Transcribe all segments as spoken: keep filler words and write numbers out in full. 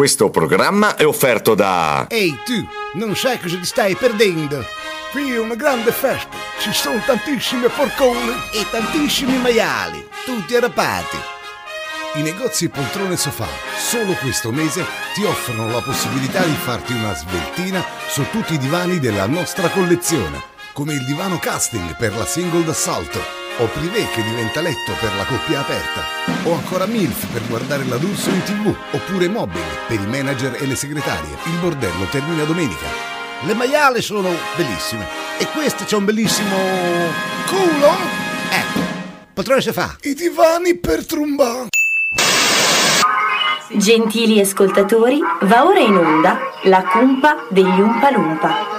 Questo programma è offerto da... Ehi tu, non sai cosa ti stai perdendo? Qui è una grande festa, ci sono tantissime porcone e tantissimi maiali, tutti arrapati. I negozi Poltrone e Sofà, solo questo mese, ti offrono la possibilità di farti una sveltina su tutti i divani della nostra collezione, come il divano casting per la single d'assalto, o privé che diventa letto per la coppia aperta, o ancora MILF per guardare l'adulto in tv, oppure Mobile per i manager e le segretarie. Il bordello termina domenica. Le maiale sono bellissime. E questo c'è un bellissimo culo. Ecco, Poltrone si fa. I divani per trumba. Gentili ascoltatori, va ora in onda La Cumpa degli Umpa Lumpa.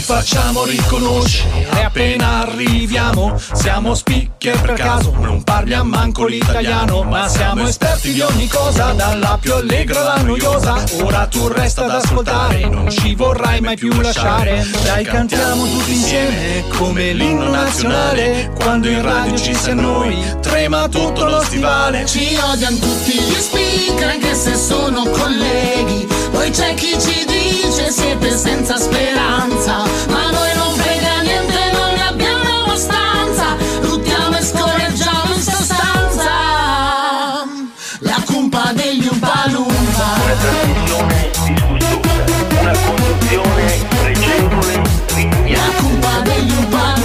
facciamo riconoscere appena arriviamo. Siamo speaker per caso, non parliamo manco l'italiano, ma siamo esperti di ogni cosa, dalla più allegra alla noiosa. Ora tu resta ad ascoltare, non ci vorrai mai più lasciare. Dai, cantiamo tutti insieme come l'inno nazionale. Quando in radio ci sei noi, trema tutto lo stivale. Ci odiano tutti gli speaker anche se sono colleghi. Poi c'è chi ci dice siete senza speranza, ma noi non frega niente, non ne abbiamo abbastanza. Luttiamo e scorreggiamo in sostanza. La cumpa degli Umpalumpa. Una trasmissione disgustosa, una conduzione pregevole, rignante. La cumpa degli Umpalumpa.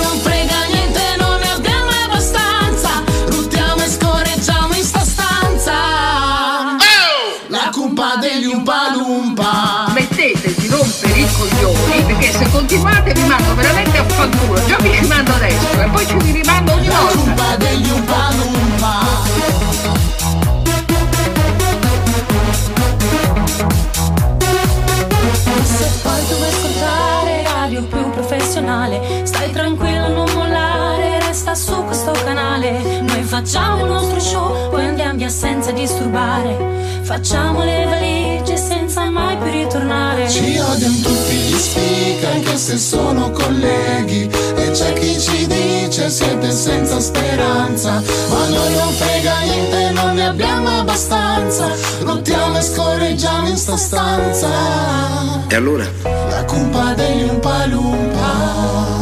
non frega niente, non ne abbiamo abbastanza. Ruttiamo e scorreggiamo in sta stanza. Oh! La cumpa degli Umpa Lumpa. Smettete di rompere i coglioni, perché se continuate vi mando veramente a fanculo. Già vi ci mando adesso e poi ci vi rimando ogni volta. La cumpa degli Umpa Lumpa. Se poi dove ascoltare radio più professionale, stai tranquillo, non mollare, resta su questo canale. Noi facciamo il nostro show, poi andiamo via senza disturbare. Facciamo le valigie senza mai più ritornare. Ci odiano tutti gli speaker anche se sono colleghi. E c'è chi ci dice siete senza speranza, ma noi non frega niente, non ne abbiamo abbastanza. Lottiamo e scorreggiamo in sta stanza. E allora? La cumpa degli Umpa Lumpa.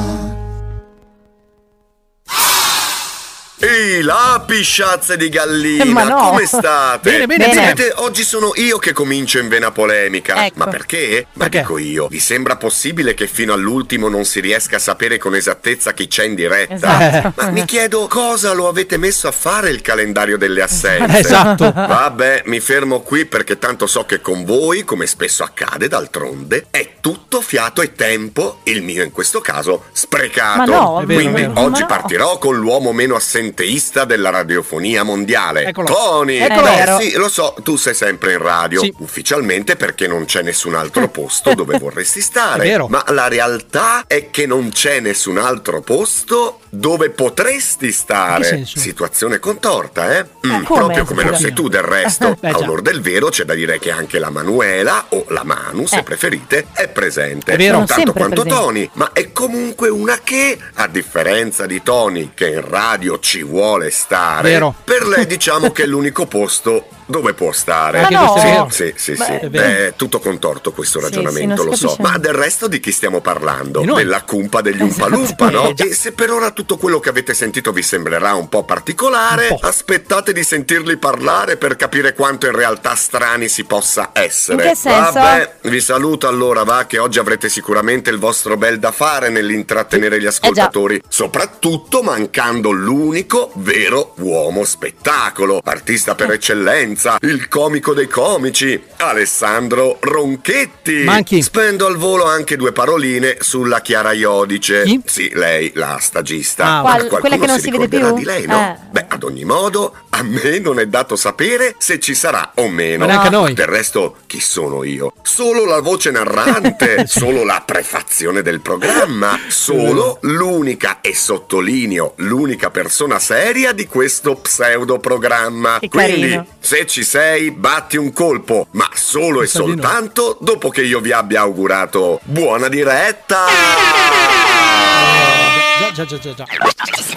Ehi là, pisciazze di gallina, eh, ma no. Come state? Bene, bene, bene. Sapete, oggi sono io che comincio in vena polemica, ecco. Ma perché? Ma perché? Dico io, vi sembra possibile che fino all'ultimo non si riesca a sapere con esattezza chi c'è in diretta? Esatto. Ma mi chiedo cosa lo avete messo a fare il calendario delle assenze? Esatto. Vabbè, mi fermo qui perché tanto so che con voi, come spesso accade d'altronde, è tutto fiato e tempo, il mio in questo caso, sprecato. Ma no, è vero, quindi è vero. Oggi ma partirò no. con l'uomo meno assente della radiofonia mondiale. Eccolo. Tony, eh, sì, lo so, tu sei sempre in radio, sì. Ufficialmente perché non c'è nessun altro posto dove vorresti stare, ma la realtà è che non c'è nessun altro posto dove potresti stare. Situazione contorta, eh? Mm, eh come, proprio come lo sei tu del resto. Beh, a onor del vero c'è da dire che anche la Manuela, o la Manu se eh. preferite, è presente. È vero. Non tanto quanto presente. Tony, ma è comunque una che, a differenza di Tony che in radio ci vuole stare, vero. Per lei diciamo che è l'unico posto dove può stare. Ma no. Sì, sì, sì, beh, sì. È, beh, è tutto contorto questo ragionamento, sì, sì, lo so. Ma del resto di chi stiamo parlando? Della Cumpa degli Umpa Lumpa, no? E se per ora tutto quello che avete sentito vi sembrerà un po' particolare, un po'. aspettate di sentirli parlare per capire quanto in realtà strani si possa essere. In che senso? Vabbè, vi saluto allora, va, che oggi avrete sicuramente il vostro bel da fare nell'intrattenere gli ascoltatori, eh soprattutto mancando l'unico vero uomo spettacolo, artista per eh. eccellenza, il comico dei comici, Alessandro Ronchetti. Manchi. Spendo al volo anche due paroline sulla Chiara Iodice. Chi? Sì, lei, la stagista. Ah, qual- quella che non si, si vede più? Di lei, no? Eh. Beh, ad ogni modo, a me non è dato sapere se ci sarà o meno. Ma anche noi. Del resto, chi sono io? Solo la voce narrante, solo la prefazione del programma, solo l'unica, e sottolineo, l'unica persona seria di questo pseudo programma. Che Quindi, carino. se ci sei, batti un colpo, ma solo e soltanto dopo che io vi abbia augurato buona diretta. Già, già, già, già.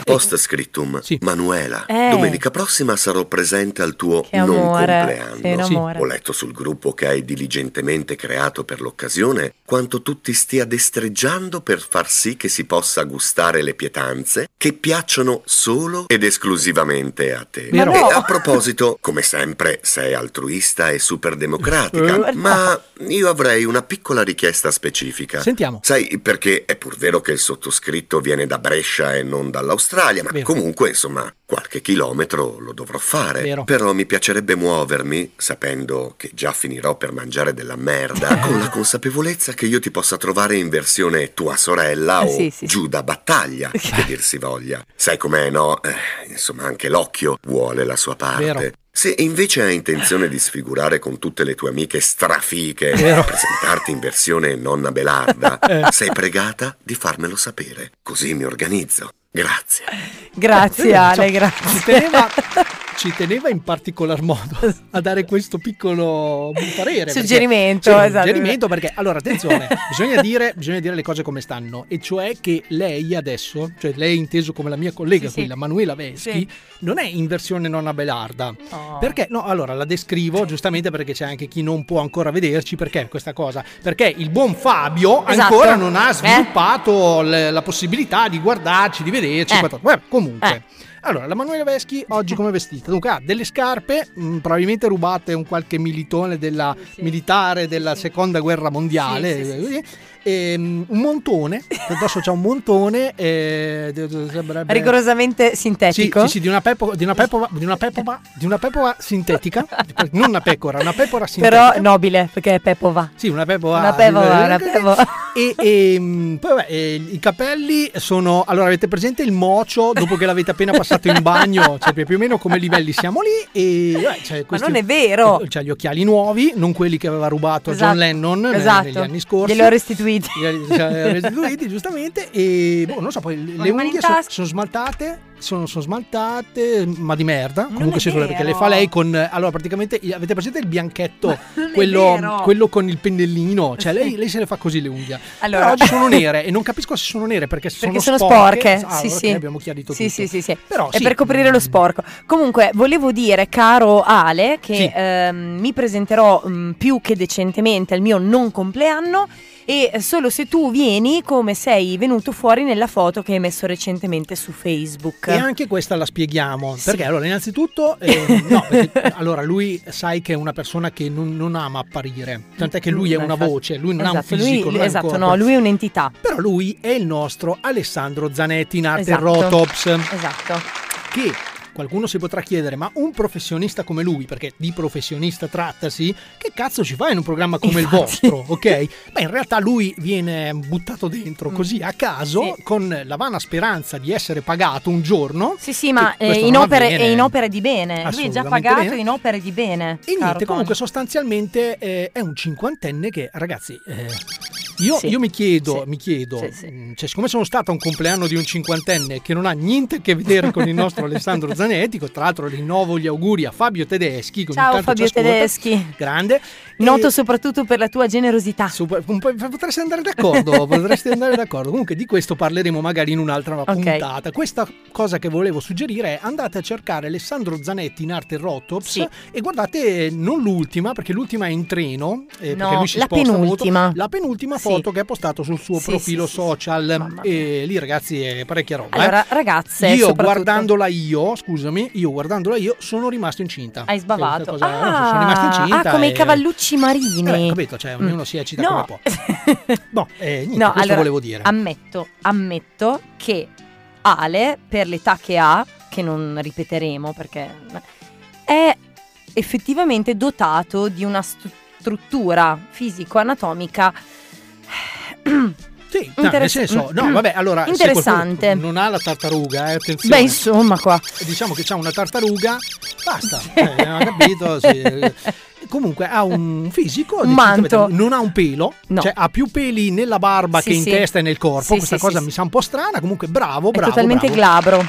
Post scriptum, sì. Manuela, eh. domenica prossima sarò presente al tuo che non amore. compleanno. Sì, ho letto sul gruppo che hai diligentemente creato per l'occasione quanto tu ti stia destreggiando per far sì che si possa gustare le pietanze che piacciono solo ed esclusivamente a te. Vero. E a proposito, come sempre, sei altruista e super democratica, ma io avrei una piccola richiesta specifica. Sentiamo. Sai, perché è pur vero che il sottoscritto viene da Brescia e non dall'Australia, ma Vero. comunque, insomma, qualche chilometro lo dovrò fare. Vero. Però mi piacerebbe muovermi, sapendo che già finirò per mangiare della merda, con la consapevolezza che io ti possa trovare in versione tua sorella eh, o sì, sì. Giuda Battaglia, che dir si voglia. Sai com'è, no? Eh, insomma, anche l'occhio vuole la sua parte. Vero. Se invece hai intenzione di sfigurare con tutte le tue amiche strafiche e presentarti in versione nonna Belarda, eh. sei pregata di farmelo sapere, così mi organizzo. Grazie. Grazie Ale, grazie. Ci teneva, ci teneva in particolar modo a dare questo piccolo parere. Suggerimento, perché, esatto. Suggerimento perché, allora, attenzione, bisogna dire, bisogna dire le cose come stanno, e cioè che lei adesso, cioè lei inteso come la mia collega, sì, qui, sì. la Manuela Veschi, sì. non è in versione nonna Belarda. Oh. Perché, no, allora, la descrivo giustamente perché c'è anche chi non può ancora vederci, perché questa cosa? Perché il buon Fabio esatto. ancora non ha sviluppato eh? la possibilità di guardarci, di vedere. cinquantotto Eh. Comunque, eh. allora la Manuela Veschi oggi come vestita? Dunque ha delle scarpe, mh, probabilmente rubate un qualche militone della sì, sì. militare della sì. seconda guerra mondiale, sì, sì, sì, sì. E, um, un montone, adesso c'è un montone eh, sembrerebbe... rigorosamente sintetico. Sì, sì, sì, di una pepora, di una pepora, di una pepora, di una pepora sintetica, non una pecora, una pepora sintetica. Però nobile, perché è pepova. Sì, una pepova. Una pepova, una pepova. E, e poi vabbè, i capelli sono, allora avete presente il mocio dopo che l'avete appena passato in bagno, cioè più o meno come livelli siamo lì, e beh, cioè, questi, ma non è vero. C'ha gli occhiali nuovi, non quelli che aveva rubato esatto. John Lennon esatto. negli anni scorsi. Glielo ho restituito. restituiti giustamente, e boh, non so, poi le, le unghie sono son smaltate sono, sono smaltate ma di merda, non comunque si perché le fa lei con, allora praticamente avete presente il bianchetto, quello, quello con il pennellino, cioè lei, lei se le fa così le unghie, allora. Però oggi sono nere e non capisco se sono nere perché, perché sono, sono sporche, sporche. Ah, sì, allora sì. abbiamo chiarito sì, tutto sì, sì, sì. Però, è sì. per coprire lo sporco. Comunque volevo dire, caro Ale, che sì. ehm, mi presenterò mh, più che decentemente al mio non compleanno, e solo se tu vieni come sei venuto fuori nella foto che hai messo recentemente su Facebook. E anche questa la spieghiamo, sì. perché allora innanzitutto eh, no, perché, allora lui sai che è una persona che non, non ama apparire, tant'è che lui, lui è una fa... voce, lui non esatto, ha un fisico, lui, non esatto, ha un corpo. No, lui è un'entità. Però lui è il nostro Alessandro Zanetti in arte esatto, Rotops. Esatto. Che qualcuno si potrà chiedere, ma un professionista come lui, perché di professionista trattasi, che cazzo ci fa in un programma come Infatti. il vostro, ok? Beh, in realtà lui viene buttato dentro così a caso, sì. con la vana speranza di essere pagato un giorno. Sì, sì, ma eh, in, opere, è in opere di bene. Lui è già pagato bene. in opere di bene. E niente, comunque sostanzialmente eh, è un cinquantenne che, ragazzi... Eh, Io, sì, io mi chiedo, sì, mi chiedo sì, sì. Cioè, siccome sono stato a un compleanno di un cinquantenne che non ha niente a che vedere con il nostro Alessandro Zanetico, tra l'altro rinnovo gli auguri a Fabio Tedeschi. Ciao Fabio Tedeschi, grande, noto e... soprattutto per la tua generosità. Super... Potresti andare d'accordo, potresti andare d'accordo. Comunque di questo parleremo magari in un'altra okay. puntata. Questa cosa che volevo suggerire è: andate a cercare Alessandro Zanetti in arte Rotops, sì, e guardate non l'ultima, perché l'ultima è in treno, eh, no, perché lui si la sposta penultima. Molto, la penultima foto, sì, che ha postato sul suo sì, profilo sì, social, sì, e lì ragazzi è parecchia roba. Allora eh. ragazze, io guardandola io, scusami, io guardandola io sono rimasto incinta. Hai sbavato. Sì, cosa, ah, sono rimasto incinta. Ah, come e... i cavallucci marini. Eh, beh, capito, cioè ognuno mm. si eccita no. come può. No, eh, niente, no, questo allora, volevo dire. Ammetto, ammetto che Ale, per l'età che ha, che non ripeteremo perché è effettivamente dotato di una struttura fisico-anatomica sì, no, nel senso, no, vabbè, allora, interessante. Se non ha la tartaruga, eh, attenzione. Beh, insomma, qua diciamo che c'ha una tartaruga, basta, eh, ha capito, sì. Comunque ha un fisico, manto, non ha un pelo, no, cioè ha più peli nella barba sì, che in sì. testa e nel corpo, sì, questa sì, cosa sì, mi sa un po' strana, comunque bravo, bravo, è totalmente bravo. glabro.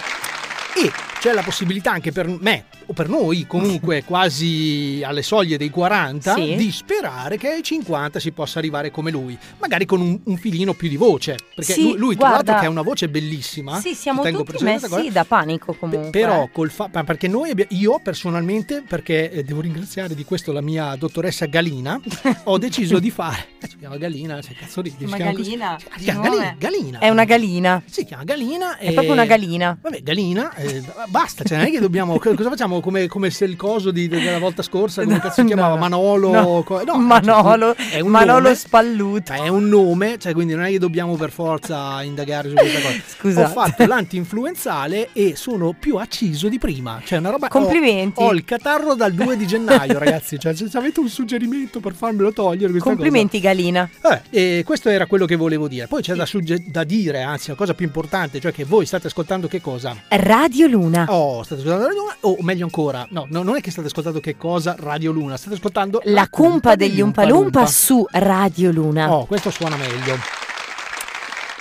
E c'è la possibilità anche per me, o per noi comunque quasi alle soglie dei quaranta, sì, di sperare che ai cinquanta si possa arrivare come lui, magari con un, un filino più di voce, perché sì, lui, lui tra l'altro che ha una voce bellissima, sì, siamo tengo tutti messi guarda, da panico comunque, però col fa- perché noi abbiamo, io personalmente, perché eh, devo ringraziare di questo la mia dottoressa Galina, ho deciso di fare eh, si chiama Galina, cioè, cazzo ridi, ma si Galina, si chiama Galina, Galina è una galina, si chiama Galina, è e... proprio una galina, vabbè, Galina, eh, basta, cioè non è che dobbiamo, cosa facciamo, come, come se il coso di, della volta scorsa, come no, cazzo si chiamava, no, Manolo, no. Co- no, Manolo, cioè, Manolo nome, Spalluto, è un nome, cioè quindi non è che dobbiamo per forza indagare su questa cosa. Scusate. Ho fatto l'anti-influenzale e sono più acciso di prima, cioè una roba, complimenti, ho, ho il catarro dal due di gennaio ragazzi, cioè se avete un suggerimento per farmelo togliere questa complimenti cosa. Galina, vabbè, e questo era quello che volevo dire, poi c'è sì, da, sugge- da dire, anzi la cosa più importante, cioè che voi state ascoltando che cosa? Radio Luna. Oh, state ascoltando Radio Luna, o meglio ancora, no, no, non è che state ascoltando che cosa Radio Luna, state ascoltando La, la Cumpa degli Umpa Lumpa su Radio Luna. Oh, questo suona meglio.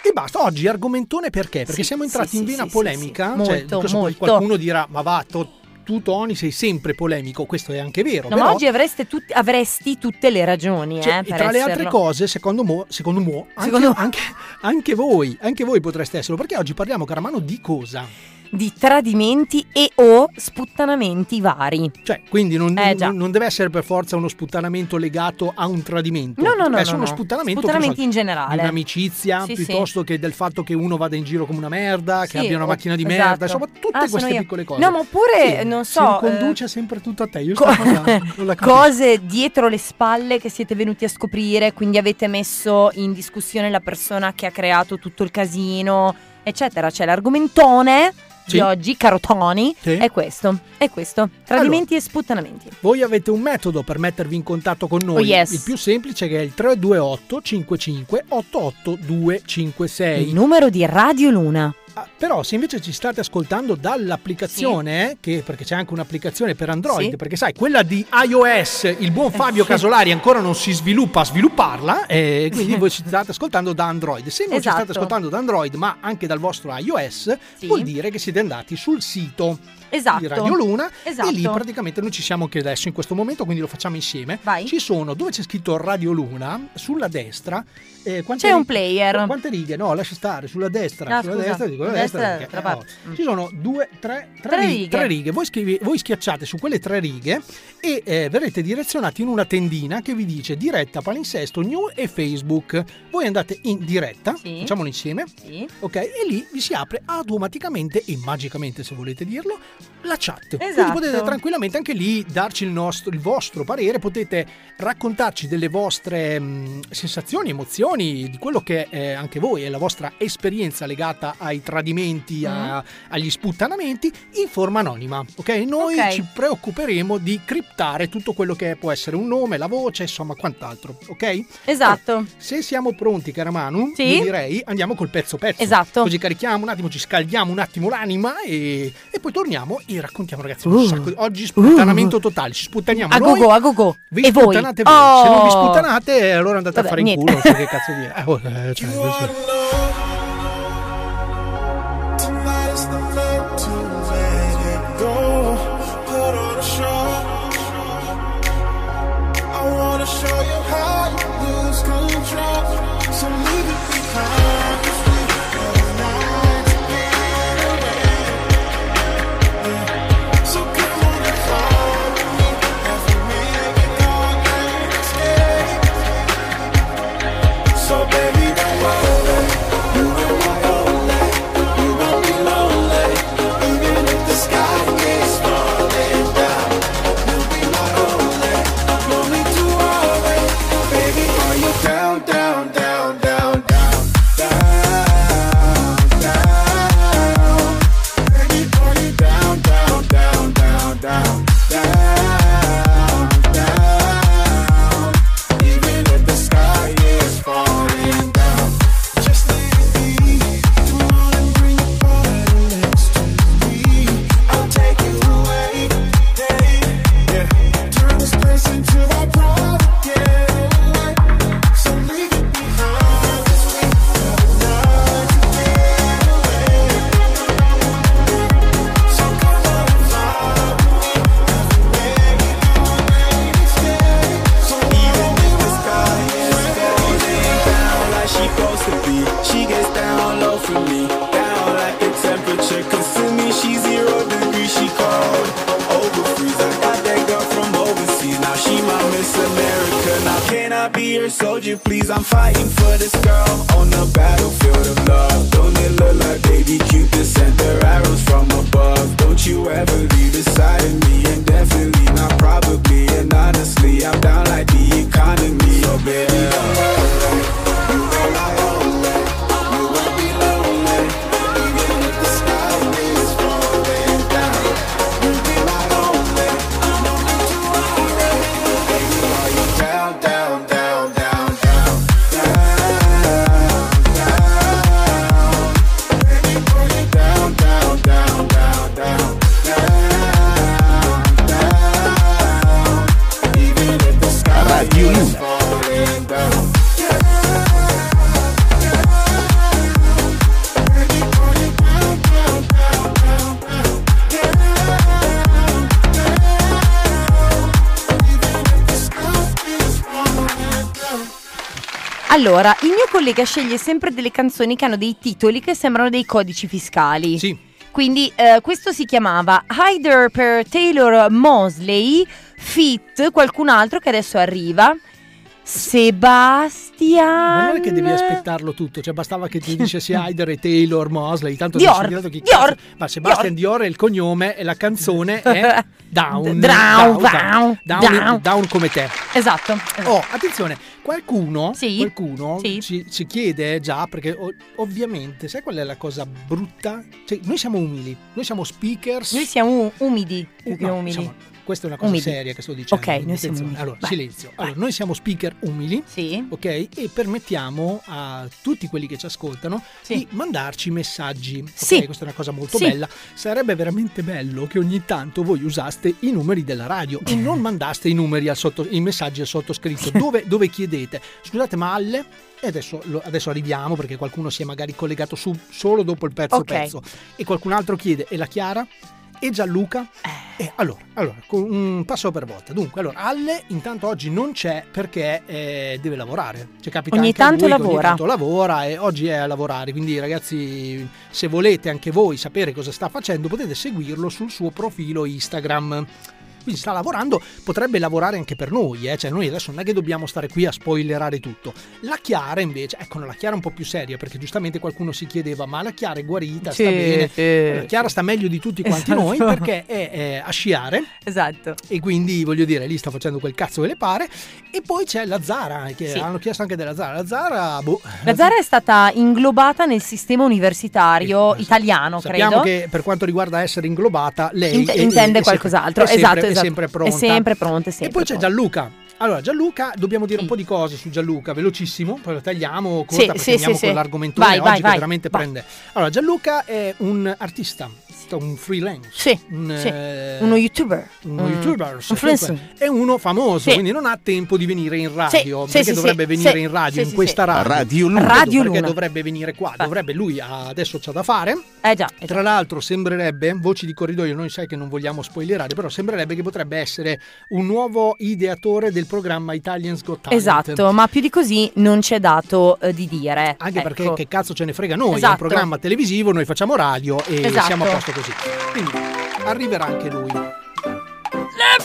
E basta, oggi argomentone perché? Perché sì, siamo entrati sì, in vena sì, polemica, sì, sì. Cioè, molto, molto. Qualcuno dirà "Ma va, to- tu Tony sei sempre polemico", questo è anche vero, no, però... ma oggi avreste tut- avresti tutte le ragioni, cioè, eh, per e tra esserlo. Le altre cose secondo mo, secondo mo anche, secondo... Anche, anche voi anche voi potreste esserlo, perché oggi parliamo, caro Manu, di cosa? Di tradimenti e o sputtanamenti vari. Cioè, quindi non, eh, non, non deve essere per forza uno sputtanamento legato a un tradimento. No, no, no. È no, uno no. sputtanamento, sputtanamenti so, in generale. Di un'amicizia, sì, piuttosto sì. che del fatto che uno vada in giro come una merda, che sì, abbia una macchina di esatto. merda, insomma, tutte ah, queste piccole cose. No, ma oppure, sì, non so... Si riconduce eh... sempre tutto a te, io sto parlando. Cose dietro le spalle che siete venuti a scoprire, quindi avete messo in discussione la persona che ha creato tutto il casino, eccetera. C'è l'argomentone... Sì. Di oggi, caro Tony, sì. è questo, è questo, tradimenti allora, e sputtanamenti. Voi avete un metodo per mettervi in contatto con noi, oh yes. il più semplice, che è il tre due otto cinque cinque otto otto due cinque sei, il numero di Radio Luna. Ah, però se invece ci state ascoltando dall'applicazione, sì. che, perché c'è anche un'applicazione per Android, sì. perché sai, quella di iOS, il buon Fabio sì. Casolari ancora non si sviluppa a svilupparla, e quindi voi ci state ascoltando da Android. Se non esatto. ci state ascoltando da Android, ma anche dal vostro iOS, sì. vuol dire che siete andati sul sito esatto. di Radio Luna, esatto. e lì praticamente noi ci siamo anche adesso in questo momento, quindi lo facciamo insieme. Vai. Ci sono, dove c'è scritto Radio Luna, sulla destra, eh, c'è rig- un player. Quante righe? No, lascia stare, sulla destra, no, sulla scusa. destra, dico, destra, destra perché, no. Ci sono due, tre, tre, tre righe. Tre righe. Voi, scrivi, voi schiacciate su quelle tre righe e eh, verrete direzionati in una tendina che vi dice diretta, palinsesto, new e Facebook. Voi andate in diretta, sì. facciamolo insieme, sì. ok? E lì vi si apre automaticamente e magicamente, se volete dirlo, la chat. Esatto. Quindi potete tranquillamente anche lì darci il, nostro, il vostro parere, potete raccontarci delle vostre mh, sensazioni, emozioni, di quello che eh, anche voi è la vostra esperienza legata ai tradimenti avvenimenti, a, agli sputtanamenti, in forma anonima, ok? Noi okay. ci preoccuperemo di criptare tutto quello che può essere un nome, la voce, insomma quant'altro, ok? Esatto. Allora, se siamo pronti, cara Manu, sì? io direi andiamo col pezzo pezzo. Esatto. Così carichiamo un attimo, ci scaldiamo un attimo l'anima e, e poi torniamo e raccontiamo, ragazzi, un uh, sacco di... Oggi sputtanamento uh, totale, ci sputtaniamo a noi. A go, a go, go. Vi e sputtanate voi. voi. Oh. Se non vi sputtanate, allora andate Vabbè, a fare niente. in culo, so che cazzo vi è. Eh, oh, eh, cioè, Allora, il mio collega sceglie sempre delle canzoni che hanno dei titoli che sembrano dei codici fiscali. Sì. Quindi eh, questo si chiamava Hider per Taylor Mosley, Fit, qualcun altro che adesso arriva, Sebastian. Ma non è che devi aspettarlo tutto, cioè bastava che ti dicessi Hider e Taylor Mosley, tanto Dior, chi Dior, ma Sebastian Dior. Dior è il cognome e la canzone è Down, Down, Down, Down, Down come te. Esatto. Oh, attenzione. Qualcuno, sì, qualcuno sì. Ci, ci chiede già, perché ov- ovviamente, sai qual è la cosa brutta? Cioè, noi siamo umili, noi siamo speakers. Noi siamo umidi. Uh, no, umidi. Siamo, questa è una cosa umidi. seria che sto dicendo. Ok, noi siamo umili. Allora, vai, silenzio. Allora, vai. Noi siamo speaker umili, sì. ok? E permettiamo a tutti quelli che ci ascoltano sì. di mandarci messaggi. Okay? Sì. Questa è una cosa molto sì. bella. Sarebbe veramente bello che ogni tanto voi usaste i numeri della radio e non mandaste i numeri al sotto, i messaggi al sottoscritto. Dove, dove chiedete? Scusate, ma alle, e adesso, adesso arriviamo perché qualcuno si è magari collegato su solo dopo il pezzo okay. pezzo e qualcun altro chiede, e la Chiara? E Gianluca? Eh. Eh, allora, allora, un passo per volta. Dunque, allora, Alle intanto oggi non c'è perché eh, deve lavorare. Cioè, capita ogni, anche tanto lui, lavora. ogni tanto lavora e oggi è a lavorare. Quindi, ragazzi, se volete anche voi sapere cosa sta facendo, potete seguirlo sul suo profilo Instagram. qui si sta lavorando, potrebbe lavorare anche per noi, eh? Cioè noi adesso non è che dobbiamo stare qui a spoilerare tutto. La Chiara invece, ecco, no, la Chiara è un po' più seria, perché giustamente qualcuno si chiedeva, ma la Chiara è guarita, sì, sta bene, eh, la Chiara sta meglio di tutti quanti, esatto, noi, perché è, è a sciare, esatto, e quindi voglio dire, lì sta facendo quel cazzo che le pare. E poi c'è la Zara, che sì, hanno chiesto anche della Zara, la Zara, boh, la Zara è stata inglobata nel sistema universitario, esatto, italiano. Sappiamo, credo, che per quanto riguarda essere inglobata, lei Int- è, intende è, è qualcos'altro, è sempre, esatto, è esatto, sempre pronta, è sempre pronta, è sempre e poi pronta. C'è Gianluca. Allora, Gianluca, dobbiamo dire, sì, un po' di cose su Gianluca, velocissimo, poi lo tagliamo, corta, sì, perché sì, andiamo sì, con sì, l'argomentone vai, oggi vai, che vai, veramente vai, prende. Allora, Gianluca è un artista, un freelance, sì, un, sì, eh, uno youtuber, uno mm. youtuber, un è uno famoso, sì, quindi non ha tempo di venire in radio, sì, perché sì, dovrebbe sì, venire sì, in radio, sì, in questa sì, radio, radio Luna, radio perché Luna, dovrebbe venire qua, va, dovrebbe, lui adesso c'ha da fare, eh già, eh tra già, l'altro sembrerebbe, voci di corridoio, noi sai che non vogliamo spoilerare, però sembrerebbe che potrebbe essere un nuovo ideatore del programma Italians Got Talent, esatto, ma più di così non c'è dato eh, di dire, anche ecco, perché che cazzo ce ne frega noi, esatto, è un programma televisivo, noi facciamo radio e esatto, siamo a posto così. Quindi arriverà anche lui. Le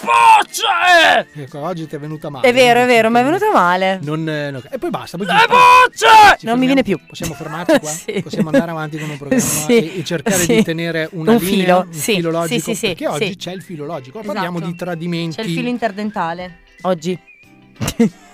bocce! Ecco, oggi ti è venuta male. È vero, è vero, ma è venuta male. Non, eh, no. E poi basta. Poi le bocce! Non fermiamo, mi viene più. Possiamo fermarci qua? Sì. Possiamo andare avanti con un programma, sì, e, e cercare sì, di tenere una un linea, filo, un sì, filo logico, sì, sì, perché sì, oggi sì, c'è il filo logico. Esatto. Parliamo di tradimenti. C'è il filo interdentale. Oggi.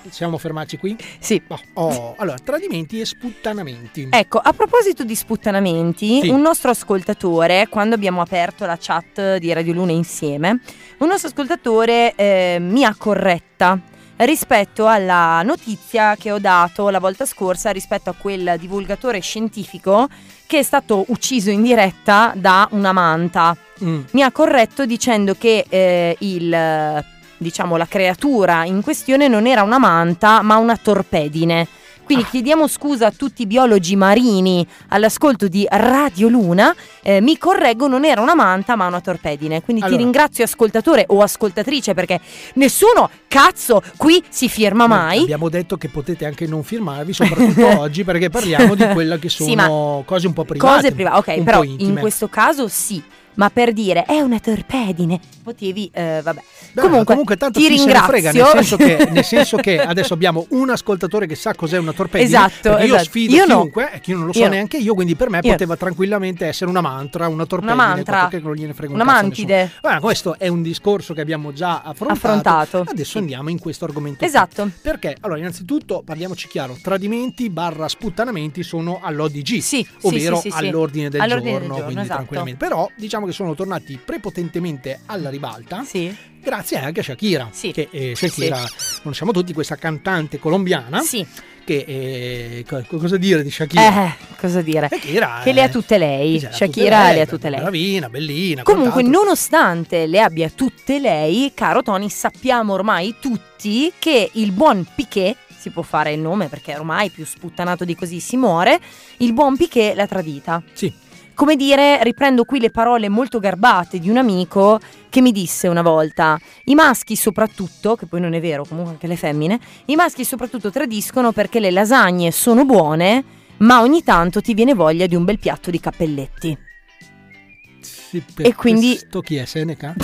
Possiamo fermarci qui? Sì. Oh, oh, allora, tradimenti e sputtanamenti. Ecco, a proposito di sputtanamenti, sì, un nostro ascoltatore, quando abbiamo aperto la chat di Radio Luna insieme, un nostro ascoltatore eh, mi ha corretta rispetto alla notizia che ho dato la volta scorsa rispetto a quel divulgatore scientifico che è stato ucciso in diretta da una manta. Mm. Mi ha corretto dicendo che eh, il... diciamo la creatura in questione non era una manta ma una torpedine, quindi ah, chiediamo scusa a tutti i biologi marini all'ascolto di Radio Luna, eh, mi correggo, non era una manta ma una torpedine, quindi allora, ti ringrazio ascoltatore o ascoltatrice, perché nessuno cazzo qui si firma mai. No, abbiamo detto che potete anche non firmarvi, soprattutto oggi, perché parliamo di quella che sono sì, cose un po' private, cose private, ok, però in questo caso sì. Ma per dire, è una torpedine, potevi, eh, vabbè. Beh, comunque, comunque tanto ti ringrazio. Se ne frega, nel senso che, nel senso che adesso abbiamo un ascoltatore che sa cos'è una torpedine. Esatto, esatto. Io sfido io chiunque, no, e che io non lo so io neanche io, quindi per me io poteva tranquillamente essere una mantra, una torpedine. Una mantra, che non gliene frega un una mantide. Allora, questo è un discorso che abbiamo già affrontato. affrontato. Adesso andiamo in questo argomento. Esatto. Qui. Perché, allora, innanzitutto, parliamoci chiaro, tradimenti barra sputtanamenti sono all'O D G, sì, ovvero sì, sì, sì, all'ordine del all'ordine giorno, del giorno, quindi esatto, tranquillamente. Però, diciamo che sono tornati prepotentemente alla ribalta, sì, grazie anche a Shakira, sì, che eh, Shakira sì, conosciamo tutti, questa cantante colombiana, sì, che eh, cosa dire di Shakira? Eh, cosa dire? Shakira, che le ha tutte lei, Shakira, Shakira le ha tutte lei, bravina, bellina. Comunque, quant'altro, nonostante le abbia tutte lei, caro Tony, sappiamo ormai tutti che il buon Piqué, si può fare il nome perché ormai più sputtanato di così si muore, il buon Piqué l'ha tradita. Sì. Come dire, riprendo qui le parole molto garbate di un amico che mi disse una volta, i maschi soprattutto, che poi non è vero comunque anche le femmine, i maschi soprattutto tradiscono perché le lasagne sono buone, ma ogni tanto ti viene voglia di un bel piatto di cappelletti. Sì, per e quindi questo chi è? Seneca?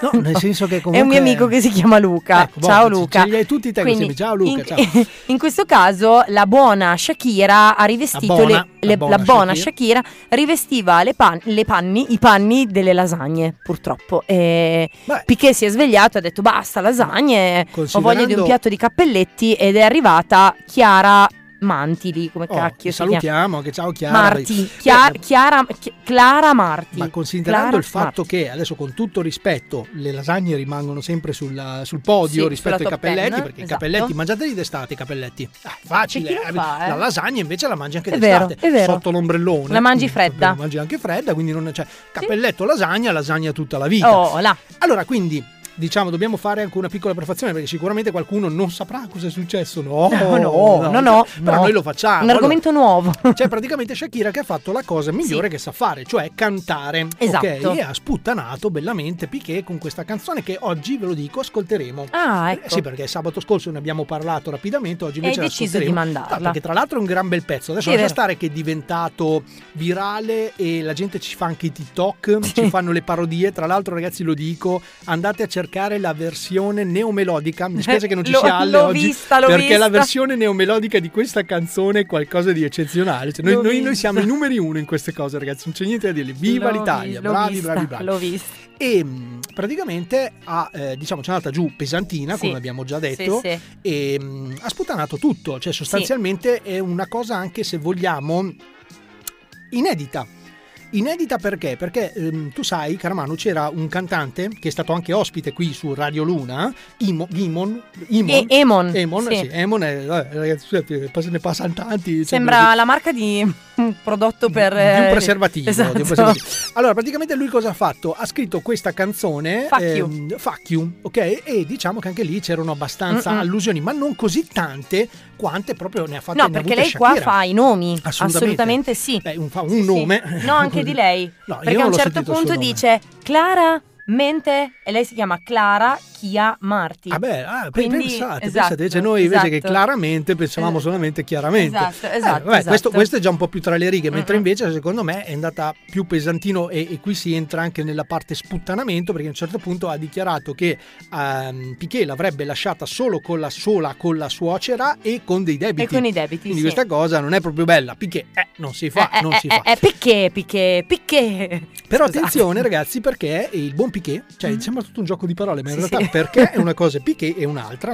No, no, nel senso che comunque è un mio amico che si chiama Luca, ecco, ciao boh, Luca, ce li hai tutti te insieme, ciao Luca, in, ciao. In questo caso la buona Shakira ha rivestito la buona, le, le, la buona, la buona Shakira. Shakira rivestiva le, pan, le panni, i panni delle lasagne, purtroppo, e Piqué si è svegliato e ha detto basta lasagne, ho voglia di un piatto di cappelletti, ed è arrivata Chiara Mantili, come oh, cacchio salutiamo, che ciao Chiara Martí, Chiara, Chiara Chi, Clara Martí. Ma considerando Clara il fatto Martí, che adesso con tutto rispetto le lasagne rimangono sempre sulla, sul podio, sì, rispetto ai cappelletti, ten, perché i esatto, cappelletti mangiateli d'estate, i cappelletti ah, facile, eh, fa, eh? La lasagna invece la mangi anche è d'estate, vero, è vero, sotto l'ombrellone la mangi fredda, la mangi anche fredda, quindi non c'è, cioè, cappelletto sì, lasagna, lasagna tutta la vita. Oh là. Allora quindi diciamo dobbiamo fare anche una piccola prefazione, perché sicuramente qualcuno non saprà cosa è successo. No, no, no, no, no, no, però no, noi lo facciamo. Un argomento allora, nuovo. C'è praticamente Shakira che ha fatto la cosa migliore sì, che sa fare, cioè cantare. Esatto. Okay? E ha sputtanato bellamente Piqué con questa canzone che oggi, ve lo dico, ascolteremo. Ah, ecco. Eh, sì, perché sabato scorso ne abbiamo parlato rapidamente, oggi invece deciso di mandarla. Ah, perché tra l'altro è un gran bel pezzo. Adesso sì, lascia stare che è diventato virale e la gente ci fa anche i TikTok, sì, ci fanno le parodie. Tra l'altro ragazzi lo dico, andate a cercare cercare la versione neomelodica. Mi dispiace che non ci sia Ale oggi, vista, perché vista. La versione neomelodica di questa canzone è qualcosa di eccezionale. Cioè, noi, noi, noi siamo i numeri uno in queste cose, ragazzi, non c'è niente da dire. Viva l'ho l'Italia, vi, bravi, vista, bravi, bravi. L'ho vista. E praticamente ha, eh, diciamo, c'è andata giù pesantina, sì, come abbiamo già detto, sì, sì. E mh, ha sputanato tutto, cioè sostanzialmente sì. È una cosa anche, se vogliamo, inedita. Inedita perché? Perché ehm, tu sai, caro Manu, c'era un cantante che è stato anche ospite qui su Radio Luna, Imo, Imon, Imon, e- Emon Emon, sì. Sì, Emon è, ragazzi, ne passano tanti. Sembra, sembra la marca di un prodotto per... Di un preservativo, esatto. Di un preservativo. Allora, praticamente lui cosa ha fatto? Ha scritto questa canzone, Fuck ehm, You, Fuck You, ok? E diciamo che anche lì c'erano abbastanza Mm-mm. allusioni, ma non così tante quante proprio ne ha fatte. No, perché lei Shakira. Qua fa i nomi, assolutamente, assolutamente sì. Beh, un, fa un sì, nome. Sì. No, anche di lei, no, perché a un certo punto dice Clara Mente e lei si chiama Clara Chia Martí. Ah beh, ah, quindi, pensate, esatto, pensate, cioè noi invece esatto. che Claramente pensavamo solamente chiaramente. Esatto, esatto, eh, vabbè, esatto. Questo, questo è già un po' più tra le righe, mentre mm-hmm. invece secondo me è andata più pesantino e, e qui si entra anche nella parte sputtanamento, perché a un certo punto ha dichiarato che um, Piqué l'avrebbe lasciata solo con la sola con la suocera e con dei debiti. E con i debiti, quindi sì. Questa cosa non è proprio bella. Piqué, eh, non si fa, eh, non eh, si eh, fa. Eh, Piqué, Piqué, Piqué. Però scusate. Attenzione ragazzi, perché il buon Piqué, cioè mm-hmm. sembra tutto un gioco di parole, ma in sì, realtà sì. Perché è una cosa è Piqué e un'altra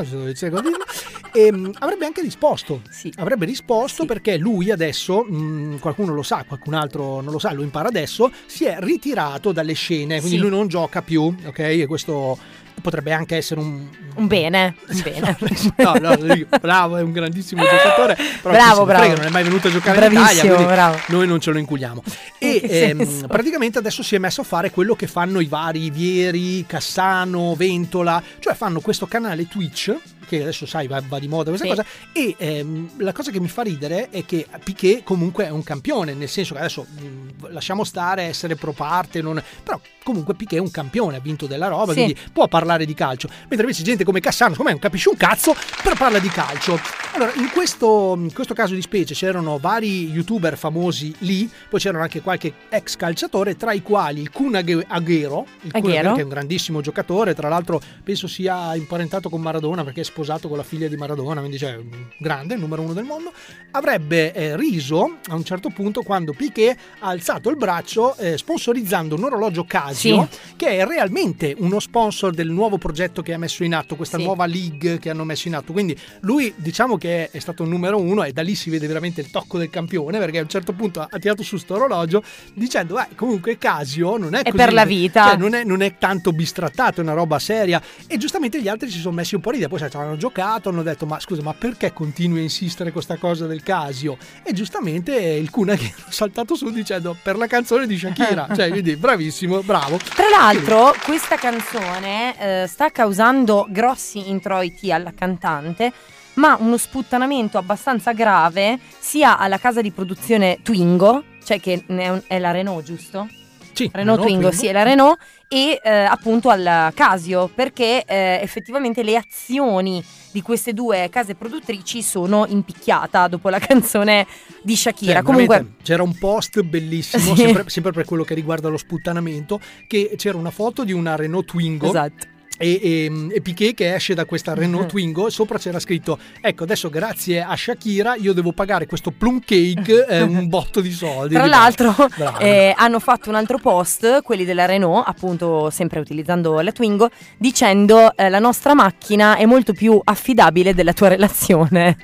e, um, avrebbe anche risposto sì. avrebbe risposto sì. Perché lui adesso mh, qualcuno lo sa, qualcun altro non lo sa, lo impara adesso, si è ritirato dalle scene, quindi sì. lui non gioca più, ok? E questo potrebbe anche essere un un bene, un bene. No, no, bravo, è un grandissimo giocatore, però bravo, bravo. Frega, non è mai venuto a giocare bravissimo, in Italia, bravo. Noi non ce lo inculiamo. E ehm, praticamente adesso si è messo a fare quello che fanno i vari Vieri, Cassano, Ventola, cioè fanno questo canale Twitch che adesso sai va, va di moda questa sì. cosa e ehm, la cosa che mi fa ridere è che Piqué comunque è un campione, nel senso che adesso mh, lasciamo stare essere pro parte, non... però comunque Piqué è un campione, ha vinto della roba sì. quindi può parlare di calcio, mentre invece gente come Cassano come non capisce un cazzo però parla di calcio. Allora in questo, in questo caso di specie c'erano vari youtuber famosi lì, poi c'erano anche qualche ex calciatore, tra i quali il Kun Agüero, il Kun Agüero che è un grandissimo giocatore, tra l'altro penso sia imparentato con Maradona perché è sposato con la figlia di Maradona, quindi cioè grande, numero uno del mondo, avrebbe eh, riso a un certo punto quando Piqué ha alzato il braccio eh, sponsorizzando un orologio Casio sì. che è realmente uno sponsor del nuovo progetto che ha messo in atto, questa sì. nuova league che hanno messo in atto, quindi lui diciamo che è stato il numero uno e da lì si vede veramente il tocco del campione, perché a un certo punto ha tirato su sto orologio dicendo eh, comunque Casio non è, è così, per la vita, cioè, non, è, non è tanto bistrattato, è una roba seria, e giustamente gli altri si sono messi un po' ridere, poi sai, hanno giocato, hanno detto ma scusa ma perché continui a insistere con questa cosa del Casio, e giustamente il Cuna che ha saltato su dicendo per la canzone di Shakira, cioè quindi bravissimo, bravo. Tra l'altro sì. questa canzone eh, sta causando grossi introiti alla cantante, ma uno sputtanamento abbastanza grave sia alla casa di produzione Twingo, cioè che è la Renault, giusto? Sì, Renault Twingo, Twingo, sì, è la Renault, e eh, appunto al Casio, perché eh, effettivamente le azioni di queste due case produttrici sono in picchiata dopo la canzone di Shakira. Sì, comunque c'era un post bellissimo, sì. sempre, sempre per quello che riguarda lo sputtanamento, che c'era una foto di una Renault Twingo. Esatto. E, e, e Piqué che esce da questa Renault Twingo, sopra c'era scritto ecco adesso grazie a Shakira io devo pagare questo plum cake eh, un botto di soldi. Tra l'altro eh, hanno fatto un altro post quelli della Renault, appunto sempre utilizzando la Twingo, dicendo eh, la nostra macchina è molto più affidabile della tua relazione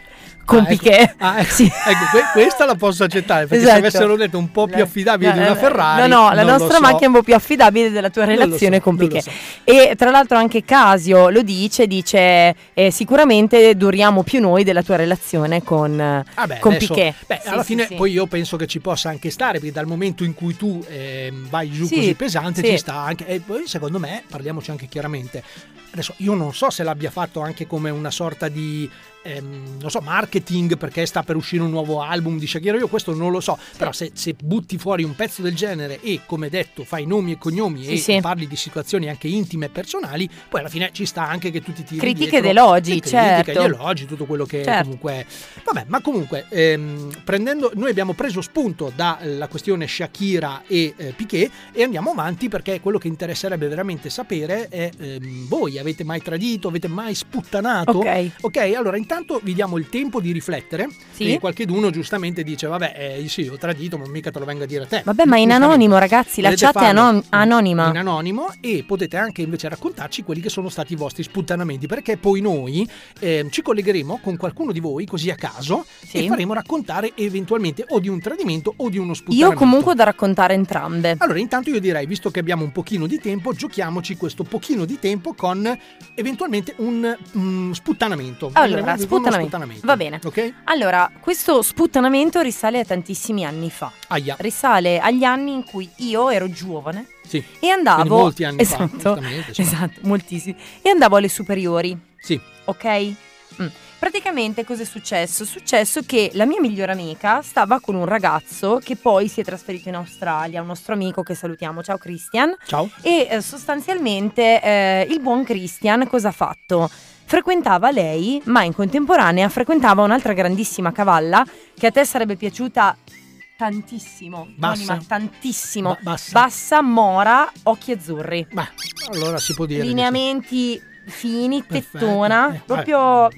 con ah, Piqué ecco. Ah, ecco. Sì. Ecco, questa la posso accettare, perché esatto. se avessero detto un po' più affidabile la, la, di una Ferrari, no no la nostra so. macchina è un po' più affidabile della tua relazione so, con Piqué so. E tra l'altro anche Casio lo dice, dice eh, sicuramente duriamo più noi della tua relazione con, ah beh, con adesso, Piqué beh, sì, alla sì, fine sì. Poi io penso che ci possa anche stare, perché dal momento in cui tu eh, vai giù sì, così pesante sì. ci sta anche, e poi secondo me parliamoci anche chiaramente, adesso io non so se l'abbia fatto anche come una sorta di ehm, non so, marketing, perché sta per uscire un nuovo album di Shakira, io questo non lo so, però se, se butti fuori un pezzo del genere e, come detto, fai nomi e cognomi sì, e sì. parli di situazioni anche intime e personali, poi alla fine ci sta anche che tu ti tiri critiche ed elogi, certo, critiche ed elogi, tutto quello che certo. comunque vabbè, ma comunque ehm, prendendo, noi abbiamo preso spunto dalla questione Shakira e eh, Piqué e andiamo avanti, perché quello che interesserebbe veramente sapere è ehm, voi avete mai tradito, avete mai sputtanato? Ok, okay, allora intanto vi diamo il tempo di riflettere sì? e qualcheduno giustamente dice vabbè eh, sì, ho tradito, ma mica te lo vengo a dire a te, vabbè, ma in anonimo, ragazzi, la chat è anonima, in anonimo, e potete anche invece raccontarci quelli che sono stati i vostri sputtanamenti, perché poi noi eh, ci collegheremo con qualcuno di voi così a caso sì. e faremo raccontare eventualmente o di un tradimento o di uno sputtanamento. Io comunque ho da raccontare entrambe. Allora intanto io direi, visto che abbiamo un pochino di tempo, giochiamoci questo pochino di tempo con eventualmente un mm, sputtanamento. Allora, sputtanamento. sputtanamento va bene, okay? Allora, questo sputtanamento risale a tantissimi anni fa. Aia. Risale agli anni in cui io ero giovane sì. e andavo, quindi molti anni esatto, fa, giustamente, cioè. esatto, moltissimi, e andavo alle superiori. Sì. Ok? Mm. Praticamente cosa è successo? È successo che la mia migliore amica stava con un ragazzo che poi si è trasferito in Australia, un nostro amico che salutiamo, ciao Christian. Ciao. E eh, sostanzialmente eh, il buon Christian cosa ha fatto? Frequentava lei, ma in contemporanea frequentava un'altra grandissima cavalla che a te sarebbe piaciuta tantissimo, bassa, anima, tantissimo, ba- bassa. bassa, mora, occhi azzurri. Beh, allora si può dire. Lineamenti fini, perfetto, tettona, eh, proprio...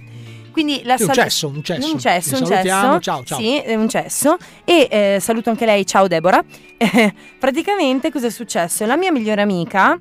Quindi la sì, un, cesso, un cesso, un cesso, un cesso, ciao, ciao. Sì, un cesso. E eh, saluto anche lei, ciao Deborah. Eh, praticamente cosa è successo? La mia migliore amica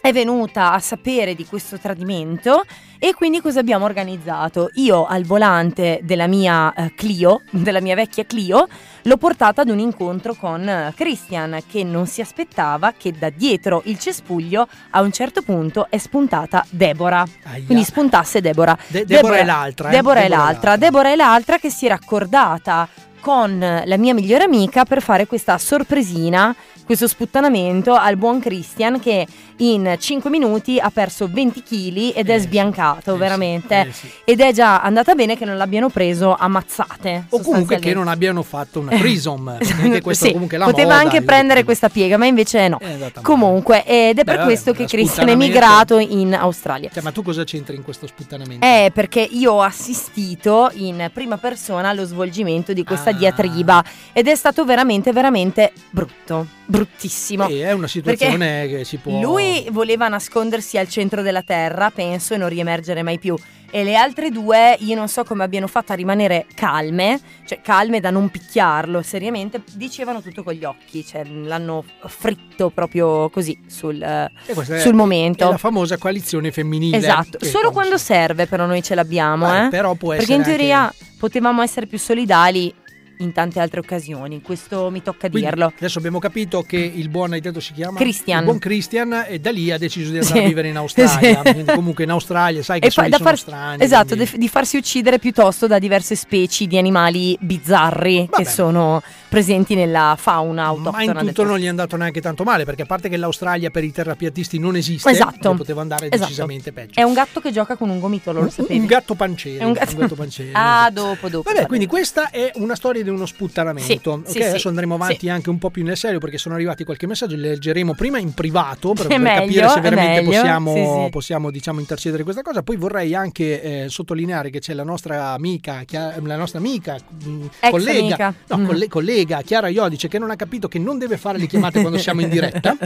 è venuta a sapere di questo tradimento e quindi cosa abbiamo organizzato? Io al volante della mia eh, Clio, della mia vecchia Clio, l'ho portata ad un incontro con Christian, che non si aspettava che da dietro il cespuglio a un certo punto è spuntata Deborah. Aia. Quindi spuntasse Deborah. De- Deborah, Deborah è l'altra. Eh? Deborah, Deborah è l'altra. l'altra. Deborah è l'altra che si era accordata con la mia migliore amica per fare questa sorpresina, questo sputtanamento al buon Christian, che in cinque minuti ha perso venti chili ed eh, è sbiancato, eh, veramente. Sì, eh, sì. Ed è già andata bene che non l'abbiano preso a mazzate. O comunque che non abbiano fatto una prism. Anche questo sì, comunque la poteva moda, anche prendere questa piega, ma invece no. Eh, comunque, ed è Beh, per questo vabbè, che Christian è emigrato in Australia. Cioè, ma tu cosa c'entri in questo sputtanamento? Eh, perché io ho assistito in prima persona allo svolgimento di questa ah. diatriba ed è stato veramente, veramente brutto. Bruttissimo. Sì, è una situazione perché che si può... Lui voleva nascondersi al centro della terra, penso, e non riemergere mai più. E le altre due, io non so come abbiano fatto a rimanere calme, cioè calme da non picchiarlo, seriamente, dicevano tutto con gli occhi, cioè l'hanno fritto proprio così sul, eh, sul è, momento. È la famosa coalizione femminile. Esatto, solo quando so. serve però noi ce l'abbiamo. Beh, eh. Però può perché in teoria anche... potevamo essere più solidali in tante altre occasioni, questo mi tocca quindi, dirlo. Adesso abbiamo capito che il buon, hai detto si chiama? Christian. Il buon Christian, e da lì ha deciso di andare sì. a vivere in Australia. Sì. Comunque in Australia sai che fa, sono far, strani. Esatto, quindi... di farsi uccidere piuttosto da diverse specie di animali bizzarri Vabbè. che sono presenti nella fauna autoctona. Ma in tutto non gli è andato neanche tanto male, perché a parte che l'Australia per i terrapiattisti non esiste, esatto. poteva andare esatto. decisamente peggio. È un gatto che gioca con un gomitolo, lo sapevi? Un gatto panceri. È un gatto, un gatto panceri. Ah, dopo, dopo. Vabbè, quindi questa è una storia uno sputtanamento. Sì, okay, sì, adesso sì. andremo avanti sì. anche un po' più nel serio, perché sono arrivati qualche messaggio, li leggeremo prima in privato per, per meglio, capire se veramente possiamo, sì, sì. possiamo diciamo intercedere questa cosa. Poi vorrei anche eh, sottolineare che c'è la nostra amica, la nostra amica Ex collega, amica. No, mm. coll- collega Chiara Iodice, che non ha capito che non deve fare le chiamate quando siamo in diretta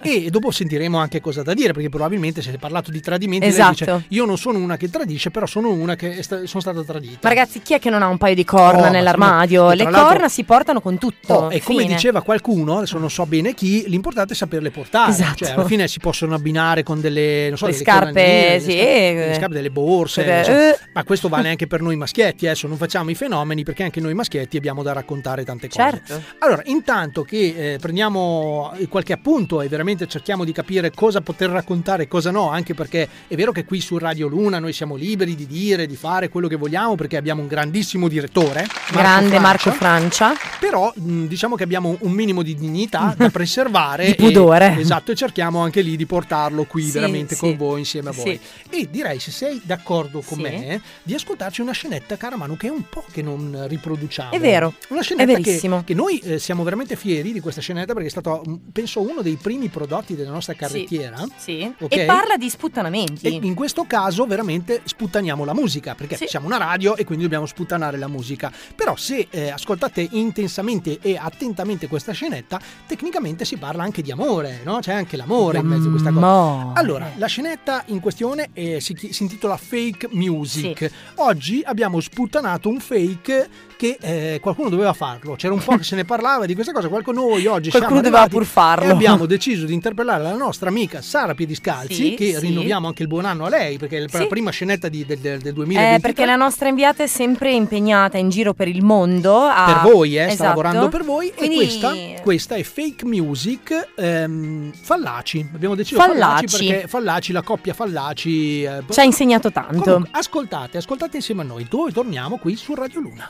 e dopo sentiremo anche cosa da dire, perché probabilmente se si è parlato di tradimenti esatto. lei dice io non sono una che tradisce, però sono una che sta- sono stata tradita. Ma ragazzi, chi è che non ha un paio di corna oh, nell'armadio? Le corna si portano con tutto. Oh, e fine. Come diceva qualcuno, adesso non so bene chi, l'importante è saperle portare. Esatto. Cioè, alla fine si possono abbinare con delle, non so, le delle scarpe, sì. le, scarpe, le scarpe, delle borse. Beh, so. eh. Ma questo vale anche per noi maschietti. Adesso non facciamo i fenomeni, perché anche noi maschietti abbiamo da raccontare tante cose. Certo. Allora, intanto che eh, prendiamo qualche appunto e veramente cerchiamo di capire cosa poter raccontare e cosa no, anche perché è vero che qui su Radio Luna noi siamo liberi di dire, di fare quello che vogliamo, perché abbiamo un grandissimo direttore. Marco Grande Francia. Marco Marco Francia. Però mh, diciamo che abbiamo un minimo di dignità da preservare. Di pudore. E, esatto, e cerchiamo anche lì di portarlo qui, sì, veramente, sì, con voi, insieme a voi. Sì. E direi, se sei d'accordo con sì. me, di ascoltarci una scenetta, cara Manu, che è un po' che non riproduciamo. È vero, una scenetta è verissimo. Che, che noi eh, siamo veramente fieri di questa scenetta, perché è stato, penso, uno dei primi prodotti della nostra carrettiera. Sì, sì. Okay? E parla di sputtanamenti. E in questo caso veramente sputtaniamo la musica, perché sì. siamo una radio e quindi dobbiamo sputtanare la musica. Però se eh, ascoltate intensamente e attentamente questa scenetta, tecnicamente si parla anche di amore, no? C'è anche l'amore in mezzo a questa cosa. Allora, la scenetta in questione eh, si, si intitola Fake Music. Sì. Oggi abbiamo sputtanato un fake che eh, qualcuno doveva farlo. C'era un po' che se ne parlava di questa cosa, qualcuno noi oggi qualcuno siamo doveva pur farlo. E abbiamo deciso di interpellare la nostra amica Sara Piediscalzi, sì, che sì. rinnoviamo anche il buon anno a lei, perché è sì. la prima scenetta di, del, del duemilaventitré. Eh, perché la nostra inviata è sempre impegnata in giro per il mondo. A... Per voi, eh, esatto. sta lavorando per voi. Quindi... E questa, questa è Fake Music, ehm, Fallaci. Abbiamo deciso fallaci. fallaci perché Fallaci, la coppia Fallaci. Eh, Ci ha insegnato tanto. Comunque, ascoltate, ascoltate insieme a noi. Noi torniamo qui su Radio Luna.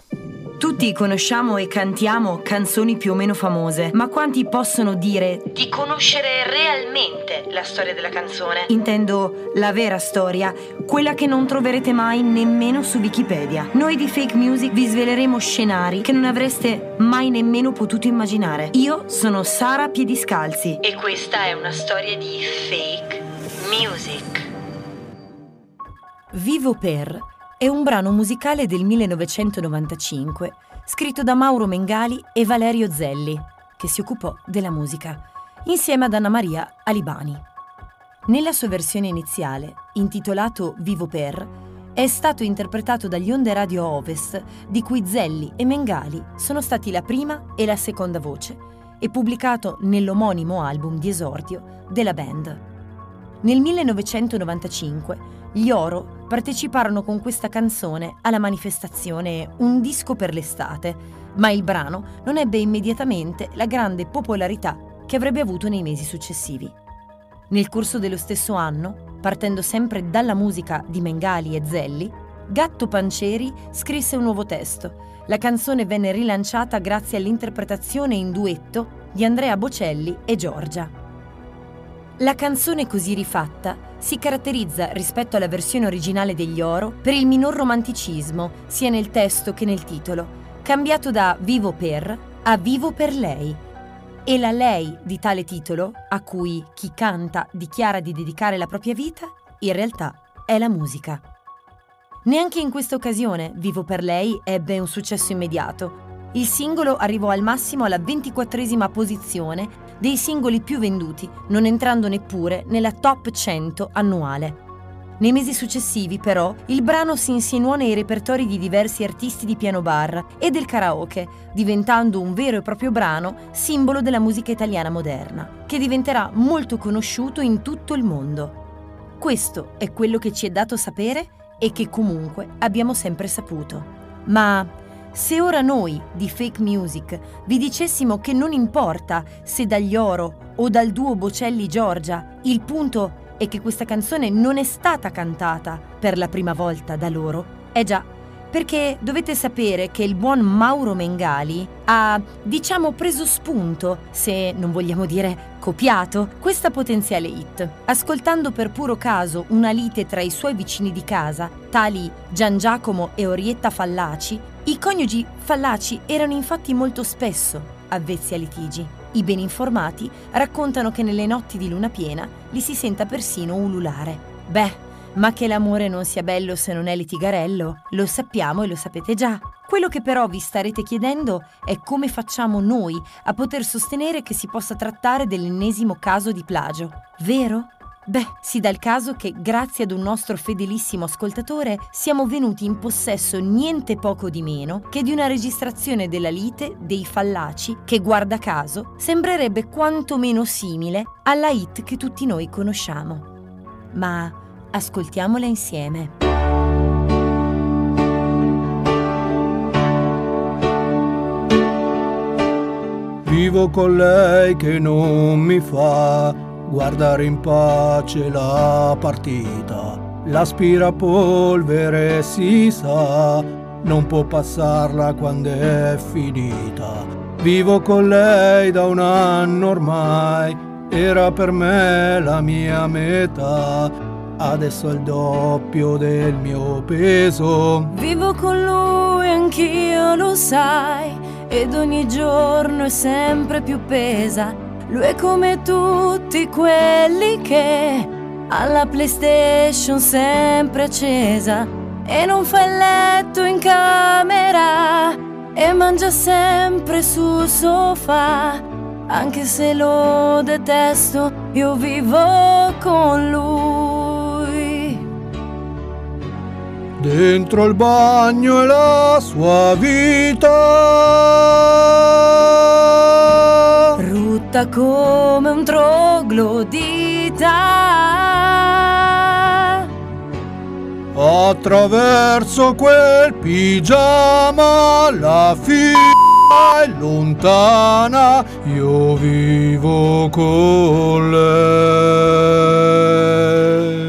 Tutti conosciamo e cantiamo canzoni più o meno famose, ma quanti possono dire di conoscere realmente la storia della canzone? Intendo la vera storia, quella che non troverete mai nemmeno su Wikipedia. Noi di Fake Music vi sveleremo scenari che non avreste mai nemmeno potuto immaginare. Io sono Sara Piediscalzi e questa è una storia di Fake Music. Vivo per... è un brano musicale del millenovecentonovantacinque, scritto da Mauro Mengali e Valerio Zelli, che si occupò della musica, insieme ad Anna Maria Alibani. Nella sua versione iniziale, intitolato Vivo per, è stato interpretato dagli Onde Radio Ovest, di cui Zelli e Mengali sono stati la prima e la seconda voce, e pubblicato nell'omonimo album di esordio della band. Nel millenovecentonovantacinque gli Oro parteciparono con questa canzone alla manifestazione Un disco per l'estate, ma il brano non ebbe immediatamente la grande popolarità che avrebbe avuto nei mesi successivi. Nel corso dello stesso anno, partendo sempre dalla musica di Mengali e Zelli, Gatto Panceri scrisse un nuovo testo. La canzone venne rilanciata grazie all'interpretazione in duetto di Andrea Bocelli e Giorgia. La canzone così rifatta si caratterizza, rispetto alla versione originale degli Oro, per il minor romanticismo, sia nel testo che nel titolo, cambiato da Vivo per a Vivo per lei. E la lei di tale titolo, a cui chi canta dichiara di dedicare la propria vita, in realtà è la musica. Neanche in questa occasione Vivo per lei ebbe un successo immediato. Il singolo arrivò al massimo alla ventiquattresima posizione dei singoli più venduti, non entrando neppure nella top cento annuale. Nei mesi successivi, però, il brano si insinuò nei repertori di diversi artisti di piano bar e del karaoke, diventando un vero e proprio brano simbolo della musica italiana moderna, che diventerà molto conosciuto in tutto il mondo. Questo è quello che ci è dato sapere e che comunque abbiamo sempre saputo. Ma... se ora noi, di Fake Music, vi dicessimo che non importa se dagli Oro o dal duo Bocelli-Giorgia, il punto è che questa canzone non è stata cantata per la prima volta da loro. Eh già, perché dovete sapere che il buon Mauro Mengali ha, diciamo, preso spunto, se non vogliamo dire copiato, questa potenziale hit, ascoltando per puro caso una lite tra i suoi vicini di casa, tali Gian Giacomo e Orietta Fallaci. I coniugi Fallaci erano infatti molto spesso avvezzi a litigi. I ben informati raccontano che nelle notti di luna piena li si senta persino ululare. Beh, ma che l'amore non sia bello se non è litigarello, lo sappiamo e lo sapete già. Quello che però vi starete chiedendo è come facciamo noi a poter sostenere che si possa trattare dell'ennesimo caso di plagio, vero? Beh, si dà il caso che, grazie ad un nostro fedelissimo ascoltatore, siamo venuti in possesso niente poco di meno che di una registrazione della lite dei Fallaci che, guarda caso, sembrerebbe quantomeno simile alla hit che tutti noi conosciamo. Ma ascoltiamola insieme. Vivo con lei che non mi fa guardare in pace la partita, l'aspirapolvere si sa, non può passarla quando è finita. Vivo con lei da un anno ormai, era per me la mia metà, adesso è il doppio del mio peso. Vivo con lui anch'io, lo sai, ed ogni giorno è sempre più pesa. Lui è come tutti quelli che ha la PlayStation sempre accesa e non fa il letto in camera e mangia sempre sul sofà. Anche se lo detesto, io vivo con lui. Dentro il bagno è la sua vita, rutta come un troglodita, attraverso quel pigiama la figlia è lontana, io vivo con lei.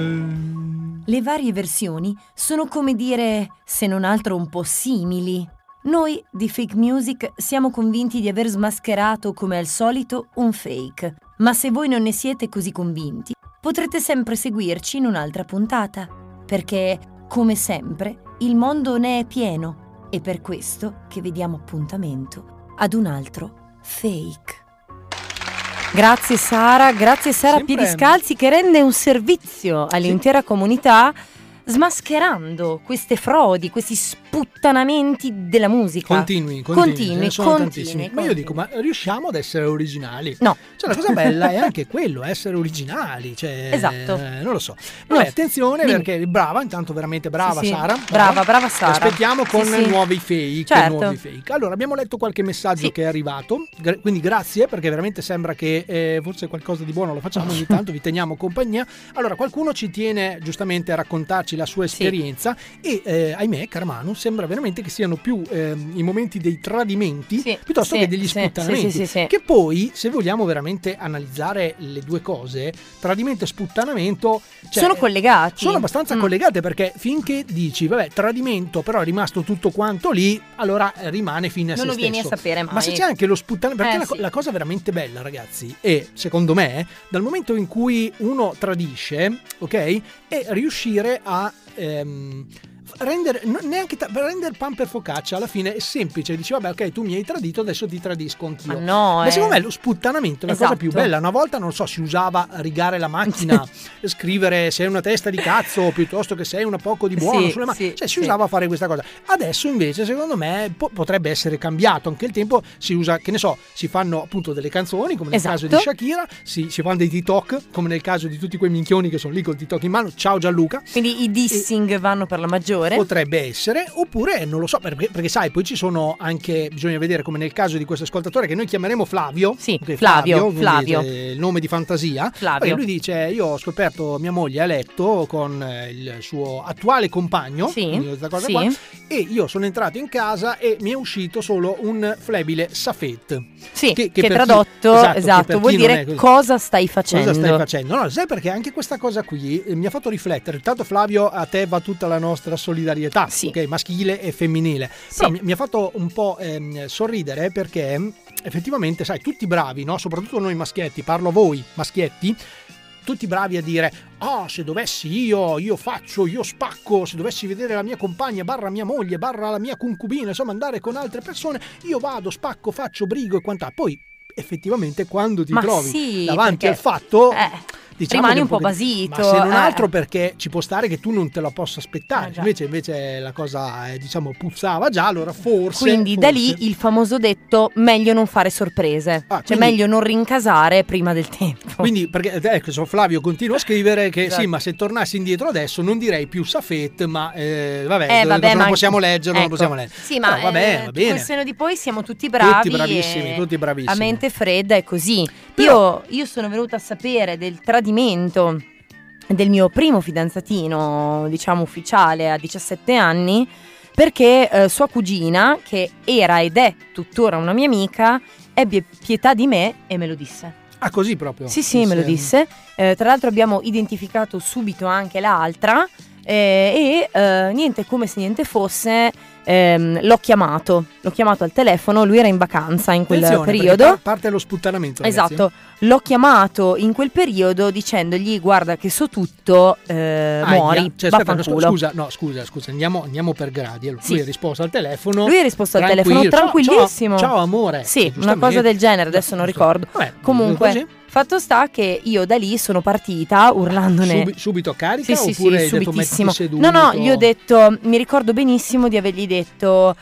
Le varie versioni sono, come dire, se non altro un po' simili. Noi di Fake Music siamo convinti di aver smascherato, come al solito, un fake. Ma se voi non ne siete così convinti, potrete sempre seguirci in un'altra puntata. Perché, come sempre, il mondo ne è pieno. E per questo che vi diamo appuntamento ad un altro fake. Grazie Sara, grazie Sara Piediscalzi, che rende un servizio all'intera comunità, smascherando queste frodi, questi sputtanamenti della musica. Continui, continui, continui, sono continui, tantissimi. Continui. Ma io dico, ma riusciamo ad essere originali? No. Cioè, la cosa bella è anche quello, essere originali. Cioè, esatto. Eh, non lo so. Vabbè, no, attenzione, dimmi. Perché brava, intanto veramente brava, sì, sì. Sara. Brava, eh? brava Sara. Aspettiamo con sì, sì. nuovi fake, certo. nuovi fake. Allora, abbiamo letto qualche messaggio sì. che è arrivato, quindi grazie, perché veramente sembra che eh, forse qualcosa di buono lo facciamo ogni tanto, vi teniamo compagnia. Allora, qualcuno ci tiene giustamente a raccontarci la sua esperienza sì. e eh, ahimè, caro Manu, sembra veramente che siano più eh, i momenti dei tradimenti sì, piuttosto sì, che degli sì, sputtanamenti sì, sì, sì, sì. Che poi, se vogliamo veramente analizzare le due cose, tradimento e sputtanamento, cioè, sono collegati, sono abbastanza mm. collegate, perché finché dici vabbè tradimento però è rimasto tutto quanto lì, allora rimane fine a non se stesso, non lo vieni a sapere mai. Ma se c'è anche lo sputtanamento, perché eh, la, sì. la cosa veramente bella, ragazzi, è secondo me dal momento in cui uno tradisce, ok, è riuscire a a ehm, rendere neanche ta- rendere pan per focaccia. Alla fine è semplice, dici vabbè ok, tu mi hai tradito, adesso ti tradisco anch'io. Ma no, ma eh. secondo me lo sputtanamento è la esatto. cosa più bella. Una volta, non so, si usava rigare la macchina, scrivere sei una testa di cazzo piuttosto che sei una poco di buono sì, sulle ma- sì, cioè si sì. usava a fare questa cosa. Adesso invece secondo me po- potrebbe essere cambiato anche il tempo, si usa, che ne so, si fanno appunto delle canzoni come nel esatto. caso di Shakira, si, si fanno dei TikTok come nel caso di tutti quei minchioni che sono lì col TikTok in mano, ciao Gianluca, quindi i dissing e- vanno per la maggiore. Potrebbe essere, oppure non lo so, perché, perché sai, poi ci sono anche, bisogna vedere, come nel caso di questo ascoltatore che noi chiameremo Flavio, sì, okay, Flavio, Flavio, Flavio. Il nome di fantasia, Flavio. Lui dice io ho scoperto mia moglie a letto con il suo attuale compagno, sì, questa cosa sì. qua, e io sono entrato in casa e mi è uscito solo un flebile safet, sì, che, che, che tradotto chi, esatto, esatto che vuol dire cosa stai facendo, cosa stai facendo. No, sai, perché anche questa cosa qui mi ha fatto riflettere. Intanto Flavio, a te va tutta la nostra solidarietà, sì. ok, maschile e femminile. Sì. Però mi, mi ha fatto un po' ehm, sorridere, perché effettivamente, sai, tutti bravi, no? Soprattutto noi maschietti, parlo a voi maschietti, tutti bravi a dire ah, oh, se dovessi io, io faccio, io spacco, se dovessi vedere la mia compagna barra mia moglie, barra la mia concubina, insomma andare con altre persone, io vado, spacco, faccio, brigo e quant'altro. Poi effettivamente quando ti Ma trovi sì, davanti perché... al fatto... Eh. Diciamo rimani un po' basito, ma se non altro eh. perché ci può stare che tu non te la possa aspettare, ah, invece, invece la cosa eh, diciamo puzzava già, allora forse quindi forse. Da lì il famoso detto meglio non fare sorprese, ah, cioè quindi, meglio non rincasare prima del tempo. Quindi perché ecco, so, Flavio continua a scrivere che esatto. sì, ma se tornassi indietro adesso non direi più Safet, ma eh, vabbè, eh, vabbè non ma possiamo leggerlo, ecco. non possiamo leggere sì, ma Però, vabbè, eh, va bene. Col seno di poi siamo tutti bravi, tutti bravissimi, tutti bravissimi. A mente fredda è così. Però, io io sono venuta a sapere del tradimento del mio primo fidanzatino, diciamo ufficiale, a diciassette anni, perché eh, sua cugina, che era ed è tuttora una mia amica, ebbe pietà di me e me lo disse. Ah, così proprio? Sì, sì, me lo disse. Eh, tra l'altro abbiamo identificato subito anche l'altra eh, e eh, niente, come se niente fosse, ehm, l'ho chiamato, l'ho chiamato al telefono, lui era in vacanza in quel Attenzione, periodo. Par- parte lo sputtanamento. Esatto, ragazzi. L'ho chiamato in quel periodo dicendogli guarda che so tutto, eh, ah, muori, cioè, vaffanculo. Stefano, scusa, no scusa, scusa, andiamo, andiamo per gradi. Allora, sì. Lui ha risposto al telefono. Lui ha risposto al telefono, tranquillissimo. Ciao, ciao amore. Sì, una cosa del genere, adesso non ricordo. Vabbè, comunque... Fatto sta che io da lì sono partita urlandone. Subi, subito a carica? Sì, oppure sì, sì, subitissimo. Seduto? No, no, gli ho detto, mi ricordo benissimo di avergli detto,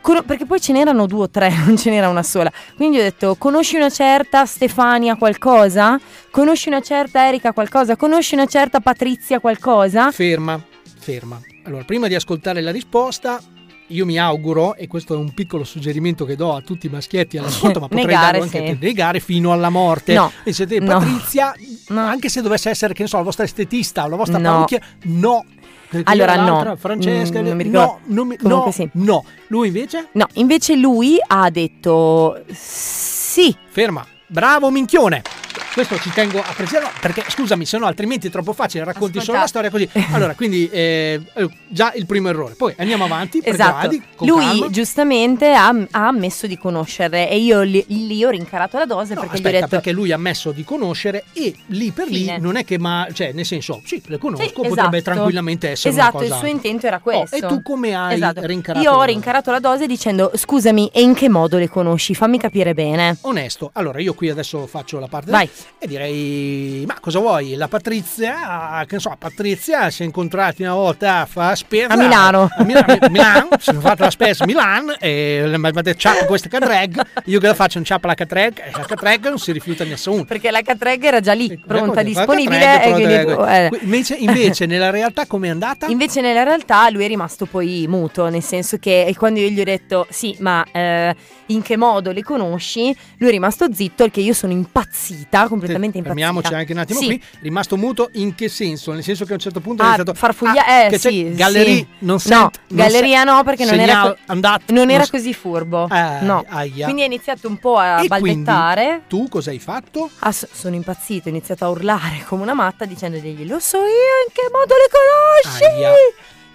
con, perché poi ce n'erano due o tre, non ce n'era una sola. Quindi ho detto, conosci una certa Stefania qualcosa? Conosci una certa Erika qualcosa? Conosci una certa Patrizia qualcosa? Ferma, ferma. Allora, prima di ascoltare la risposta... Io mi auguro, e questo è un piccolo suggerimento che do a tutti i maschietti all'ascolto, ma potrei darlo anche sì. a te, negare fino alla morte. No, e se te, no. Patrizia, no. anche se dovesse essere, che ne so, la vostra estetista o la vostra no. parrucchiera, no. Allora no. Francesca, mm, non mi ricordo. No, non mi, no, sì. no. Lui invece? No, invece lui ha detto sì. Ferma. Bravo minchione. Questo ci tengo a precisarlo, perché scusami, se no altrimenti è troppo facile, racconti Ascolta. solo la storia così. Allora, quindi eh, già il primo errore. Poi andiamo avanti. Esatto. Gradi, Lui calma. giustamente ha, ha ammesso di conoscere e io lì, lì ho rincarato la dose no, perché aspetta, gli ho detto... perché lui ha ammesso di conoscere e lì per lì Fine. non è che ma... Cioè, nel senso, sì, le conosco, sì, esatto. potrebbe tranquillamente essere esatto, una cosa... Esatto, il suo intento era questo. Oh, e tu come hai esatto. rincarato Io ho rincarato la dose dicendo, scusami, e in che modo le conosci? Fammi capire bene. Onesto. Allora, io qui adesso faccio la parte... Vai. E direi, ma cosa vuoi? La Patrizia, che ne so, Patrizia si è incontrati una volta a fa spesa a Milano. A Milano, Milano si sono fatta la spesa a Milano e mi ha detto ciao questa catreg. Io che la faccio un ciao alla catreg e la catreg non si rifiuta nessuno. Perché la catreg era già lì, pronta, disponibile. E quindi, eh. invece, invece nella realtà com'è andata? Invece nella realtà lui è rimasto poi muto, nel senso che quando io gli ho detto sì, ma eh, in che modo le conosci? Lui è rimasto zitto, perché io sono impazzita. Completamente impazzita. Fermiamoci anche un attimo sì. qui. Rimasto muto in che senso? Nel senso che a un certo punto ah, è stato farfuglia ah, eh, sì, galleria sì. non sent, No, non galleria sent, no perché non era, andato, non era non così furbo. Eh, no. Aia. Quindi ha iniziato un po' a e balbettare. Quindi, tu cosa hai fatto? Ah, sono impazzito, ho iniziato a urlare come una matta dicendogli "Lo so io in che modo le conosci?" Aia.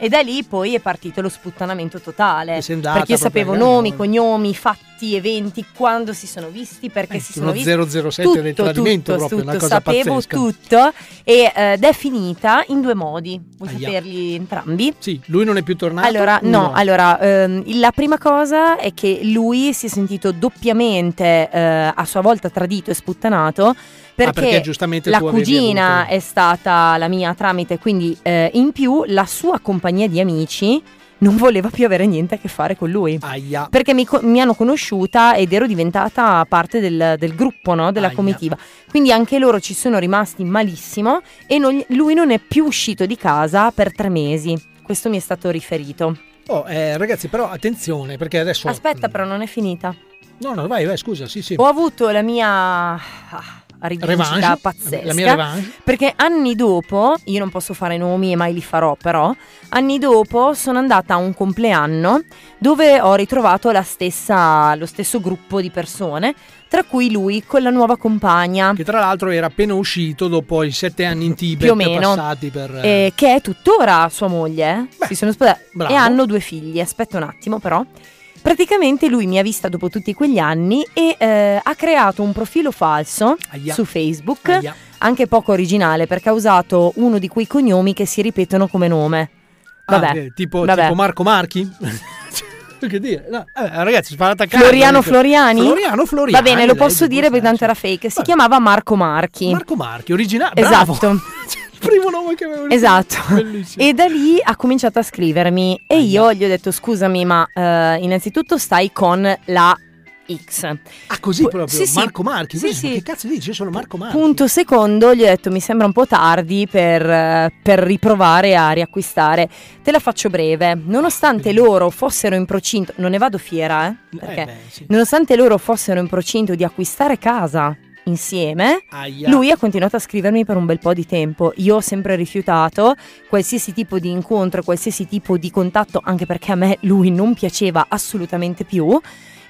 E da lì poi è partito lo sputtanamento totale, andata, perché io sapevo nomi, cognomi, fatti, eventi, quando si sono visti, perché eh, si sono visti. zero zero sette del tradimento, tutto, proprio tutto, una cosa sapevo pazzesca. tutto e, eh, ed è finita in due modi, vuoi Aia. saperli entrambi? Sì, lui non è più tornato? Allora, no, no. allora ehm, la prima cosa è che lui si è sentito doppiamente eh, a sua volta tradito e sputtanato, perché, ah, perché giustamente la cugina avuto... è stata la mia tramite, quindi eh, in più la sua compagnia di amici non voleva più avere niente a che fare con lui. Aia. Perché mi, mi hanno conosciuta ed ero diventata parte del, del gruppo, no? della Aia. comitiva. Quindi anche loro ci sono rimasti malissimo e non, lui non è più uscito di casa per tre mesi. Questo mi è stato riferito. Oh, eh, ragazzi, però attenzione, perché adesso... Aspetta, mh. però non è finita. No, no, vai, vai, scusa, sì, sì. Ho avuto la mia... rivincita pazzesca, la mia revanche, perché anni dopo, io non posso fare nomi e mai li farò, però anni dopo sono andata a un compleanno dove ho ritrovato la stessa, lo stesso gruppo di persone, tra cui lui con la nuova compagna, che tra l'altro era appena uscito dopo i sette anni in Tibet più o meno, passati per... eh, che è tuttora sua moglie. Beh, si sono sposati e hanno due figli. Aspetta un attimo però. Praticamente lui mi ha vista dopo tutti quegli anni e eh, ha creato un profilo falso Aia. su Facebook, Aia. anche poco originale, perché ha usato uno di quei cognomi che si ripetono come nome. Vabbè, ah, eh, tipo, vabbè. tipo Marco Marchi? Che dire? No, eh, ragazzi, si fa attaccare. Floriano Floriani? Floriano Floriani. Va bene, lo posso dire perché tanto era fake. Si Vabbè. chiamava Marco Marchi. Marco Marchi, originale. Esatto. Bravo. Primo nome che avevo esatto bellissimo. E da lì ha cominciato a scrivermi e io gli ho detto scusami ma eh, innanzitutto stai con la X. Ah, così proprio? Sì, Marco Marchi? Sì, sì. Che cazzo dici? Io sono Marco Marchi. Punto secondo, gli ho detto mi sembra un po' tardi per, per riprovare a riacquistare. Te la faccio breve. Nonostante eh. loro fossero in procinto, non ne vado fiera eh, perché eh beh, sì. nonostante loro fossero in procinto di acquistare casa insieme, Aia. lui ha continuato a scrivermi per un bel po' di tempo. Io ho sempre rifiutato qualsiasi tipo di incontro, qualsiasi tipo di contatto, anche perché a me lui non piaceva assolutamente più.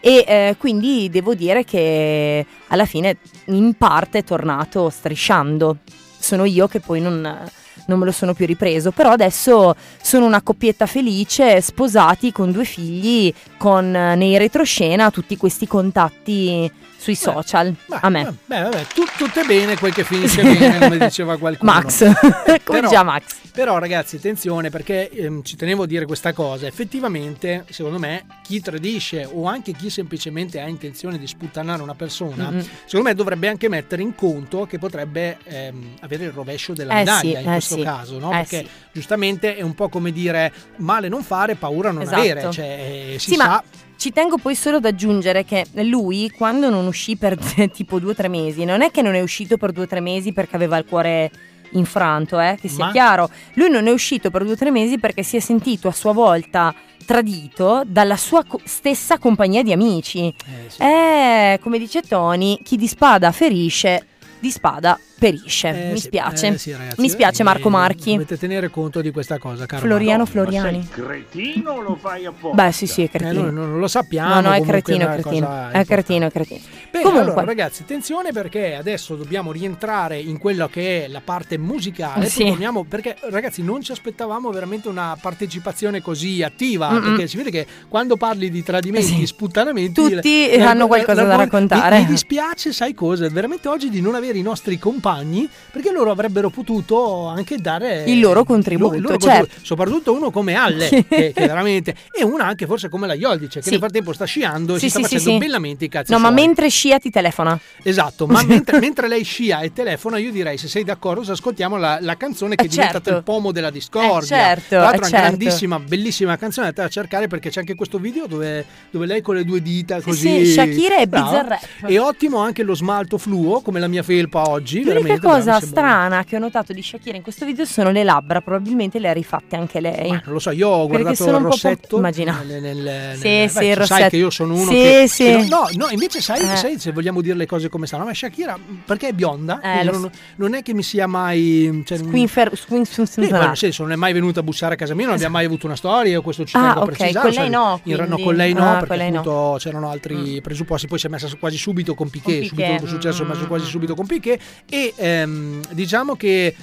E eh, quindi devo dire che alla fine in parte è tornato strisciando. Sono io che poi non... non me lo sono più ripreso, però adesso sono una coppietta felice, sposati, con due figli, con nei retroscena tutti questi contatti sui beh, social, beh, a me. Beh, beh, tut, tutto è bene quel che finisce bene, come diceva qualcuno. Max, eh, come diceva Max. Però ragazzi, attenzione, perché ehm, ci tenevo a dire questa cosa, effettivamente secondo me chi tradisce o anche chi semplicemente ha intenzione di sputtanare una persona, mm-hmm. secondo me dovrebbe anche mettere in conto che potrebbe ehm, avere il rovescio della eh medaglia sì, in eh questo sì. caso, no? eh perché sì. giustamente è un po' come dire male non fare, paura non esatto. avere, cioè eh, si sì, sa... Ma... Ci tengo poi solo ad aggiungere che lui, quando non uscì per tipo due o tre mesi, non è che non è uscito per due o tre mesi perché aveva il cuore infranto, eh, che sia Ma... chiaro. Lui non è uscito per due o tre mesi perché si è sentito a sua volta tradito dalla sua co- stessa compagnia di amici. Eh, sì. eh, come dice Tony, chi di spada ferisce... di spada perisce. Eh, mi spiace. Eh, sì, ragazzi, mi spiace, eh, Marco Marchi. Dovete tenere conto di questa cosa, caro Floriano Madonna. Floriani. Ma sei cretino o lo fai apposta? Beh, sì, sì, è cretino. Eh, non lo sappiamo. No, no, è cretino, è cretino. È cretino, è cretino. Beh, comunque, allora, ragazzi, attenzione perché adesso dobbiamo rientrare in quella che è la parte musicale. Sì. Torniamo, perché, ragazzi, non ci aspettavamo veramente una partecipazione così attiva. Mm-mm. Perché si vede che quando parli di tradimenti, sì. sputtanamenti, tutti la, hanno la, qualcosa la, da raccontare. Mi, mi dispiace, sai cosa? Veramente oggi di non avere i nostri compagni, perché loro avrebbero potuto anche dare il loro contributo, il loro certo. contributo. Soprattutto uno come Alle che, che veramente, e una anche forse come la Ioldice che sì. nel frattempo sta sciando e sì, si sì, sta facendo sì. bellamente i cazzi no suoi. Ma mentre scia ti telefona, esatto, ma mentre, mentre lei scia e telefona, io direi, se sei d'accordo, ascoltiamo la, la canzone che è diventata certo. il pomo della discordia, è certo, tra l'altro è una certo. grandissima, bellissima canzone, andate a cercare perché c'è anche questo video dove, dove lei con le due dita così, sì, Shakira è bizzarra, e ottimo anche lo smalto fluo come la mia felpa oggi. L'unica cosa strana buona. che ho notato di Shakira in questo video sono le labbra, probabilmente le ha rifatte anche lei. Ma non lo so, io ho guardato il rossetto. Immagina. Nel, nel, nel, sì, nel, sì, beh, il rossetto. Sai che io sono uno sì, che... Sì. che no, no, invece sai, eh. sai, se vogliamo dire le cose come stanno, ma Shakira, perché è bionda, eh, non, non è che mi sia mai... Cioè, Squinfer... Squinfer... Sì, ma nel senso, non è mai venuta a bussare a casa mia, non abbiamo mai avuto una storia, questo ci tengo ah, a okay, precisare. Con lei no, quindi... no, con lei no, ah, perché appunto no. c'erano altri mm. presupposti, poi si è messa quasi subito con Piqué, subito dopo successo, ma quasi subito con Piqué, e ehm, diciamo che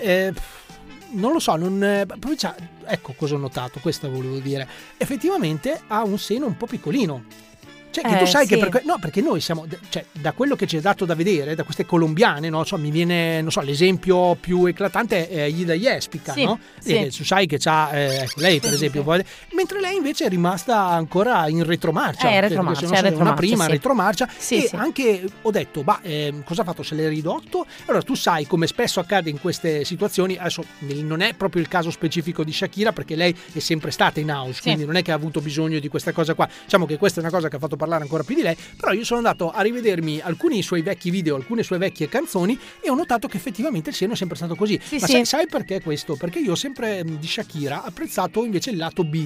eh, non lo so, non, ecco cosa ho notato, questo volevo dire, effettivamente ha un seno un po' piccolino, cioè che eh, tu sai sì. che per, no, perché noi siamo, cioè, da quello che ci è dato da vedere da queste colombiane, no, so, mi viene, non so, l'esempio più eclatante è Ida Jespica, sì, no? Sì. E tu sai che c'ha eh, ecco, lei per esempio, sì, vuole, mentre lei invece è rimasta ancora in retromarcia, eh, retromarcia, cioè, retromarcia, una prima sì. retromarcia sì, e sì. anche ho detto, ma eh, cosa ha fatto, se l'è ridotto? Allora tu sai come spesso accade in queste situazioni, adesso non è proprio il caso specifico di Shakira perché lei è sempre stata in house, sì. quindi non è che ha avuto bisogno di questa cosa qua, diciamo che questa è una cosa che ha fatto parlare ancora più di lei, però io sono andato a rivedermi alcuni suoi vecchi video, alcune sue vecchie canzoni e ho notato che effettivamente il seno è sempre stato così, sì, ma sì. Sai, sai perché questo? Perché io ho sempre di Shakira apprezzato invece il lato B.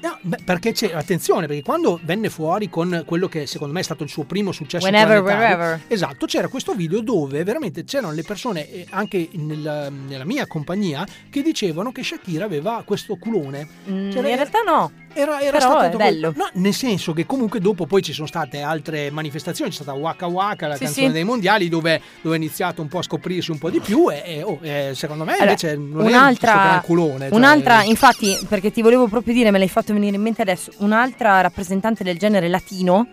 No, beh, perché c'è, attenzione, perché quando venne fuori con quello che secondo me è stato il suo primo successo Whenever, wherever, esatto, c'era questo video dove veramente c'erano le persone, eh, anche nella, nella mia compagnia, che dicevano che Shakira aveva questo culone. Mm, cioè, in realtà no, era, era però stato è bello. No, nel senso che comunque dopo poi ci sono state altre manifestazioni, c'è stata Waka Waka, la sì, canzone sì. dei mondiali, dove, dove è iniziato un po' a scoprirsi un po' di più e, e oh, eh, secondo me allora, invece non un'altra, è un gran culone. Cioè, un'altra, infatti, perché ti volevo proprio dire, me l'hai fatto venire in mente adesso, un'altra rappresentante del genere latino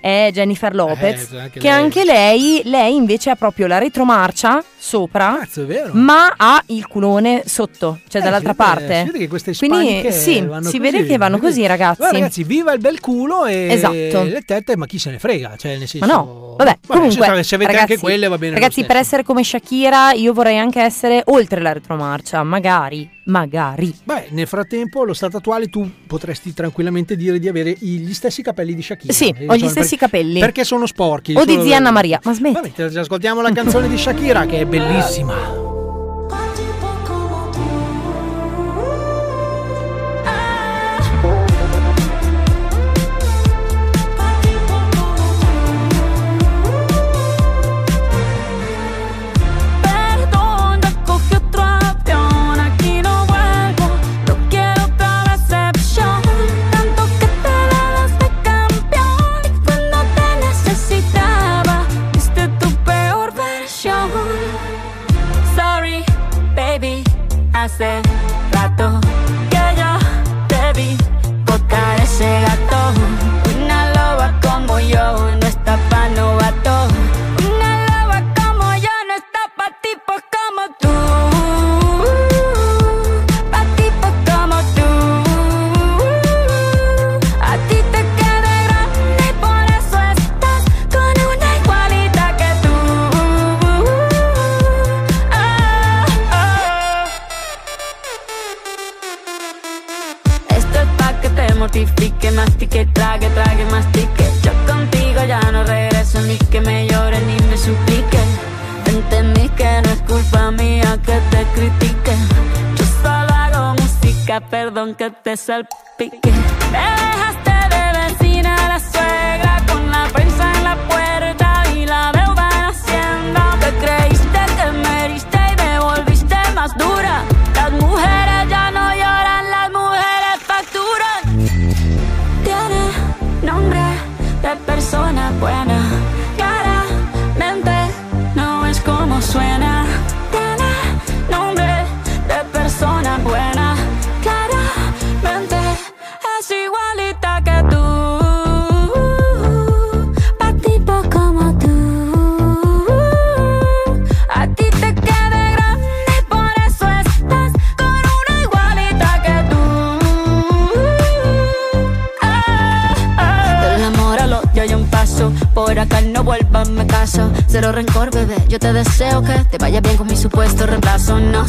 è Jennifer Lopez, eh, anche che lei. anche lei lei invece ha proprio la retromarcia sopra, Cazzo, è vero. ma ha il culone sotto, cioè eh, dall'altra si vede, parte. Si vede che queste Quindi sì, vanno si così, vede che vanno vede. così, ragazzi. Guarda, ragazzi, viva il bel culo e esatto. le tette, ma chi se ne frega, cioè nel senso, ma no, vabbè, vabbè comunque se, se avete ragazzi, anche quelle va bene. Ragazzi, per essere come Shakira, io vorrei anche essere oltre la retromarcia, magari. Magari. Beh, nel frattempo, allo stato attuale, tu potresti tranquillamente dire di avere gli stessi capelli di Shakira. Sì, ho gli stessi per... capelli. Perché sono sporchi. O di zia Anna Maria. Ma smetti. Vabbè, ascoltiamo la canzone di Shakira, che è bellissima. hace rato que yo te vi botar ese gato. Una loba como yo no está pa' novato. Una loba como yo no está pa' tipos como tú, pa' tipos como tú. A ti te queda grande y por eso estás con una igualita que tú. Oh, oh. Esto es pa' que te mortifique, mastique, trague, trague, mastique. Yo contigo ya no regreso, ni que me llore ni me suplique. Entendí que no es culpa mía que te critique. Yo solo hago música, perdón que te salpique. Me dejaste de vecina a la suegra con la prensa en la puerta y la deuda en Hacienda. Te creíste que me heriste y me volviste más dura. Las mujeres ya no lloran, las mujeres facturan. Tiene nombre de persona buena, claramente no es como suena. Tiene nombre de persona buena, claramente es igualita que tú, pa' tipo como tú. A ti te queda grande y por eso estás con una igualita que tú. Ah, ah. Del amor al odio hay un paso, por acá no vuelvas, me caso. Cero rencor, bebé, yo te deseo que te vaya bien con mi supuesto reemplazo. No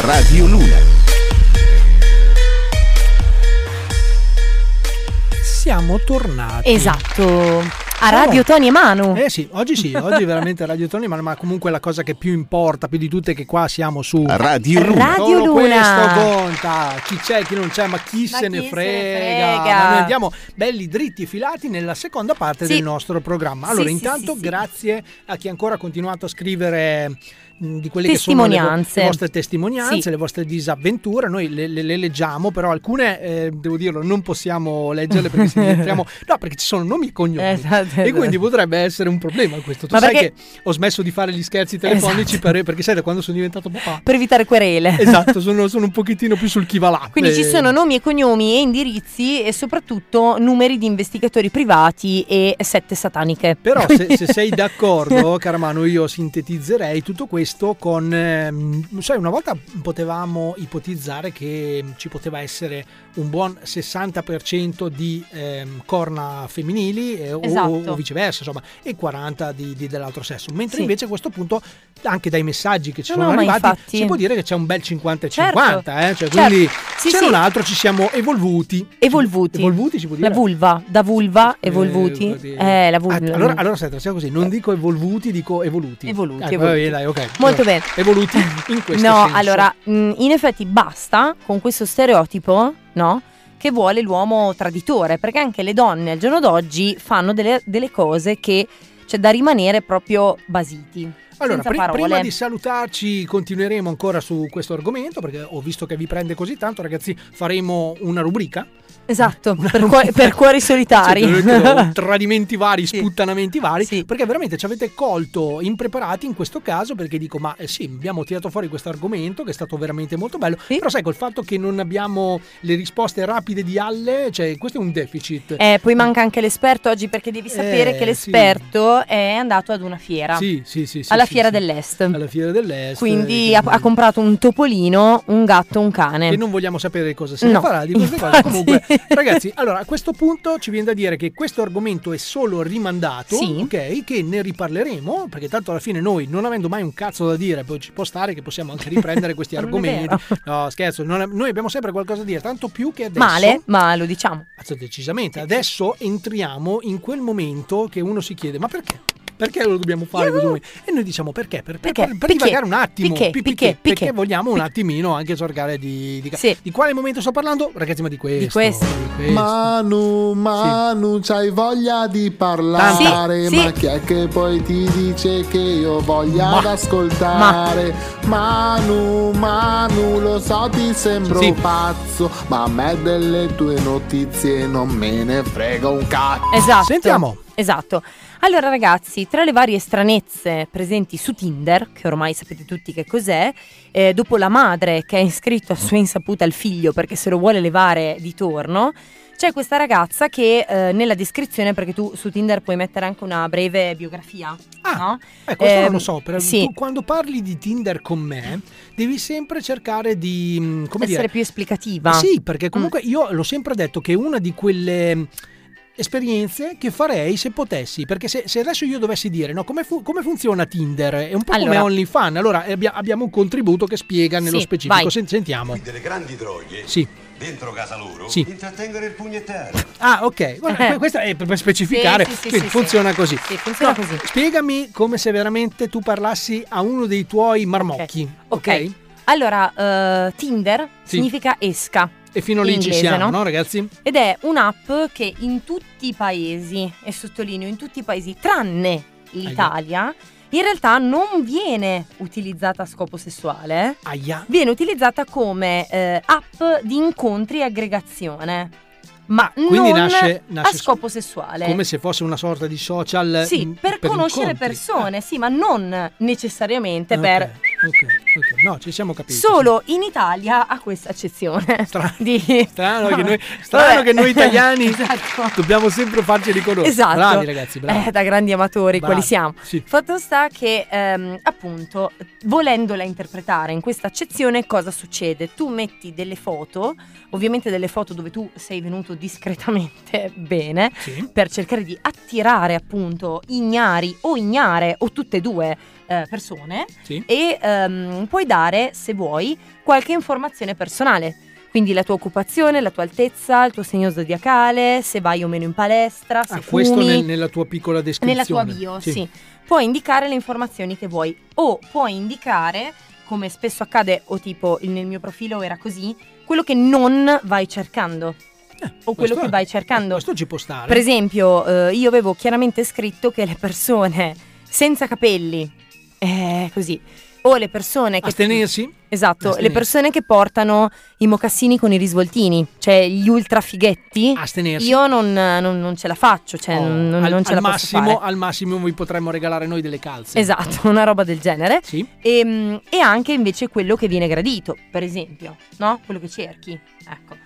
Radio Luna. Siamo tornati. Esatto. A Radio oh. Tony e Manu. Eh sì, oggi sì, oggi veramente Radio Tony e Manu, ma comunque la cosa che più importa, più di tutte, è che qua siamo su Radio Luna. Radio Luna. Questo conta, chi c'è, chi non c'è, ma chi, ma se, chi ne se ne frega. Ma noi andiamo belli dritti e filati nella seconda parte sì. del nostro programma. Allora, sì, intanto sì, sì, grazie sì. a chi ancora ha continuato a scrivere di quelle che sono le, vo- le vostre testimonianze, sì. le vostre disavventure. Noi le, le, le leggiamo, però alcune, eh, devo dirlo, non possiamo leggerle perché se entriamo... No, perché ci sono nomi e cognomi, esatto, esatto. E quindi potrebbe essere un problema questo. Tu Ma sai perché... che ho smesso di fare gli scherzi telefonici, esatto. per, perché sai da quando sono diventato papà? Per evitare querele. Esatto, sono, sono un pochettino più sul chi va là. Quindi eh... ci sono nomi e cognomi e indirizzi e soprattutto numeri di investigatori privati e sette sataniche. Però se, se sei d'accordo, cara Manu, io sintetizzerei tutto questo con ehm, sai, una volta potevamo ipotizzare che ci poteva essere un buon sessanta per cento di ehm, corna femminili, eh, esatto. o, o viceversa, insomma, e quaranta di, di dell'altro sesso, mentre sì. invece a questo punto anche dai messaggi che ci no, sono no, arrivati infatti... si può dire che c'è un bel cinquanta e certo. cinquanta, eh? Cioè, certo. quindi sì, c'è sì. un altro, ci siamo evolvuti evolvuti, evolvuti si può dire? La vulva, da vulva evolvuti, eh, eh, la vulva. Ah, allora, allora senta, siamo così, non dico evolvuti, dico evoluti evoluti, eh, evoluti. Vabbè, dai, ok. Molto bene. Evoluti in questo no, senso. No, allora, in effetti basta con questo stereotipo, no? Che vuole l'uomo traditore, perché anche le donne al giorno d'oggi fanno delle, delle cose che c'è da rimanere proprio basiti. Allora, pr- prima di salutarci continueremo ancora su questo argomento, perché ho visto che vi prende così tanto, ragazzi, faremo una rubrica. Esatto, una per, rubrica. Cuori, per cuori solitari. Cioè, tradimenti vari, sì. sputtanamenti vari, sì. perché veramente ci avete colto impreparati in questo caso, perché dico, ma eh sì, abbiamo tirato fuori questo argomento che è stato veramente molto bello, sì. però sai, col fatto che non abbiamo le risposte rapide di Alle, cioè questo è un deficit. Eh, poi manca anche l'esperto oggi, perché devi sapere eh, che l'esperto sì. è andato ad una fiera. Sì, sì, sì. sì alla Fiera dell'Est. Alla Fiera dell'Est. Quindi eh, ha, ha comprato un topolino, un gatto, un cane. E non vogliamo sapere cosa si no. farà di queste cose. Comunque, ragazzi, allora a questo punto ci viene da dire che questo argomento è solo rimandato, sì. ok? Che ne riparleremo, perché tanto alla fine noi, non avendo mai un cazzo da dire, poi ci può stare che possiamo anche riprendere questi argomenti. No, scherzo, non, noi abbiamo sempre qualcosa da dire, tanto più che adesso. Male, ma lo diciamo. Cazzo, decisamente. Adesso entriamo in quel momento che uno si chiede, ma perché? Perché lo dobbiamo fare così? E noi diciamo perché? Per, per, perché? per, per divagare un attimo. Piqué, Piqué, Piqué, Piqué. Perché vogliamo un attimino anche cercare di... Di, sì. di quale momento sto parlando? Ragazzi, ma di questo. Di questo. Di questo. Manu, Manu, sì. c'hai voglia di parlare. Sì, ma sì. chi è che poi ti dice che io voglia ma. ad ascoltare? Ma. Manu, Manu, lo so ti sembro sì. pazzo, ma a me delle tue notizie non me ne frega un cazzo. Esatto. Sentiamo. Esatto. Allora ragazzi, tra le varie stranezze presenti su Tinder, che ormai sapete tutti che cos'è, eh, dopo la madre che ha iscritto a sua insaputa il figlio perché se lo vuole levare di torno, c'è questa ragazza che eh, nella descrizione, perché tu su Tinder puoi mettere anche una breve biografia. Ah, no? eh, questo eh, non lo so, però sì. tu quando parli di Tinder con me devi sempre cercare di... come essere dire, più esplicativa. Sì, perché comunque mm. io l'ho sempre detto che una di quelle... esperienze che farei se potessi, perché se, se adesso io dovessi dire no, come, fu- come funziona Tinder è un po' allora. come OnlyFans, allora abbi- abbiamo un contributo che spiega nello sì, specifico. Sen- sentiamo delle grandi droghe sì dentro casa loro sì. intrattengono il pugnetaro. Ah, ok, guarda, questo è per specificare. Sì, sì, sì, sì, funziona sì. così, sì, funziona no, così. Spiegami come se veramente tu parlassi a uno dei tuoi marmocchi. Ok, okay? okay. Allora uh, Tinder sì. significa esca. E fino lì inglese, ci siamo, no? no ragazzi? Ed è un'app che in tutti i paesi, e sottolineo in tutti i paesi, tranne l'Italia, Aia. in realtà non viene utilizzata a scopo sessuale. Aia. Viene utilizzata come eh, app di incontri e aggregazione. Ma ah, quindi non nasce, nasce a scopo sessuale. Come se fosse una sorta di social. Sì, in, per, per conoscere incontri. persone, ah. sì, ma non necessariamente okay. per... Okay, okay. No, ci siamo capiti. Solo sì. in Italia ha questa accezione. Strano, di... strano, no. che, noi, strano che noi italiani esatto. dobbiamo sempre farci riconoscere. Esatto. Bravi ragazzi, bravi. Eh, da grandi amatori, bravi. Quali siamo. Sì. Fatto sta che ehm, appunto, volendola interpretare in questa accezione, cosa succede? Tu metti delle foto, ovviamente delle foto dove tu sei venuto discretamente bene, sì. per cercare di attirare appunto ignari o ignare o tutte e due eh, persone sì. e eh, puoi dare, se vuoi, qualche informazione personale, quindi la tua occupazione, la tua altezza, il tuo segno zodiacale, se vai o meno in palestra, se ah, fumi, questo nel, nella tua piccola descrizione, nella tua bio, sì. sì. Puoi indicare le informazioni che vuoi o puoi indicare, come spesso accade, o tipo nel mio profilo era così, quello che non vai cercando. Eh, o quello che vai cercando. Questo ci può stare. Per esempio, eh, io avevo chiaramente scritto che le persone senza capelli, eh, così o le persone che astenersi? Esatto, astenersi. Le persone che portano i mocassini con i risvoltini, cioè gli ultra fighetti, astenersi. Io non, non, non ce la faccio, cioè oh, non, al, non ce al la massimo, posso fare. Al massimo vi potremmo regalare noi delle calze. Esatto, una roba del genere. Sì. E, e anche invece quello che viene gradito, per esempio, no? Quello che cerchi, ecco.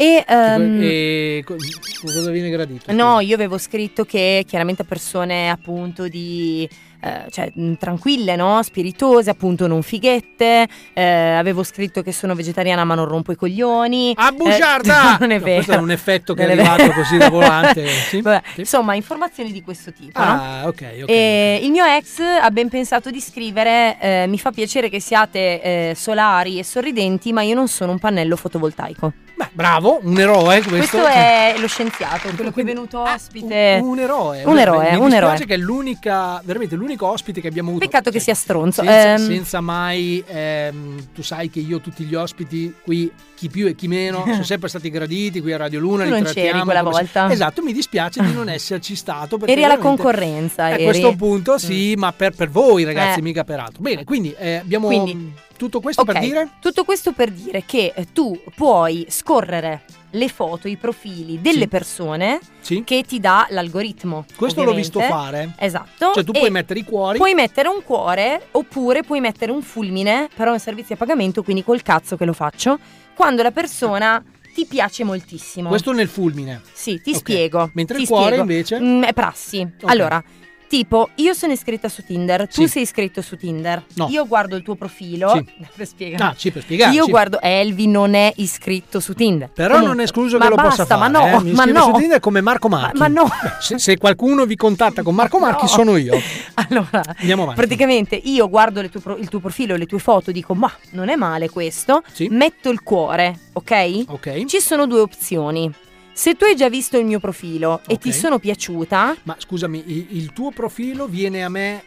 E, um, e cosa viene gradito? No, io avevo scritto che chiaramente persone appunto di eh, cioè tranquille, no? Spiritose, appunto non fighette. Eh, avevo scritto che sono vegetariana ma non rompo i coglioni. A bugiarda! Eh, non è vero. No, questo è un effetto che non è, è arrivato così da volante. Sì? Vabbè, sì. Insomma, informazioni di questo tipo. Ah, no? Okay, okay, e ok. Il mio ex ha ben pensato di scrivere: eh, mi fa piacere che siate eh, solari e sorridenti, ma io non sono un pannello fotovoltaico. Beh, bravo, un eroe questo. Questo è lo scienziato, quello che è venuto ospite. Un, un eroe. Un eroe, un eroe. Che è l'unica, veramente l'unico ospite che abbiamo avuto. Peccato che sia stronzo. Senza, ehm. senza mai, ehm, tu sai che io tutti gli ospiti qui, chi più e chi meno, sono sempre stati graditi qui a Radio Luna. Tu li non c'eri quella volta. Se... Esatto, mi dispiace di non esserci stato. Perché eri alla concorrenza. A eri. questo punto sì, mm. ma per, per voi ragazzi, eh. mica per altro. Bene, quindi eh, abbiamo... Quindi. Tutto questo okay. per dire? Tutto questo per dire che tu puoi scorrere le foto, i profili delle sì. persone sì. che ti dà l'algoritmo. Questo ovviamente. L'ho visto fare. Esatto. Cioè tu e puoi mettere i cuori. Puoi mettere un cuore oppure puoi mettere un fulmine, però è un servizio a pagamento, quindi col cazzo che lo faccio, quando la persona... ti piace moltissimo. Questo nel fulmine. Sì, ti okay. spiego. Mentre ti il cuore spiego. invece? Mm, è prassi. Okay. Allora... Tipo, io sono iscritta su Tinder, tu sì. sei iscritto su Tinder, no. io guardo il tuo profilo, sì. per spiegare. No, sì, per spiegare. Io sì. guardo, Elvi non è iscritto su Tinder. Però comunque, non è escluso che lo basta, possa fare. Ma no, eh. Mi ma no. su Tinder come Marco Marchi. Ma, ma no. Se, se qualcuno vi contatta con Marco Marchi no. sono io. Allora, andiamo avanti. Praticamente io guardo le tue pro, il tuo profilo, le tue foto, dico ma non è male questo, sì. metto il cuore, ok? Ok. Ci sono due opzioni. Se tu hai già visto il mio profilo okay. e ti sono piaciuta... Ma scusami, il, il tuo profilo viene a me...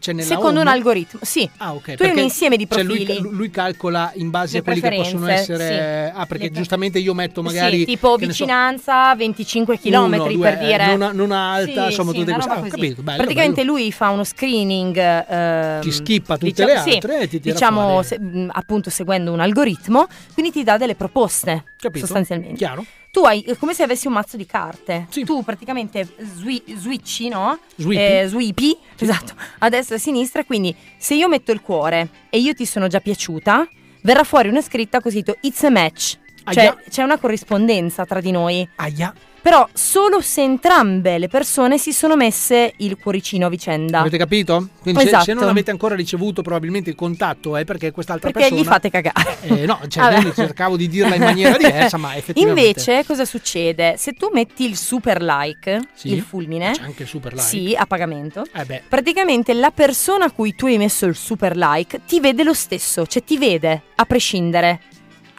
Cioè nella secondo home? Un algoritmo, sì. Ah, ok. Tu hai un insieme di profili. Cioè lui, lui calcola in base le a quelli che possono essere... Sì. Ah, perché le giustamente io metto magari... Sì, tipo vicinanza, so, venticinque chilometri uno, due, per dire... Non, non alta, sì, insomma sì, tutte queste... Ah, ho capito, bello, praticamente bello. Lui fa uno screening... Ehm, ti schippa tutte diciamo, le altre sì, e ti tira diciamo, se, appunto seguendo un algoritmo, quindi ti dà delle proposte, capito? Sostanzialmente. Chiaro. Tu hai come se avessi un mazzo di carte. Sì. Tu praticamente swi- switchi, no? Swipi. Eh, swipi, esatto, a destra e a sinistra. Quindi se io metto il cuore e io ti sono già piaciuta, verrà fuori una scritta così, it's a match. Cioè Aia. C'è una corrispondenza tra di noi. Aia. Però solo se entrambe le persone si sono messe il cuoricino a vicenda. Avete capito? Quindi esatto. se, se non avete ancora ricevuto probabilmente il contatto è perché quest'altra perché persona... Perché gli fate cagare. Eh, no, cioè, cercavo di dirla in maniera diversa, ma effettivamente... Invece cosa succede? Se tu metti il super like, sì, il fulmine... C'è anche il super like. Sì, a pagamento. Eh beh. Praticamente la persona a cui tu hai messo il super like ti vede lo stesso, cioè ti vede a prescindere.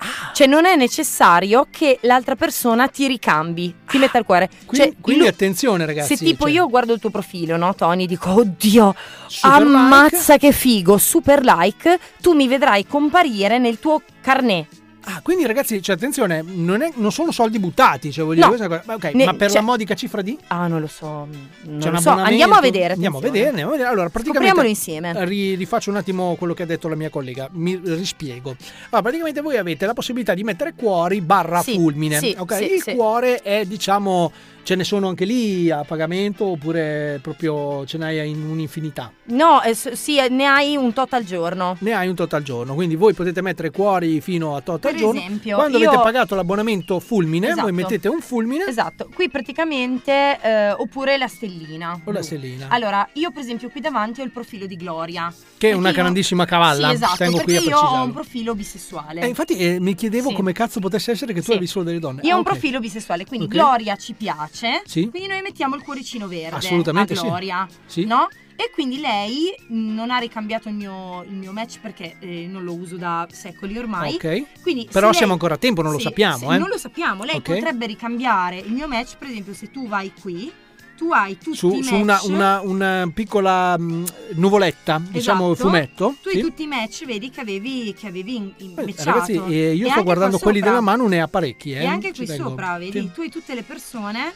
Ah. Cioè non è necessario che l'altra persona ti ricambi, ti metta il cuore. Quindi, cioè, quindi lui, attenzione ragazzi. Se tipo cioè... io guardo il tuo profilo, no Tony, dico oddio, super ammazza like. Che figo, super like, tu mi vedrai comparire nel tuo carnet. Ah, quindi ragazzi, cioè attenzione, non, è, non sono soldi buttati, cioè voglio no. dire questa cosa. Okay, ne, ma per cioè, la modica cifra di? Ah, non lo so. Non cioè, lo so. Andiamo a vedere. Andiamo a vedere, andiamo a vedere. Allora, praticamente insieme. Ri, rifaccio un attimo quello che ha detto la mia collega, mi rispiego. Allora, praticamente voi avete la possibilità di mettere cuori barra sì, fulmine. Sì, okay? sì, Il sì. cuore è, diciamo, ce ne sono anche lì a pagamento oppure proprio ce n'hai in un'infinità? No, eh, sì, ne hai un tot al giorno. Ne hai un tot al giorno, quindi voi potete mettere cuori fino a tot al giorno. Per esempio, quando io... avete pagato l'abbonamento fulmine, esatto. voi mettete un fulmine. Esatto, qui praticamente eh, oppure la stellina. O la stellina. Allora, io per esempio qui davanti ho il profilo di Gloria. Che è una io... grandissima cavalla. Sì, esatto, Tengo perché qui a io ho un profilo bisessuale. Eh, infatti eh, mi chiedevo sì. come cazzo potesse essere che tu sì. avevi solo delle donne. Io ho ah, un okay. profilo bisessuale, quindi okay. Gloria ci piace. Sì. Quindi noi mettiamo il cuoricino verde assolutamente a Gloria, sì. Sì. no? E quindi lei non ha ricambiato il mio, il mio match perché eh, non lo uso da secoli ormai. Okay. Quindi però siamo lei, ancora a tempo, non sì, lo sappiamo. Eh. Non lo sappiamo, lei okay. potrebbe ricambiare il mio match, per esempio se tu vai qui, tu hai tutti su, i match. Su una, una, una piccola mh, nuvoletta, esatto. diciamo fumetto. Tu hai sì. tutti i match, vedi che avevi, che avevi in, in Beh, ragazzi, eh, io e sto guardando quelli sopra, della mano, ne ha parecchi. Eh. E anche Ci qui tengo. sopra, vedi, sì. tu hai tutte le persone...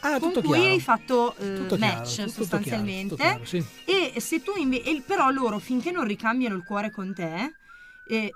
ah, con cui hai fatto eh, tutto match chiaro, sostanzialmente. Tutto chiaro, tutto chiaro, sì. E se tu invece, però loro finché non ricambiano il cuore con te. E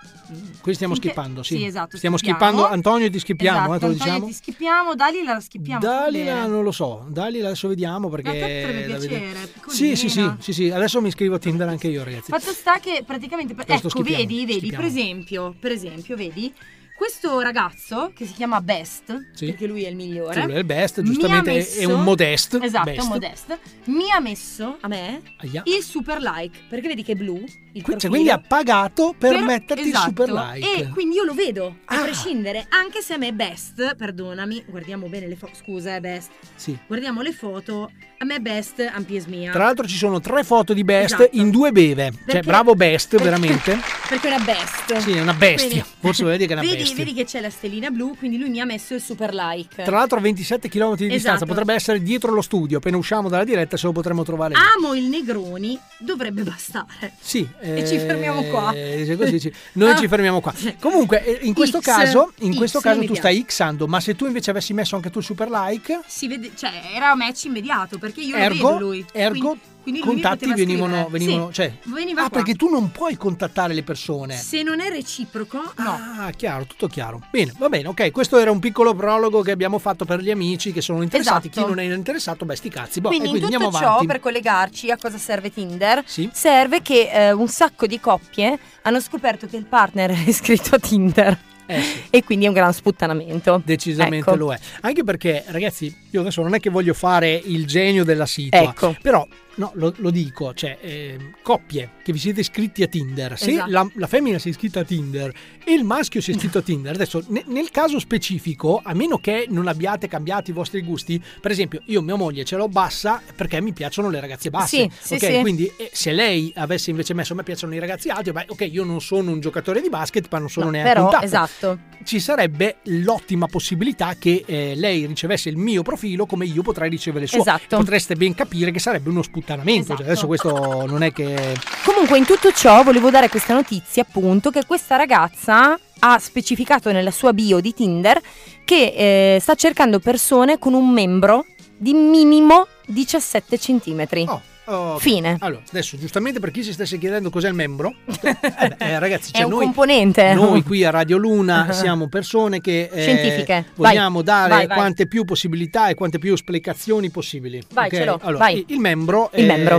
qui stiamo schippando, sì. Sì, esatto, stiamo schippando. Antonio ti schippiamo, esatto, eh, Antonio diciamo? Ti schippiamo, Dalila la schippiamo. Dalila non lo so, Dalila adesso vediamo perché la piacere, sì, sì, sì, sì, sì, adesso mi iscrivo a Tinder anche io, ragazzi. Fatto sta che praticamente per... ecco, schippiamo, vedi, vedi, schippiamo. per esempio, per esempio, vedi questo ragazzo che si chiama Best, sì, perché lui è il migliore. Lui è il best, giustamente messo, è un modest. Esatto, best. È un modest. Mi ha messo a me Aia. il super like, perché vedi che è blu. Il cioè, quindi ha pagato per, per metterti esatto, il super like. E quindi io lo vedo, ah. a prescindere, anche se a me Best, perdonami, guardiamo bene le foto, scusa, è Best. Sì. Guardiamo le foto, a me Best ampies mia. Tra l'altro ci sono tre foto di Best, esatto, in due beve. Perché? Cioè, bravo Best, veramente. Perché è una Best. Sì, è una bestia. Quindi, forse vedi che è una vedi, bestia. Vedi che c'è la stellina blu, quindi lui mi ha messo il super like. Tra l'altro a ventisette chilometri di esatto. distanza, potrebbe essere dietro lo studio, appena usciamo dalla diretta se lo potremmo trovare lì. Amo il Negroni, dovrebbe bastare. Sì. E eh, ci fermiamo qua. Così, ci, noi ah. ci fermiamo qua. Comunque, in questo X, caso, in X, questo caso tu stai xando, ma se tu invece avessi messo anche tu il super like, si vede, cioè era un match immediato perché io ergo, lo vedo lui. Ergo, quindi, quindi lui contatti venivano, venivano sì, cioè, veniva ah, qua. Perché tu non puoi contattare le persone. Se non è reciproco, no. Ah, chiaro, tutto chiaro. Bene, va bene, ok. Questo era un piccolo prologo che abbiamo fatto per gli amici che sono interessati. Esatto. Chi non è interessato, beh, sti cazzi. Boh, quindi, e quindi in tutto andiamo ciò avanti. Per collegarci a cosa serve Tinder, sì, serve che eh, un sacco di coppie hanno scoperto che il partner è iscritto a Tinder. Eh sì. E quindi è un gran sputtanamento. Decisamente, ecco, lo è. Anche perché, ragazzi, io adesso non è che voglio fare il genio della situa, ecco, però no, lo, lo dico, cioè eh, coppie che vi siete iscritti a Tinder, se esatto, la, la femmina si è iscritta a Tinder e il maschio si è iscritto a Tinder, adesso ne, nel caso specifico, a meno che non abbiate cambiato i vostri gusti, per esempio io mia moglie ce l'ho bassa perché mi piacciono le ragazze basse, sì, sì, ok, sì, quindi eh, se lei avesse invece messo a me piacciono i ragazzi alti, beh, ok, io non sono un giocatore di basket ma non sono no, neanche però, un tappo, esatto, ci sarebbe l'ottima possibilità che eh, lei ricevesse il mio profilo come io potrei ricevere il suo, esatto, potreste ben capire che sarebbe uno sputtanamento. Esatto. Cioè adesso questo non è che... Comunque in tutto ciò volevo dare questa notizia, appunto, che questa ragazza ha specificato nella sua bio di Tinder che eh, sta cercando persone con un membro di minimo diciassette centimetri. Oh. Oh, fine. Allora, adesso giustamente per chi si stesse chiedendo cos'è il membro, eh, eh, ragazzi, cioè è un noi, componente. Noi qui a Radio Luna uh-huh. siamo persone che eh, scientifiche. Vogliamo vai, dare vai, vai. quante più possibilità e quante più spiegazioni possibili. Vai, okay? Ce l'ho. Allora, vai. Il membro. Il, è... membro.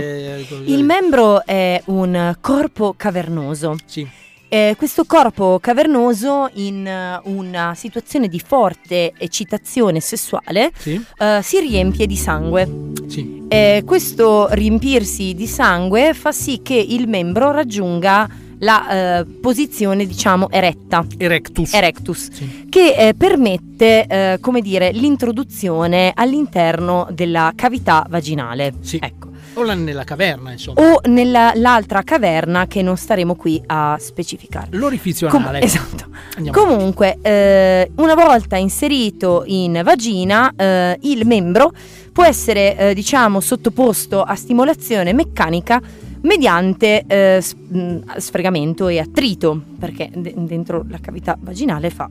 il membro è un corpo cavernoso. Sì. Eh, questo corpo cavernoso in una situazione di forte eccitazione sessuale sì. eh, si riempie di sangue. Sì. Eh, questo riempirsi di sangue fa sì che il membro raggiunga la eh, posizione, diciamo, eretta. Erectus. Erectus, sì. Che eh, permette, eh, come dire, l'introduzione all'interno della cavità vaginale. Sì. Ecco. O nella caverna, insomma. O nell'altra caverna che non staremo qui a specificare. L'orifizio anale. Com- esatto. Andiamo. Comunque, eh, una volta inserito in vagina, eh, il membro può essere, eh, diciamo, sottoposto a stimolazione meccanica mediante eh, sfregamento e attrito, perché de- dentro la cavità vaginale fa...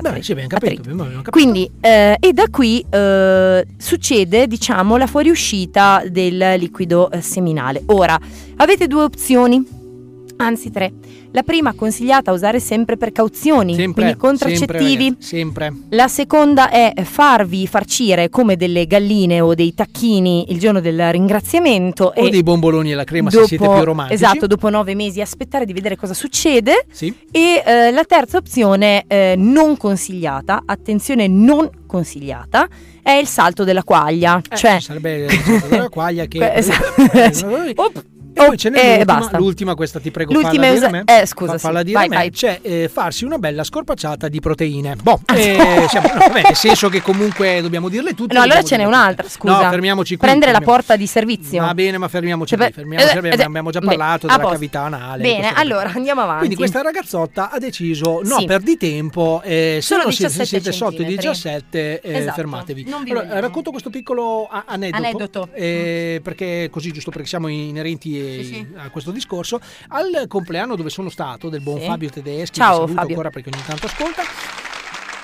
Beh, sì, abbiamo capito, abbiamo capito. Quindi eh, e da qui eh, succede, diciamo, la fuoriuscita del liquido eh, seminale. Ora avete due opzioni, anzi tre. La prima consigliata a usare sempre per cauzioni, sempre, quindi contraccettivi, sempre, sempre. La seconda è farvi farcire come delle galline o dei tacchini il giorno del ringraziamento o e dei bomboloni alla crema dopo, se siete più romantici. Esatto, dopo nove mesi aspettare di vedere cosa succede. Sì. E eh, la terza opzione eh, non consigliata, attenzione non consigliata, è il salto della quaglia, eh, cioè sarebbe il salto della quaglia che esatto. E poi ce n'è eh, l'ultima, basta. l'ultima, questa ti prego, l'ultima falla usa- dire a me, eh, scusa, falla sì. dire vai, a me, vai. Cioè eh, farsi una bella scorpacciata di proteine. Boh, eh, siamo, no, vabbè, nel senso che comunque dobbiamo dirle tutte. No, allora ce n'è un'altra, scusa. No, fermiamoci qui. Prendere fermiamo. la porta di servizio. Va bene, ma fermiamoci qui, fermiamoci, eh, abbiamo, abbiamo già parlato beh, della cavità anale. Bene, allora andiamo avanti. Quindi questa ragazzotta ha deciso, no, sì. perdi tempo, eh, se no siete, siete sotto i diciassette, eh, esatto. fermatevi. Allora, racconto questo piccolo aneddoto, perché così, giusto perché siamo inerenti Sì, sì. a questo discorso, al compleanno dove sono stato del buon sì. Fabio Tedeschi, ciao, che saluto Fabio. ancora perché ogni tanto ascolta.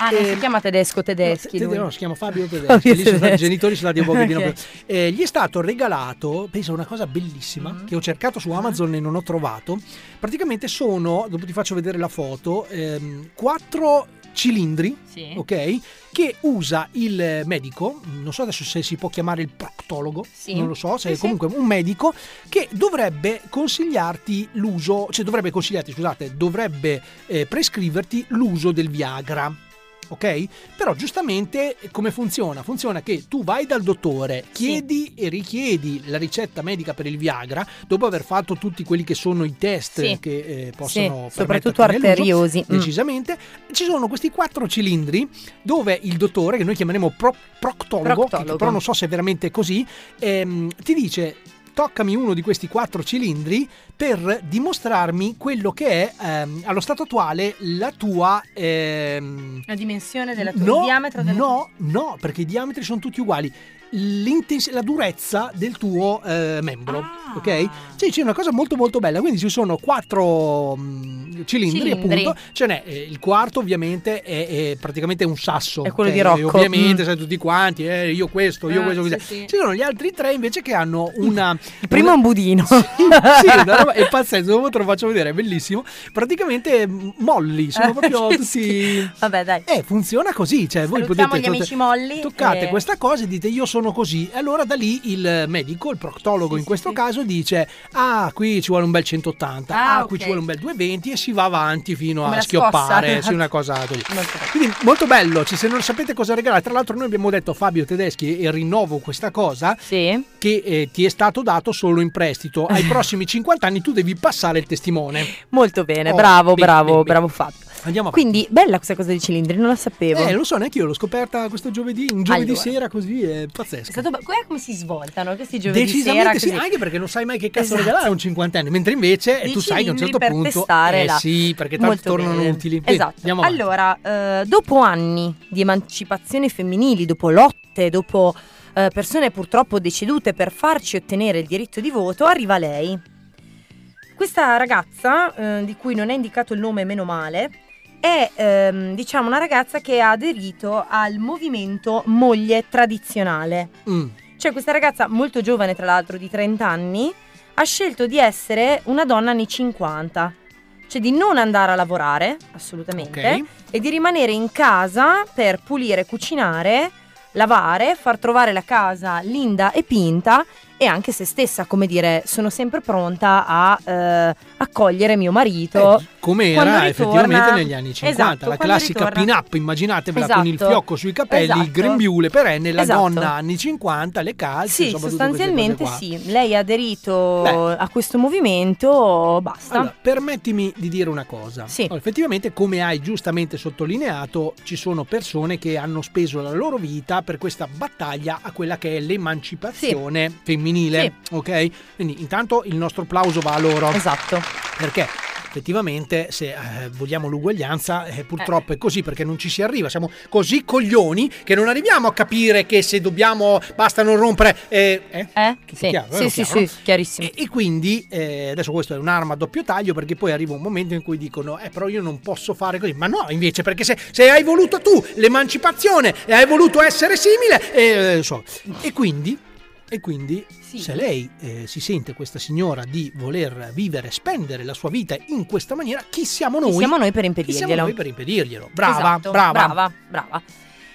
Ah, non eh, si chiama tedesco tedeschi. No, lui. no, si chiama Fabio Tedeschi. Lì sono stati, i genitori sono andati un po' okay. Pochino. Eh, gli è stato regalato, pensa, una cosa bellissima mm-hmm. che ho cercato su Amazon mm-hmm. e non ho trovato. Praticamente sono, dopo ti faccio vedere la foto, ehm, quattro cilindri, sì. ok, che usa il medico, non so adesso se si può chiamare il proctologo, sì. non lo so, se sì, comunque sì. un medico che dovrebbe consigliarti l'uso, cioè dovrebbe consigliarti, scusate, dovrebbe eh, prescriverti l'uso del Viagra. Ok? Però giustamente come funziona? Funziona che tu vai dal dottore, chiedi sì. e richiedi la ricetta medica per il Viagra dopo aver fatto tutti quelli che sono i test sì. che eh, possono sì. soprattutto arteriosi. Mm. Decisamente. Ci sono questi quattro cilindri dove il dottore, che noi chiameremo pro- proctologo, proctologo. Che però non so se è veramente così, ehm, ti dice: toccami uno di questi quattro cilindri per dimostrarmi quello che è ehm, allo stato attuale la tua ehm... la dimensione della tua no, il diametro del... no no perché i diametri sono tutti uguali, l'intens- la durezza del tuo eh, membro ah. ok, cioè, c'è una cosa molto molto bella, quindi ci sono quattro mh, cilindri, cilindri appunto, ce n'è eh, il quarto ovviamente è, è praticamente un sasso, è quello okay? di Rocco ovviamente mm. sai tutti quanti eh, io questo io ah, questo, questo. Sì, sì. Ci sono gli altri tre invece che hanno una il primo è un budino sì, sì, una roba, è pazzesco, dopo te lo faccio vedere, è bellissimo, praticamente molli sono proprio sì, sì. Vabbè dai eh, funziona così, cioè voi potete gli amici molli toccate e... questa cosa e dite io sono così, allora da lì il medico, il proctologo sì, in questo sì. caso dice ah qui ci vuole un bel centottanta ah, ah okay. qui ci vuole un bel duecentoventi e si va avanti fino come a schioppare sì, una cosa così. Quindi molto bello, cioè, se non sapete cosa regalare, tra l'altro noi abbiamo detto Fabio Tedeschi e rinnovo questa cosa sì. che eh, ti è stato dato solo in prestito, ai prossimi cinquanta anni tu devi passare il testimone. Molto bene, oh, bravo bene, bravo bene, bravo Fabio. Andiamo avanti. Quindi bella questa cosa dei cilindri, non la sapevo. Eh, lo so, neanche io l'ho scoperta questo giovedì, un giovedì allora. Sera così, è pazzesco. È stato be- guarda come si svoltano questi giovedì sera così. Decisamente sì, anche perché non sai mai che cazzo esatto. regalare a un cinquantenne, mentre invece di tu sai che a un certo per punto eh la... sì, perché tanto molto tornano bene. Utili. Esatto. Bene, allora, eh, dopo anni di emancipazione femminili, dopo lotte, dopo eh, persone purtroppo decedute per farci ottenere il diritto di voto, arriva lei. Questa ragazza, eh, di cui non è indicato il nome, meno male, è ehm, diciamo una ragazza che ha aderito al movimento moglie tradizionale. Mm. Cioè questa ragazza molto giovane, tra l'altro di trenta anni, ha scelto di essere una donna nei cinquanta, cioè di non andare a lavorare assolutamente okay. e di rimanere in casa per pulire, cucinare, lavare, far trovare la casa linda e pinta e anche se stessa, come dire, sono sempre pronta a eh, accogliere mio marito eh, come era effettivamente negli anni cinquanta esatto, la classica ritorna... pin-up, immaginatevela esatto. con il fiocco sui capelli, esatto. il grembiule perenne, la esatto. donna anni cinquanta, le calze sì, insomma, sostanzialmente sì, lei ha aderito beh. A questo movimento, basta. Allora, permettimi di dire una cosa sì. allora, effettivamente come hai giustamente sottolineato ci sono persone che hanno speso la loro vita per questa battaglia a quella che è l'emancipazione sì. femminile Sì. ok? Quindi intanto il nostro applauso va a loro. Esatto. Perché effettivamente se eh, vogliamo l'uguaglianza eh, purtroppo eh. è così, perché non ci si arriva, siamo così coglioni che non arriviamo a capire che se dobbiamo basta non rompere eh, eh? Eh? Sì. Chiaro, sì, sì, chiaro, sì, no? sì, chiarissimo e, e quindi eh, adesso questo è un'arma a doppio taglio, perché poi arriva un momento in cui dicono eh però io non posso fare così, ma no invece, perché se, se hai voluto tu l'emancipazione e hai voluto essere simile eh, so. e quindi E quindi sì. se lei eh, si sente, questa signora, di voler vivere, spendere la sua vita in questa maniera, chi siamo noi? Chi siamo noi per impedirglielo? Chi siamo noi per impedirglielo? Brava, esatto, brava, brava, brava.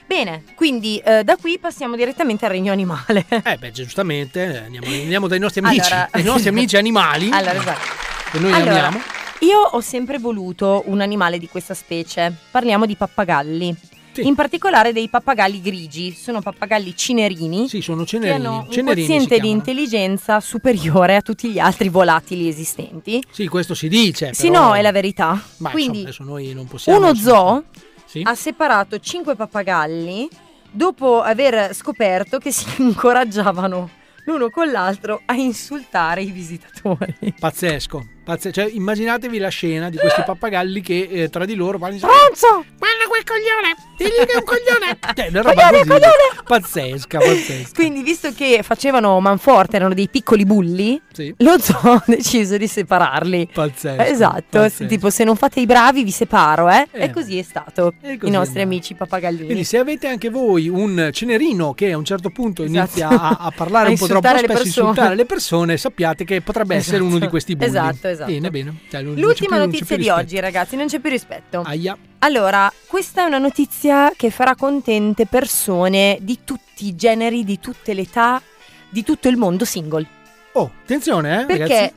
Bene, quindi eh, da qui passiamo direttamente al regno animale. Eh beh, giustamente, eh, andiamo, andiamo dai nostri amici, allora, dai nostri amici animali. Allora, esatto. Che noi allora, amiamo. Io ho sempre voluto un animale di questa specie. Parliamo di pappagalli. Sì. In particolare dei pappagalli grigi, sono pappagalli cinerini. Sì, sono cinerini. Che hanno un cinerini quoziente di intelligenza superiore a tutti gli altri volatili esistenti. Sì, questo si dice. Sì, però... no, è la verità. Ma quindi insomma, adesso noi non possiamo. Uno zoo sì? ha separato cinque pappagalli dopo aver scoperto che si incoraggiavano l'uno con l'altro a insultare i visitatori. Pazzesco. Pazz- cioè, immaginatevi la scena di questi pappagalli che eh, tra di loro parlano. Pronto! Parla quel coglione! Digli che è un coglione! Cioè, una roba coglione, così, coglione! Pazzesca, pazzesca. Quindi, visto che facevano manforte, erano dei piccoli bulli, sì, lo zoo ha deciso di separarli. Pazzesco. Esatto, pazzesco. Tipo, se non fate i bravi vi separo, eh? eh. E così è stato, e così i nostri amici pappagallini. Quindi, se avete anche voi un cenerino che a un certo punto, esatto, inizia a, a parlare a un po' troppo spesso, insultare le persone, sappiate che potrebbe, esatto, essere uno di questi bulli. Esatto, esatto. Bene, bene. Cioè, l'ultima più, notizia di oggi, ragazzi, non c'è più rispetto. Aia. Allora, questa è una notizia che farà contente persone di tutti i generi, di tutte le età, di tutto il mondo single. Oh, attenzione, eh, perché ragazzi,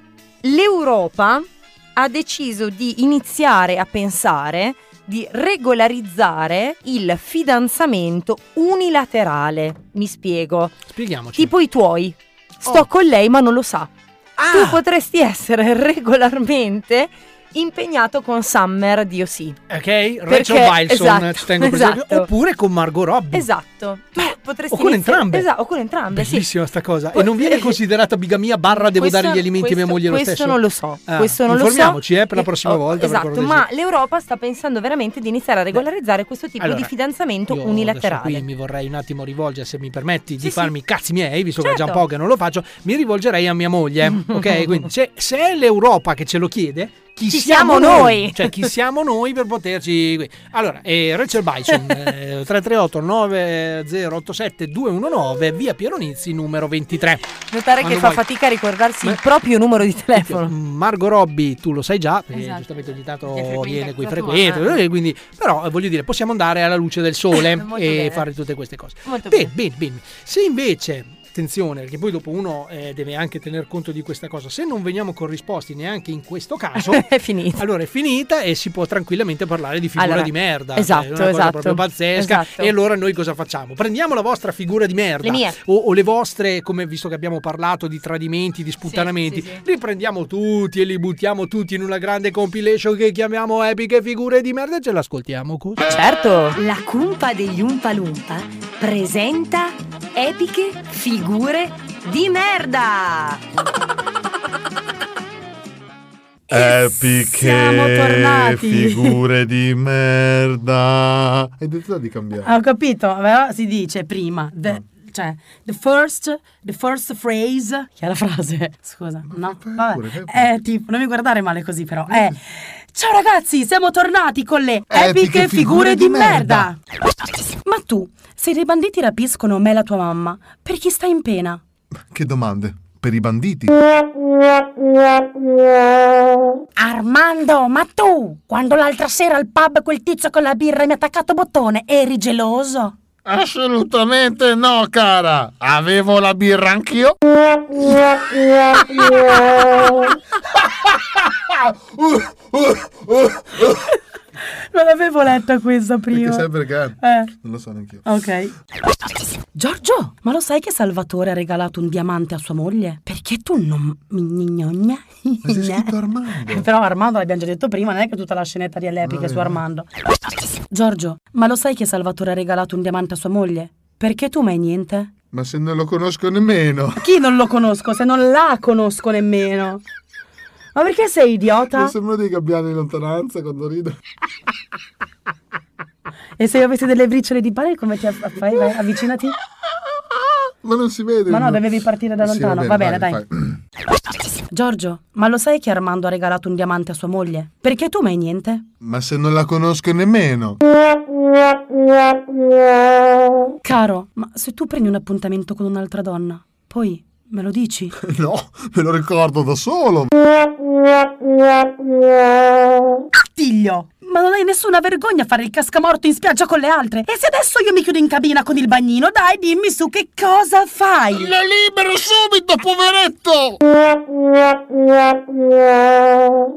l'Europa ha deciso di iniziare a pensare di regolarizzare il fidanzamento unilaterale. Mi spiego. Spieghiamoci. Tipo i tuoi. Sto oh. con lei ma non lo sa. Ah. Tu potresti essere regolarmente impegnato con Summer Diosi, ok? Rachel Bilson, esatto, tengo presente, esatto, oppure con Margot Robbie, esatto, tu potresti o con iniziare, entrambe, esatto, o con entrambe, bellissima, sì, sta cosa. Poi, e non viene considerata bigamia barra devo questo, dare gli alimenti questo, a mia moglie lo stesso, questo non lo so, ah, questo non lo so, informiamoci eh, per la prossima oh, volta, esatto, ma l'Europa sta pensando veramente di iniziare a regolarizzare questo tipo allora, di fidanzamento io unilaterale. Qui mi vorrei un attimo rivolgere, se mi permetti, sì, di sì. farmi cazzi miei, visto certo. che è già un po' che non lo faccio, mi rivolgerei a mia moglie, ok? Quindi se, se è l'Europa che ce lo chiede, chi ci siamo, siamo noi? noi? Cioè, chi siamo noi per poterci. Allora, eh, Rachel Bison, eh, tre tre otto nove zero otto sette due uno nove, via Piero Nizzi, numero ventitré. Notare che fa vai. fatica a ricordarsi Ma... il proprio numero di telefono. Margot Robbie, tu lo sai già, perché esatto. giustamente ogni tanto viene qui frequente. Quindi, però, voglio dire, possiamo andare alla luce del sole e bene. fare tutte queste cose. Molto bene, bene, bene. Se invece. Attenzione, perché poi dopo uno eh, deve anche tener conto di questa cosa. Se non veniamo corrisposti neanche in questo caso, è finita. Allora è finita e si può tranquillamente parlare di figura allora, di merda. Esatto, cioè, è una esatto. cosa proprio pazzesca. Esatto. E allora noi cosa facciamo? Prendiamo la vostra figura di merda. Le mie. O, o le vostre, come visto che abbiamo parlato di tradimenti, di sputtanamenti, sì, sì, sì. li prendiamo tutti e li buttiamo tutti in una grande compilation che chiamiamo Epiche Figure di Merda e ce l'ascoltiamo così. Certo. La Cumpa degli Umpa Lumpa presenta Epiche Figure Figure di merda! Epiche siamo tornati. Figure di merda! Hai detto di cambiare. Ho capito, però si dice prima. The, no. Cioè, the first, the first phrase. Che è la frase? Scusa, Ma no? Pure, vabbè. Pure. È tipo, non mi guardare male così, però. È. Ciao ragazzi, siamo tornati con le epiche figure, figure di, di merda. merda. Ma tu, se dei banditi rapiscono me e la tua mamma, per chi stai in pena? Che domande? Per i banditi. Armando, ma tu, quando l'altra sera al pub quel tizio con la birra mi ha attaccato bottone, eri geloso? Assolutamente no, cara. Avevo la birra anch'io. Uh, uh, uh, uh. Non l'avevo letta questa prima. Perché sai perché? Eh. Non lo so neanche io. Ok. Giorgio, ma lo sai che Salvatore ha regalato un diamante a sua moglie? Perché tu non mignogna? Ma sei scritto Armando. Però Armando l'abbiamo già detto prima, non è che tutta la scenetta di Epiche su Armando. Giorgio, ma lo sai che Salvatore ha regalato un diamante a sua moglie? Perché tu mai niente? Ma se non lo conosco nemmeno. Chi non lo conosco? Se non la conosco nemmeno. Ma perché sei idiota? Mi sembra dei gabbiani in lontananza quando rido. E se io avessi delle briciole di pane, come ti fai? Vai, avvicinati. Ma non si vede. Ma no, dovevi partire da lontano. Sì, va bene, va bene vai, dai. Vai. Giorgio, ma lo sai che Armando ha regalato un diamante a sua moglie? Perché tu mai niente? Ma se non la conosco nemmeno. Caro, ma se tu prendi un appuntamento con un'altra donna, poi... me lo dici? No, me lo ricordo da solo. Attilio, ma non hai nessuna vergogna a fare il cascamorto in spiaggia con le altre? E se adesso io mi chiudo in cabina con il bagnino, dai, dimmi su che cosa fai? Le libero subito, poveretto!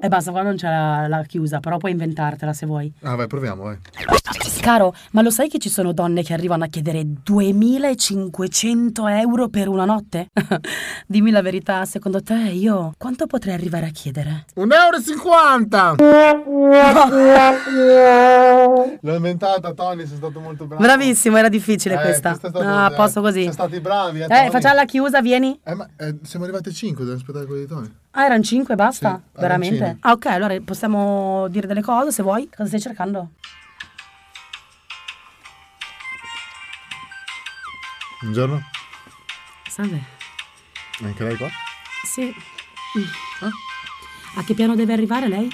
E basta, qua non c'è la, la chiusa, però puoi inventartela se vuoi. Ah, vai, proviamo, vai. Caro, ma lo sai che ci sono donne che arrivano a chiedere duemilacinquecento euro per una notte? Dimmi la verità, secondo te io quanto potrei arrivare a chiedere? un euro e cinquanta! L'ho inventata, Tony, sei stato molto bravo. Bravissimo, era difficile eh, questa. Ah, posso così. Siamo stati bravi. Eh, eh facciamo la chiusa, vieni. Eh, ma eh, siamo arrivati a cinque, dobbiamo aspettare quelli di Tony. Ah, erano cinque e basta? Sì, veramente? Arancini. Ah, ok, allora possiamo dire delle cose se vuoi. Cosa stai cercando? Buongiorno. Salve. Anche lei qua? Sì. Mm. Ah. A che piano deve arrivare lei?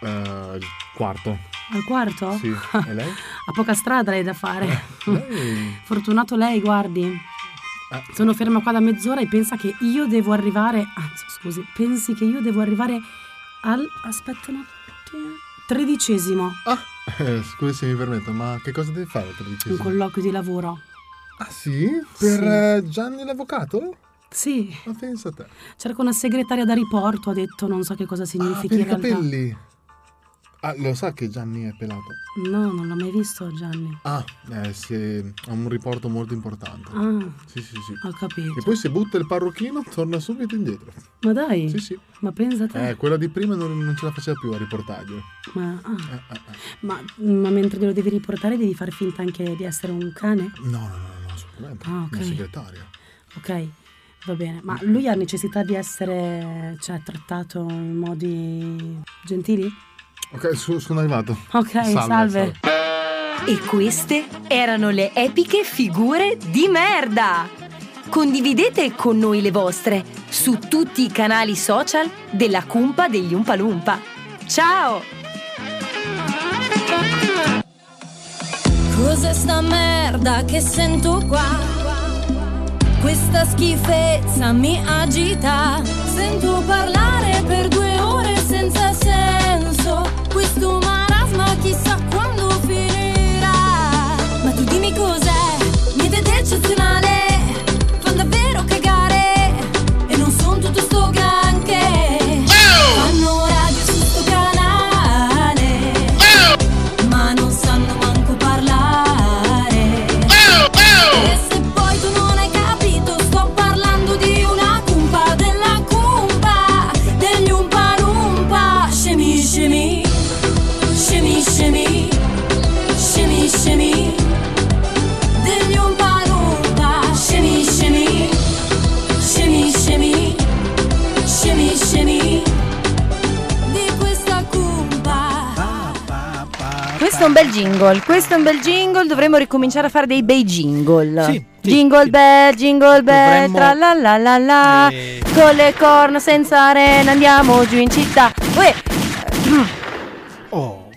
Uh, quarto. Al quarto? Sì. E lei? Ha poca strada lei da fare. Lei... Fortunato lei, guardi. Ah. Sono ferma qua da mezz'ora e pensa che io devo arrivare. Anzi, scusi, pensi che io devo arrivare al. Aspetta un attimo. Tredicesimo. Ah, eh, scusi se mi permetto, ma che cosa deve fare al tredicesimo? Un colloquio di lavoro. Ah, sì? Per sì. Gianni l'avvocato? Sì. Ma pensa a te. Cerco una segretaria da riporto, ha detto, non so che cosa significhi. Ah, per in realtà. I capelli. Ah, lo sa che Gianni è pelato? No, non l'ho mai visto Gianni. Ah, eh, se ha un riporto molto importante. Ah, sì, sì, sì. Ho capito. E poi se butta il parrucchino torna subito indietro. Ma dai? Sì, sì. Ma pensa te. Eh, quella di prima non, non ce la faceva più a riportarglielo. Ma, ah. eh, eh, eh. ma, ma mentre glielo devi riportare devi far finta anche di essere un cane? No, no, no, no, assolutamente. Ah, ok. Una segretaria. Ok. Va bene, ma lui ha necessità di essere, cioè, trattato in modi gentili? Ok, su, sono arrivato. Ok, salve, salve. salve. E queste erano le epiche figure di merda. Condividete con noi le vostre su tutti i canali social della Cumpa degli Umpa Lumpa. Ciao! Cos'è sta merda che sento qua? Questa schifezza mi agita. Sento parlare per due ore senza senso. Questo marasma chissà quando finirà. Ma tu dimmi cos'è? Niente di eccezionale. Fanno davvero cagare. E non son tutto sto granché. Fanno radio su sto canale, ma non sanno manco parlare. E se poi tu non hai Questo è un bel jingle, questo è un bel jingle, dovremmo ricominciare a fare dei bei jingle. Sì, sì, jingle sì. Bell, jingle bell, dovremmo... tra la la la la, eh. Con le corna senza rena andiamo giù in città. Uè. Oh.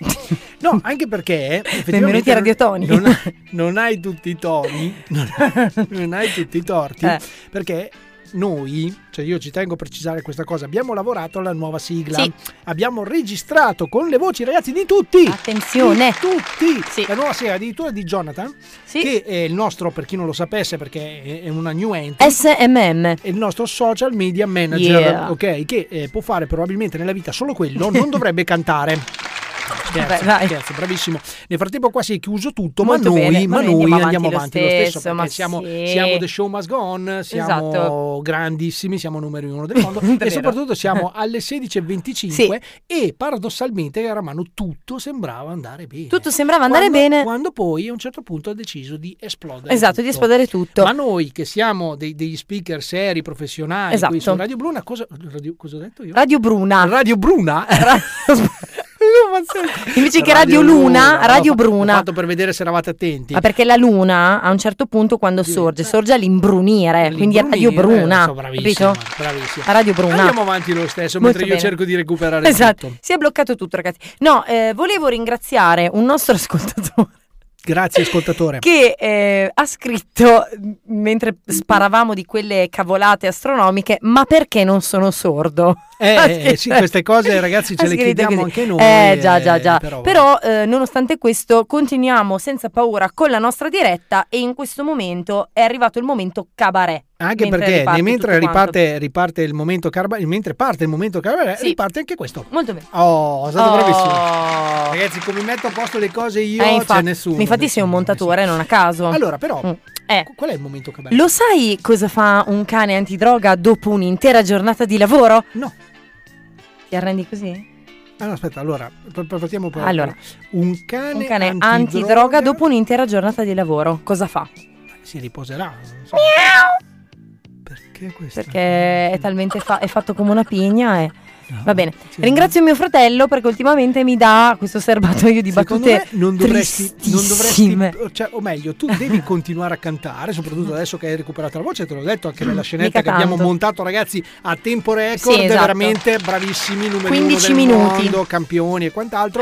No, anche perché benvenuti a Radio Tony. Non, non, non hai tutti i toni, non, non hai tutti i torti, eh. Perché... Noi, cioè io ci tengo a precisare questa cosa, abbiamo lavorato alla nuova sigla, sì. Abbiamo registrato con le voci, ragazzi, di tutti. Attenzione! Di tutti! Sì. La nuova sigla addirittura di Jonathan, sì. Che è il nostro, per chi non lo sapesse, perché è una new entry, S M M. È il nostro social media manager, yeah. Ok? Che eh, può fare probabilmente nella vita solo quello, non dovrebbe cantare. Scherzo, beh, scherzo, bravissimo. Nel frattempo qua si è chiuso tutto. Molto ma noi, bene, ma noi andiamo, avanti, andiamo avanti lo stesso, lo stesso perché siamo, sì. Siamo The Show Must Go On. Siamo esatto. Grandissimi, siamo numero uno del mondo. E soprattutto siamo alle sedici e venticinque, sì. E paradossalmente a Ramano tutto sembrava andare bene. Tutto sembrava andare quando, bene quando poi a un certo punto ha deciso di esplodere. Esatto, tutto. Di esplodere tutto. Ma noi che siamo dei, degli speaker seri, professionali, esatto. Qui su Radio Bruna. Cosa, radio, cosa ho detto io? Radio Bruna. Radio Bruna? Invece che Radio, Radio Luna, Luna, Radio Bruna. Ho fatto per vedere se eravate attenti. Ma perché la luna a un certo punto quando sorge, sorge all'imbrunire, quindi a Radio Bruna. So, bravissima, bravissima. A Radio Bruna. Andiamo avanti lo stesso, molto mentre bene. Io cerco di recuperare. Esatto. Tutto. Si è bloccato tutto, ragazzi. No, eh, volevo ringraziare un nostro ascoltatore. Grazie ascoltatore. Che eh, ha scritto mentre sparavamo di quelle cavolate astronomiche, ma perché non sono sordo? Eh, eh sì, queste cose ragazzi ce le chiediamo così. Anche noi. Eh già già già. Però, però eh, nonostante questo continuiamo senza paura con la nostra diretta e in questo momento è arrivato il momento cabaret. Anche mentre perché mentre riparte, riparte il momento cabaret, mentre parte il momento cabaret, sì. Riparte anche questo. Molto bene. Oh, è stato oh. bravissimo. Ragazzi, come metto a posto le cose io eh, infatti, c'è nessuno. Infatti sei un montatore, nessuno. Non a caso. Allora però, mm. eh. qual è il momento cabaret? Lo sai cosa fa un cane antidroga dopo un'intera giornata di lavoro? No. Ti arrendi così? Ah, no, aspetta, allora, partiamo per allora, un cane, un cane antidroga, antidroga dopo un'intera giornata di lavoro, cosa fa? Si riposerà. Non so. Miau! Che è questo? Perché è talmente fa- è fatto come una pigna e... No, va bene, cioè, ringrazio mio fratello perché ultimamente mi dà questo serbatoio di battute non dovresti, non dovresti cioè, o meglio, tu devi continuare a cantare, soprattutto adesso che hai recuperato la voce, te l'ho detto anche nella scenetta Mica che tanto. abbiamo montato, ragazzi, a tempo record, sì, esatto. veramente bravissimi, numero uno del minuti. mondo, campioni e quant'altro.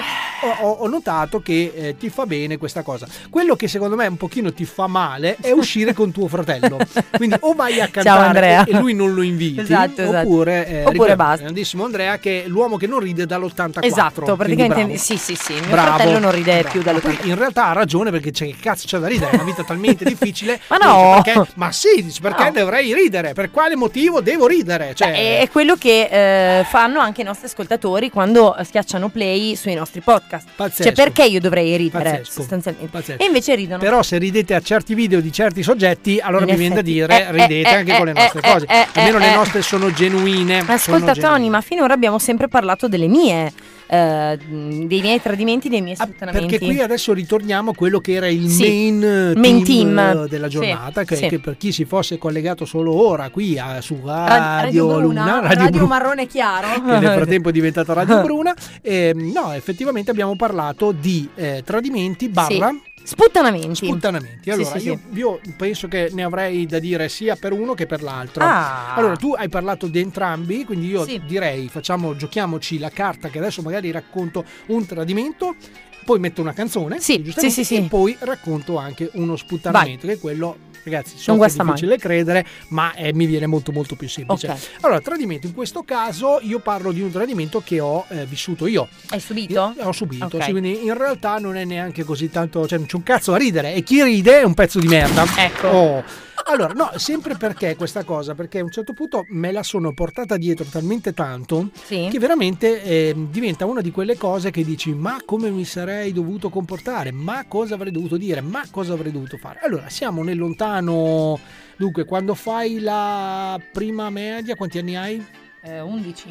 Ho, ho notato che eh, ti fa bene questa cosa. Quello che secondo me un pochino ti fa male è uscire con tuo fratello, quindi o vai a cantare e, e lui non lo inviti, esatto, esatto. oppure, eh, oppure basta. Grandissimo Andrea, che è l'uomo che non ride dall'ottantaquattro. Esatto, praticamente sì, sì, sì. Mio bravo, fratello non ride bravo. più dall'ottantaquattro. In realtà ha ragione, perché c'è, che cazzo c'è da ridere? È una vita talmente difficile. Ma no! Perché, ma sì, perché no. dovrei ridere? Per quale motivo devo ridere? Cioè, Beh, è quello che eh, fanno anche i nostri ascoltatori quando schiacciano play sui nostri podcast. Pazzesco. Cioè, perché io dovrei ridere pazzesco, sostanzialmente? Pazzesco. E invece ridono. Però se ridete a certi video di certi soggetti, allora in mi viene da dire eh, ridete eh, anche eh, con le nostre eh, cose. Eh, Almeno eh, le nostre eh. sono genuine. Ascolta, Tony, ma finora abbiamo sempre parlato delle mie eh, dei miei tradimenti, dei miei sfruttamenti, ah, perché qui adesso ritorniamo a quello che era il sì. main, main team, team della giornata, sì. Che, sì. che per chi si fosse collegato solo ora qui a, su Radio, Radio Luna, Luna Radio, Radio Bru- Marrone Chiaro, che nel frattempo è diventata Radio Bruna, eh, no, effettivamente abbiamo parlato di eh, tradimenti barra sì. Sputtanamenti. Sputtanamenti. Allora, sì, sì, io, sì. io penso che ne avrei da dire sia per uno che per l'altro. Ah. Allora, tu hai parlato di entrambi, quindi io sì. direi facciamo, giochiamoci la carta che adesso magari racconto un tradimento, poi metto una canzone, sì, giustamente, sì, sì, sì. e poi racconto anche uno sputtanamento, Vai. che è quello, ragazzi, so non che è difficile mai. credere, ma eh, mi viene molto molto più semplice. Okay. Allora, tradimento, in questo caso io parlo di un tradimento che ho eh, vissuto io. Hai subito? Io, ho subito, okay. sì, quindi in realtà non è neanche così tanto, cioè non c'è un cazzo a ridere, e chi ride è un pezzo di merda. Ecco. Oh. Allora, no, sempre perché questa cosa? Perché a un certo punto me la sono portata dietro talmente tanto sì. che veramente eh, diventa una di quelle cose che dici, ma come mi sarei dovuto comportare? Ma cosa avrei dovuto dire? Ma cosa avrei dovuto fare? Allora, siamo nel lontano... Dunque, quando fai la prima media, quanti anni hai? Eh, undici.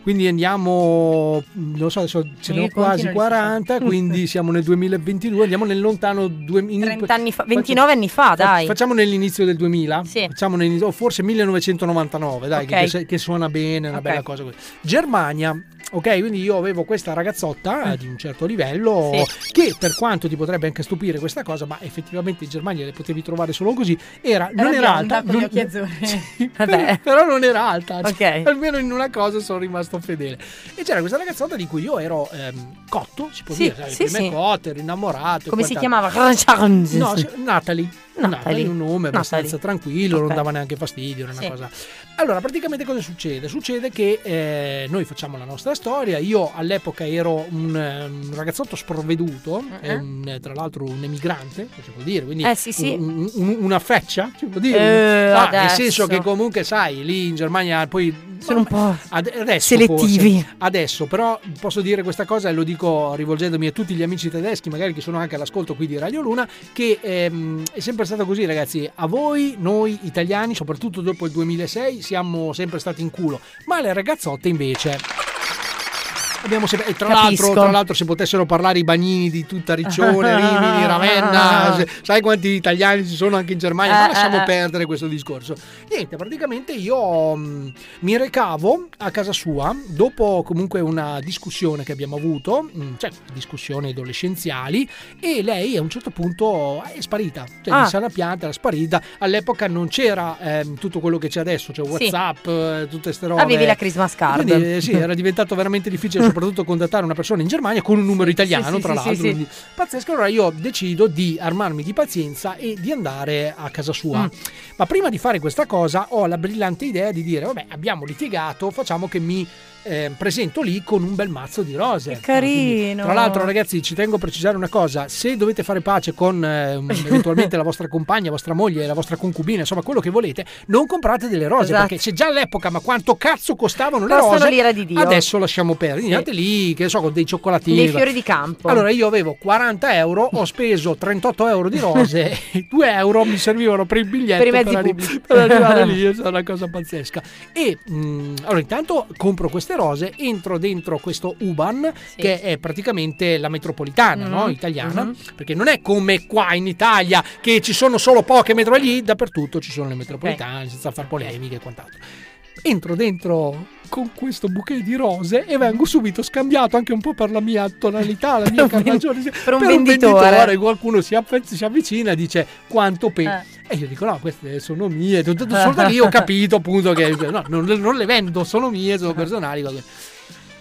Quindi andiamo, non so, adesso ce ne ho quasi quaranta, quindi siamo nel duemilaventidue, andiamo nel lontano... Due, in, trenta anni fa, ventinove facciamo, anni fa, dai. Facciamo nell'inizio del duemila, sì. facciamo nell'inizio, o forse millenovecentonovantanove, dai, okay. che, che suona bene, è una okay. bella cosa. Germania, ok, quindi io avevo questa ragazzotta mm. di un certo livello, sì. che per quanto ti potrebbe anche stupire questa cosa, ma effettivamente in Germania le potevi trovare solo così, era, era non era alta, con gli occhi azzurri. Sì, Vabbè. Però non era alta, okay. cioè, almeno in una cosa sono rimasto fedele. E c'era questa ragazzotta di cui io ero ehm, cotto, si può sì, dire, sì, sì. cotto, ero innamorato. Come si chiamava? No, Natalie. Natalie, un nome abbastanza tranquillo, okay. non dava neanche fastidio, era una sì. cosa. Allora, praticamente cosa succede? Succede che eh, noi facciamo la nostra storia, io all'epoca ero un, un ragazzotto sprovveduto, uh-huh. ehm, tra l'altro un emigrante, si può dire, quindi eh, sì, sì. Un, un, una freccia, si può dire. Eh, ah, nel senso che comunque sai, lì in Germania poi sono un po' ad- adesso selettivi. Forse. Adesso però posso dire questa cosa, e lo dico rivolgendomi a tutti gli amici tedeschi, magari che sono anche all'ascolto qui di Radio Luna, che ehm, è sempre stato così, ragazzi, a voi, noi italiani, soprattutto dopo il duemilasei, siamo sempre stati in culo, ma le ragazzotte invece... Abbiamo sempre, e tra l'altro, tra l'altro, se potessero parlare i bagnini di tutta Riccione, Rimini, Ravenna, se, sai quanti italiani ci sono anche in Germania, ma lasciamo perdere questo discorso. Niente, praticamente io mh, mi recavo a casa sua dopo comunque una discussione che abbiamo avuto, mh, cioè discussioni adolescenziali, e lei a un certo punto è sparita, cioè ah. mi sa la pianta, era sparita. All'epoca non c'era eh, tutto quello che c'è adesso, cioè WhatsApp, sì. tutte ste robe. Avevi la Christmas card. Quindi, sì, era diventato veramente difficile soprattutto contattare una persona in Germania con un numero italiano, sì, sì, tra sì, l'altro sì, quindi, sì. pazzesco. Allora io decido di armarmi di pazienza e di andare a casa sua, mm. ma prima di fare questa cosa ho la brillante idea di dire, vabbè, abbiamo litigato, facciamo che mi eh, presento lì con un bel mazzo di rose. Che carino. Quindi, tra l'altro, ragazzi, ci tengo a precisare una cosa: se dovete fare pace con eh, eventualmente la vostra compagna, vostra moglie, la vostra concubina, insomma quello che volete, non comprate delle rose, esatto. perché se già all'epoca, ma quanto cazzo costavano le Costano rose, lira di Dio. Adesso lasciamo perdere. andate lì, che so, con dei cioccolatini, dei fiori di campo. Allora io avevo quaranta euro, ho speso trentotto euro di rose, due euro mi servivano per il biglietto, per i mezzi pubblici, per arrivare lì. È una cosa pazzesca. E mh, allora intanto compro queste rose, entro dentro questo U B A N, sì, che è praticamente la metropolitana, mm, no? italiana, mm-hmm, perché non è come qua in Italia che ci sono solo poche metro, lì dappertutto ci sono le metropolitane, okay, senza far polemiche e quant'altro. Entro dentro con questo bouquet di rose e vengo subito scambiato anche un po' per la mia tonalità, la mia carnagione, per, per un venditore. venditore Qualcuno si, aff- si avvicina e dice quanto pe... Eh. E io dico no, queste sono mie, tutto, tutto, solo da lì ho capito appunto che no, non, non le vendo, sono mie, sono personali, vabbè.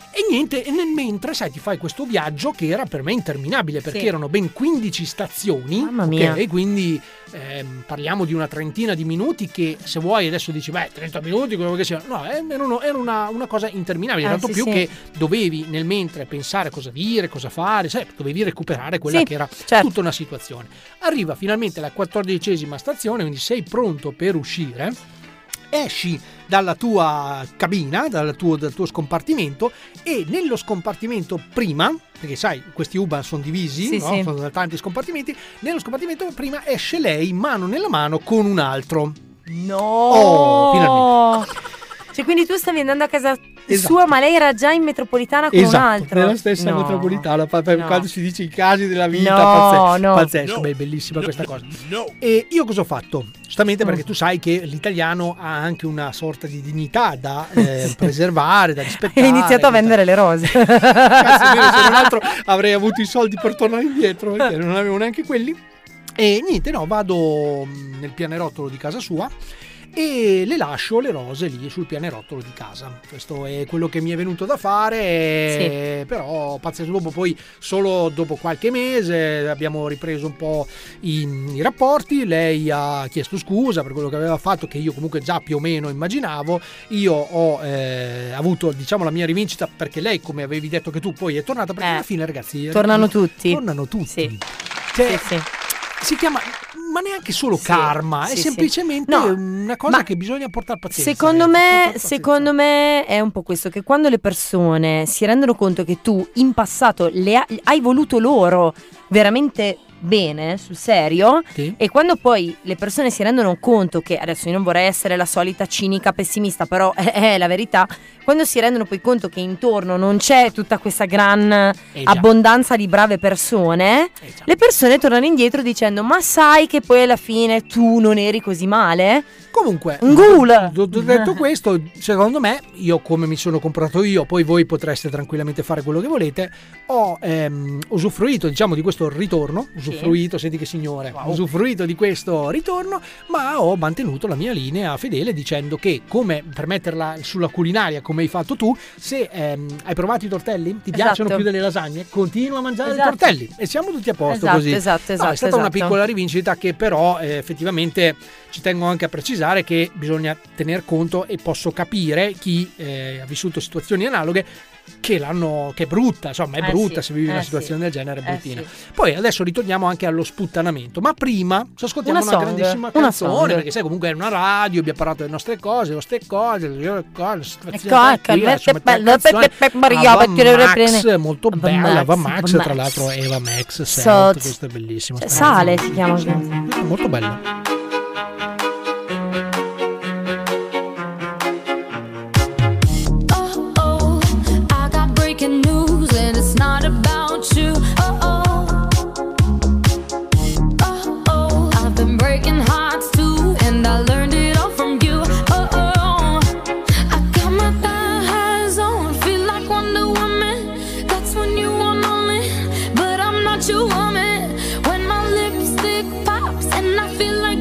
E niente, e nel mentre, sai, ti fai questo viaggio che era per me interminabile, perché sì, erano ben quindici stazioni. Mamma mia. Okay, quindi ehm, parliamo di una trentina di minuti che, se vuoi, adesso dici, beh, trenta minuti, quello che sia. No, era una, una cosa interminabile, ah, tanto sì, più sì, che dovevi nel mentre pensare cosa dire, cosa fare, sai, dovevi recuperare quella, sì, che era, certo, tutta una situazione. Arriva finalmente la quattordicesima stazione, quindi sei pronto per uscire, esci dalla tua cabina, dal tuo, dal tuo scompartimento, e nello scompartimento prima, perché sai questi U B A sono divisi, sì, no? Sì, sono tanti scompartimenti, nello scompartimento prima esce lei mano nella mano con un altro. No, oh, finalmente. Cioè, quindi tu stavi andando a casa, esatto, sua, ma lei era già in metropolitana con, esatto, un altro. Nella stessa, no, metropolitana, no, quando si dice i casi della vita, no, pazzesco, no, pazzesco, no, beh, bellissima, no, questa cosa. No. E io cosa ho fatto? Giustamente, perché tu sai che l'italiano ha anche una sorta di dignità da eh, sì, preservare, da rispettare. Hai iniziato a vendere le rose. Cazzo, vero, se non altro avrei avuto i soldi per tornare indietro, perché non avevo neanche quelli. E niente, no, vado nel pianerottolo di casa sua e le lascio le rose lì sul pianerottolo di casa. Questo è quello che mi è venuto da fare, sì, però pazzesco. Dopo, poi solo dopo qualche mese abbiamo ripreso un po' i, i rapporti, lei ha chiesto scusa per quello che aveva fatto, che io comunque già più o meno immaginavo. Io ho eh, avuto, diciamo, la mia rivincita, perché lei, come avevi detto che tu, poi è tornata, perché eh, alla fine, ragazzi, tornano tutti, tornano tutti, sì, cioè, sì, sì, si chiama, ma neanche solo, sì, karma, sì, è semplicemente, sì, no, una cosa che bisogna portare pazienza. Secondo me, secondo me è un po' questo, che quando le persone si rendono conto che tu in passato le ha, hai voluto loro veramente bene, sul serio, sì, e quando poi le persone si rendono conto che, adesso io non vorrei essere la solita cinica pessimista, però è, è la verità, quando si rendono poi conto che intorno non c'è tutta questa gran abbondanza di brave persone, le persone tornano indietro dicendo ma sai che poi alla fine tu non eri così male. Comunque, Google. D- d- detto questo, secondo me, io come mi sono comportato io, poi voi potreste tranquillamente fare quello che volete, ho ehm, usufruito, diciamo, di questo ritorno, usufruito, sì, senti che signore, wow, usufruito di questo ritorno, ma ho mantenuto la mia linea fedele, dicendo che, come per metterla sulla culinaria, come hai fatto tu, se ehm, hai provato i tortelli, ti, esatto, piacciono più delle lasagne, continua a mangiare, esatto, i tortelli e siamo tutti a posto, esatto, così. Esatto, esatto, no, è stata, esatto, una piccola rivincita che però eh, effettivamente ci tengo anche a precisare, che bisogna tener conto, e posso capire chi eh, ha vissuto situazioni analoghe, che l'hanno, che è brutta, insomma, è eh brutta, sì, se vivi eh una situazione, sì, del genere, è bruttina. Eh sì. Poi adesso ritorniamo anche allo sputtanamento, ma prima ci ascoltiamo una, una grandissima una canzone, song, perché sai comunque è una radio, abbiamo parlato delle nostre cose, le nostre cose, le cose, le cose, molto bella, Ava Max, tra l'altro Ava Max, questa è bellissima. Sale si chiama, molto bella. You want me, but I'm not your woman. When my lipstick pops and I feel like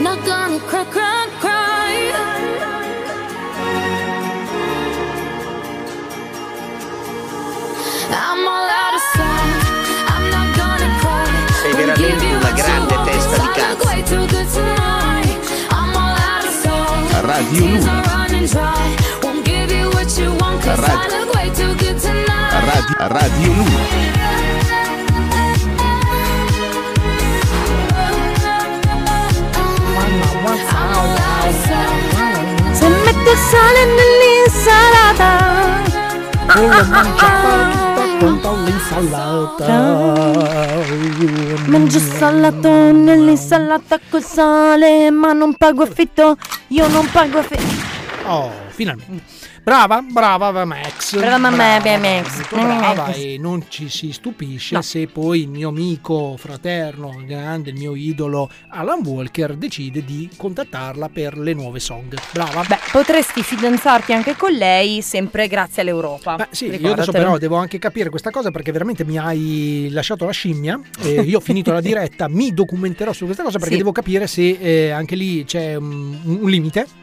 Not gonna cry, cry, cry. I'm all out of sight. I'm not gonna cry. Sei veramente una grande testa di cazzo. Radio Luna. Radio Radio, Radio Luna. Se mette sale nell'insalata, devo mangiare tutta l'insalata. Mangio salato nell'insalata col sale, ma non pago affitto, io non pago affitto. Oh, finalmente. Brava, brava Ava Max. Brava mamma, Ava Max. Brava, e non ci si stupisce, no, se poi il mio amico fraterno, il grande, il mio idolo Alan Walker decide di contattarla per le nuove song. Brava. Beh, potresti fidanzarti anche con lei, sempre grazie all'Europa. Beh, sì, ricordatelo. Io adesso però devo anche capire questa cosa, perché veramente mi hai lasciato la scimmia. Eh, io ho finito la diretta, mi documenterò su questa cosa, perché sì, devo capire se eh, anche lì c'è um, un limite.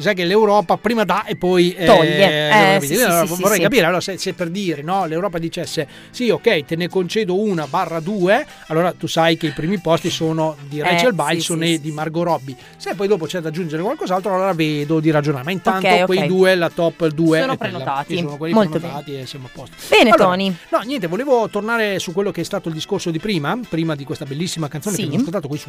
Sai che l'Europa prima dà e poi toglie. Eh, eh, sì, sì, allora, sì, vorrei sì, capire, allora, se, se per dire, no, l'Europa dicesse sì, ok, te ne concedo una barra due, allora tu sai che i primi posti sono di Rachel eh, Bilson sì, e sì, di Margot Robbie. Se poi dopo c'è da aggiungere qualcos'altro, allora vedo di ragionare, ma intanto okay, quei okay, due, la top due sono prenotati, la, sono quelli molto prenotati bene, e siamo a posto. Bene, allora, Tony. No, niente, volevo tornare su quello che è stato il discorso di prima, prima di questa bellissima canzone sì, che abbiamo ascoltato qui su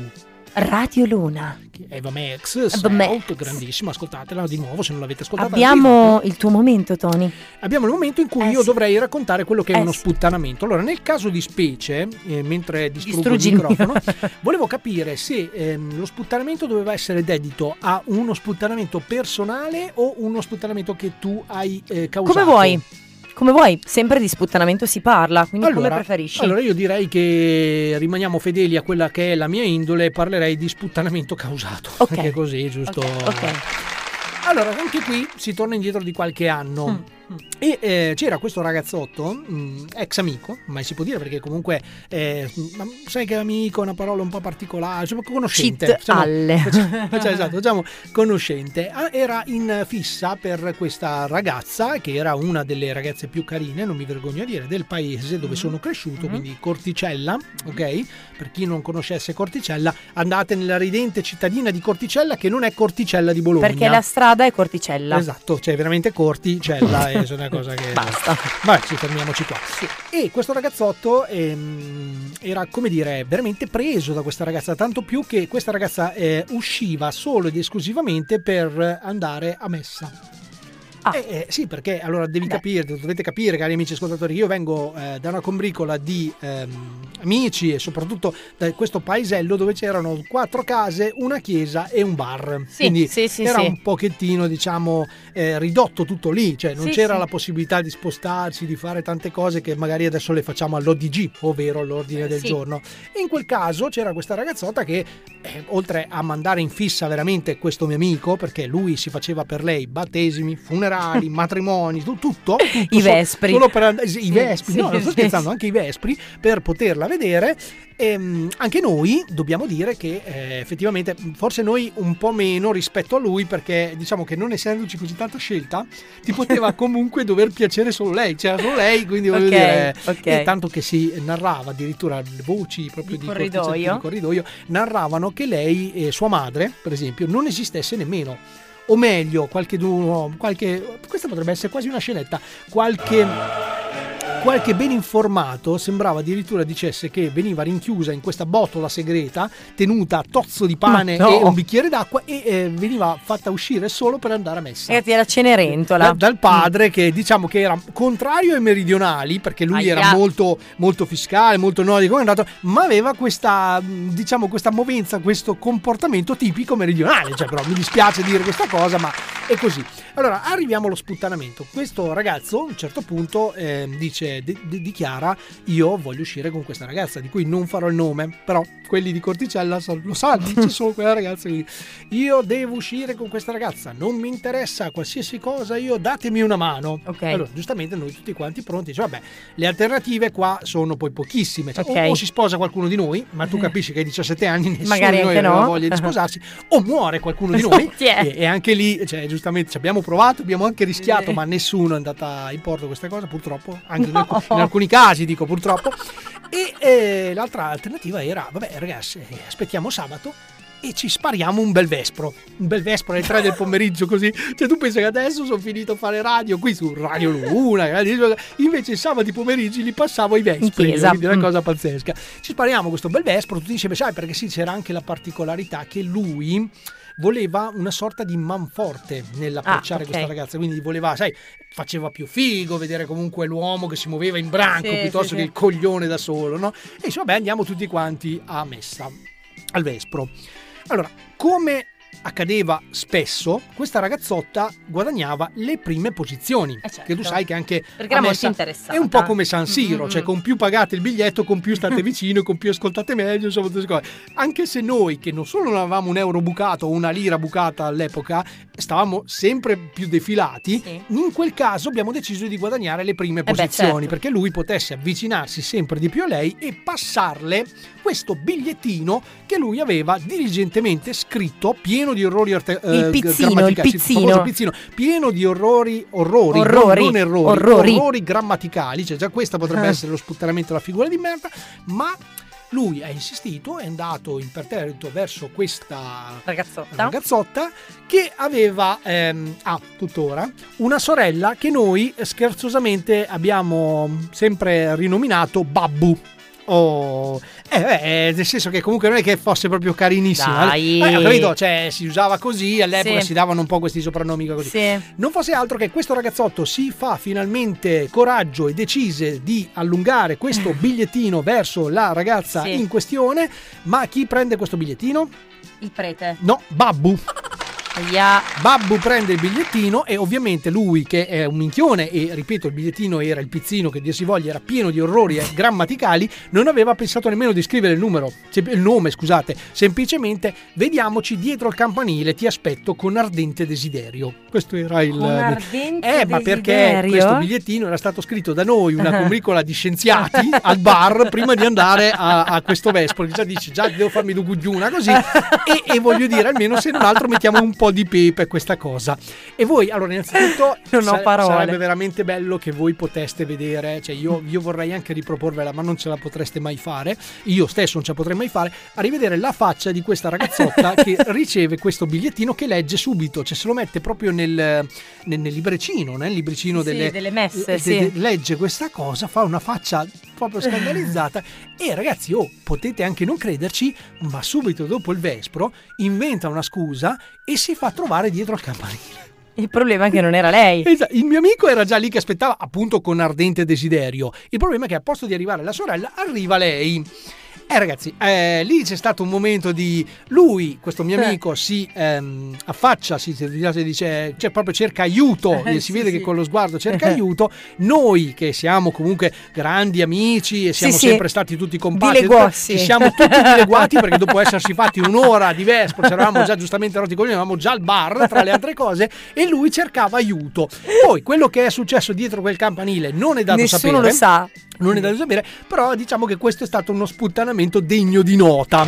Radio Luna. Ava Max, molto grandissima, ascoltate di nuovo se non l'avete ascoltata. Abbiamo il tuo momento, Tony. Abbiamo il momento in cui eh, io sì, dovrei raccontare quello che è eh, uno sputtanamento. Allora, nel caso di specie, eh, mentre distruggo Distruggi il microfono, il volevo capire se ehm, lo sputtanamento doveva essere dedito a uno sputtanamento personale o uno sputtanamento che tu hai eh, causato. Come vuoi. Come vuoi, sempre di sputtanamento si parla, quindi allora, come preferisci? Allora io direi che rimaniamo fedeli a quella che è la mia indole e parlerei di sputtanamento causato. Okay. Perché così, giusto? Ok, okay. Allora, anche qui si torna indietro di qualche anno mm. e eh, c'era questo ragazzotto, mh, ex amico, ma si può dire perché comunque, eh, sai che amico è una parola un po' particolare, cioè conoscente. Diciamo, cioè, esatto, diciamo conoscente. Era in fissa per questa ragazza che era una delle ragazze più carine, non mi vergogno a dire, del paese dove mm. sono cresciuto, mm. quindi Corticella, ok? Per chi non conoscesse Corticella, andate nella ridente cittadina di Corticella, che non è Corticella di Bologna. Perché la strada è Corticella. Esatto, cioè veramente Corticella è una cosa che... Basta. Vabbè, ci fermiamoci qua. Sì. E questo ragazzotto ehm, era, come dire, veramente preso da questa ragazza, tanto più che questa ragazza eh, usciva solo ed esclusivamente per andare a messa. Ah. Eh, eh, sì, perché allora devi Beh. capire, dovete capire, cari amici ascoltatori, io vengo eh, da una combricola di ehm, amici e soprattutto da questo paesello dove c'erano quattro case, una chiesa e un bar. Sì, quindi sì, sì, era sì, un pochettino, diciamo, eh, ridotto tutto lì, cioè non sì, c'era sì, la possibilità di spostarsi, di fare tante cose che magari adesso le facciamo all'O D G, ovvero all'ordine eh, del sì, giorno. E in quel caso c'era questa ragazzotta che eh, oltre a mandare in fissa veramente questo mio amico, perché lui si faceva per lei battesimi, funerali, matrimoni, tutto, tutto, tutto i Vespri, solo per, i Vespri, sì, no, sì, sto scherzando, anche i Vespri per poterla vedere. E anche noi dobbiamo dire che eh, effettivamente forse noi un po' meno rispetto a lui, perché diciamo che non essendoci così tanta scelta ti poteva comunque dover piacere solo lei, c'era solo lei, quindi voglio okay, dire okay. E tanto che si narrava, addirittura le voci proprio di, di, corridoio. Cortice, di corridoio narravano che lei e sua madre per esempio non esistesse nemmeno, o meglio qualche, qualche questa potrebbe essere quasi una scenetta, qualche qualche ben informato sembrava addirittura dicesse che veniva rinchiusa in questa botola segreta tenuta a tozzo di pane no, e un bicchiere d'acqua e eh, veniva fatta uscire solo per andare a messa. Ragazzi, era Cenerentola da, dal padre che diciamo che era contrario ai meridionali, perché lui Aia. era molto molto fiscale, molto nordico, ma aveva questa, diciamo, questa movenza, questo comportamento tipico meridionale, cioè però mi dispiace dire questa cosa, ma e così. Allora arriviamo allo sputtanamento. Questo ragazzo a un certo punto eh, dice di, di, dichiara: io voglio uscire con questa ragazza di cui non farò il nome, però quelli di Corticella lo sanno, dice solo quella ragazza lì. Io devo uscire con questa ragazza, non mi interessa qualsiasi cosa, io datemi una mano. Okay. Allora giustamente noi tutti quanti pronti, cioè, vabbè, le alternative qua sono poi pochissime, cioè, okay. o, o si sposa qualcuno di noi, ma tu capisci che ai diciassette anni nessuno magari di noi anche no. aveva voglia di sposarsi, uh-huh. o muore qualcuno di noi e, e anche lì, cioè, giustamente ci abbiamo provato, abbiamo anche rischiato, eh. ma nessuno è andata in porto questa cosa, purtroppo, anche no. in, alc- in alcuni casi dico purtroppo. E eh, l'altra alternativa era: vabbè ragazzi, aspettiamo sabato e ci spariamo un bel vespro, un bel vespro alle tre del pomeriggio, così, cioè tu pensi che adesso sono finito a fare radio qui su Radio Luna, invece i sabati pomeriggi li passavo ai vespri, quindi una cosa pazzesca. Ci spariamo questo bel vespro tutti insieme, sai, perché sì, c'era anche la particolarità che lui voleva una sorta di manforte nell'approcciare ah, okay. questa ragazza, quindi voleva, sai, faceva più figo vedere comunque l'uomo che si muoveva in branco, sì, piuttosto sì, che sì. il coglione da solo, no? E dice: vabbè, andiamo tutti quanti a messa, al vespro. Allora, come accadeva spesso, questa ragazzotta guadagnava le prime posizioni, eh certo. che tu sai che anche perché era molto interessata. È un po' come San Siro, mm-hmm. cioè con più pagate il biglietto, con più state vicino, con più ascoltate meglio, insomma tutte queste cose. Anche se noi, che non solo non avevamo un euro bucato o una lira bucata all'epoca, stavamo sempre più defilati, sì. in quel caso abbiamo deciso di guadagnare le prime eh posizioni, beh, certo. perché lui potesse avvicinarsi sempre di più a lei e passarle questo bigliettino che lui aveva diligentemente scritto, pieno di orrori orte- il pizzino, il pizzino. Il pizzino pieno di orrori orrori orrori, non, non errori, orrori. orrori grammaticali, cioè già questa potrebbe ah. essere lo sputtanamento della figura di merda, ma lui ha insistito, è andato imperterrito verso questa ragazzotta, ragazzotta che aveva, ehm, ah, tuttora, una sorella che noi scherzosamente abbiamo sempre rinominato Babbu. Oh, eh, eh, nel senso che comunque non è che fosse proprio carinissima, eh, capito? Cioè, si usava così all'epoca, sì. si davano un po' questi soprannomi così. Sì. Non fosse altro che questo ragazzotto si fa finalmente coraggio e decise di allungare questo bigliettino verso la ragazza sì. in questione. Ma chi prende questo bigliettino? Il prete. No, Babbu. Yeah. Babbu prende il bigliettino e ovviamente lui, che è un minchione, e ripeto, il bigliettino era il pizzino che dir si voglia, era pieno di orrori eh, grammaticali, non aveva pensato nemmeno di scrivere il numero, il nome, scusate, semplicemente: vediamoci dietro il campanile, ti aspetto con ardente desiderio. Questo era il con ardente eh, desiderio? Ma perché questo bigliettino era stato scritto da noi, una combricola di scienziati al bar prima di andare a, a questo vespro, che già dice: già devo farmi l'ugugliuna così e, e voglio dire, almeno se non altro mettiamo un po' di pepe questa cosa. E voi, allora, innanzitutto non ho parole. Sarebbe veramente bello che voi poteste vedere, cioè io, io vorrei anche riproporvela, ma non ce la potreste mai fare, io stesso non ce la potrei mai fare, a rivedere la faccia di questa ragazzotta che riceve questo bigliettino, che legge subito, cioè se lo mette proprio nel, nel, nel libricino nel libricino sì, delle, delle messe de, sì. de, legge questa cosa, fa una faccia proprio scandalizzata e ragazzi, oh, potete anche non crederci, ma subito dopo il vespro inventa una scusa e si fa trovare dietro al campanile. Il problema è che non era lei. Esatto. Il mio amico era già lì che aspettava, appunto, con ardente desiderio. Il problema è che a posto di arrivare la sorella arriva lei. Eh ragazzi, eh, lì c'è stato un momento di lui, questo mio amico, si ehm, affaccia, si, si dice, cioè proprio cerca aiuto, eh, si sì, vede sì. che con lo sguardo cerca aiuto. Noi che siamo comunque grandi amici e siamo sì, sempre sì. stati tutti compatti, ci siamo tutti dileguati perché dopo essersi fatti un'ora di vespro, c'eravamo già giustamente rotti coglioni, eravamo già al bar tra le altre cose e lui cercava aiuto. Poi quello che è successo dietro quel campanile non è dato sapere. Nessuno lo sa. Non è dato sapere, però diciamo che questo è stato uno sputtanamento degno di nota.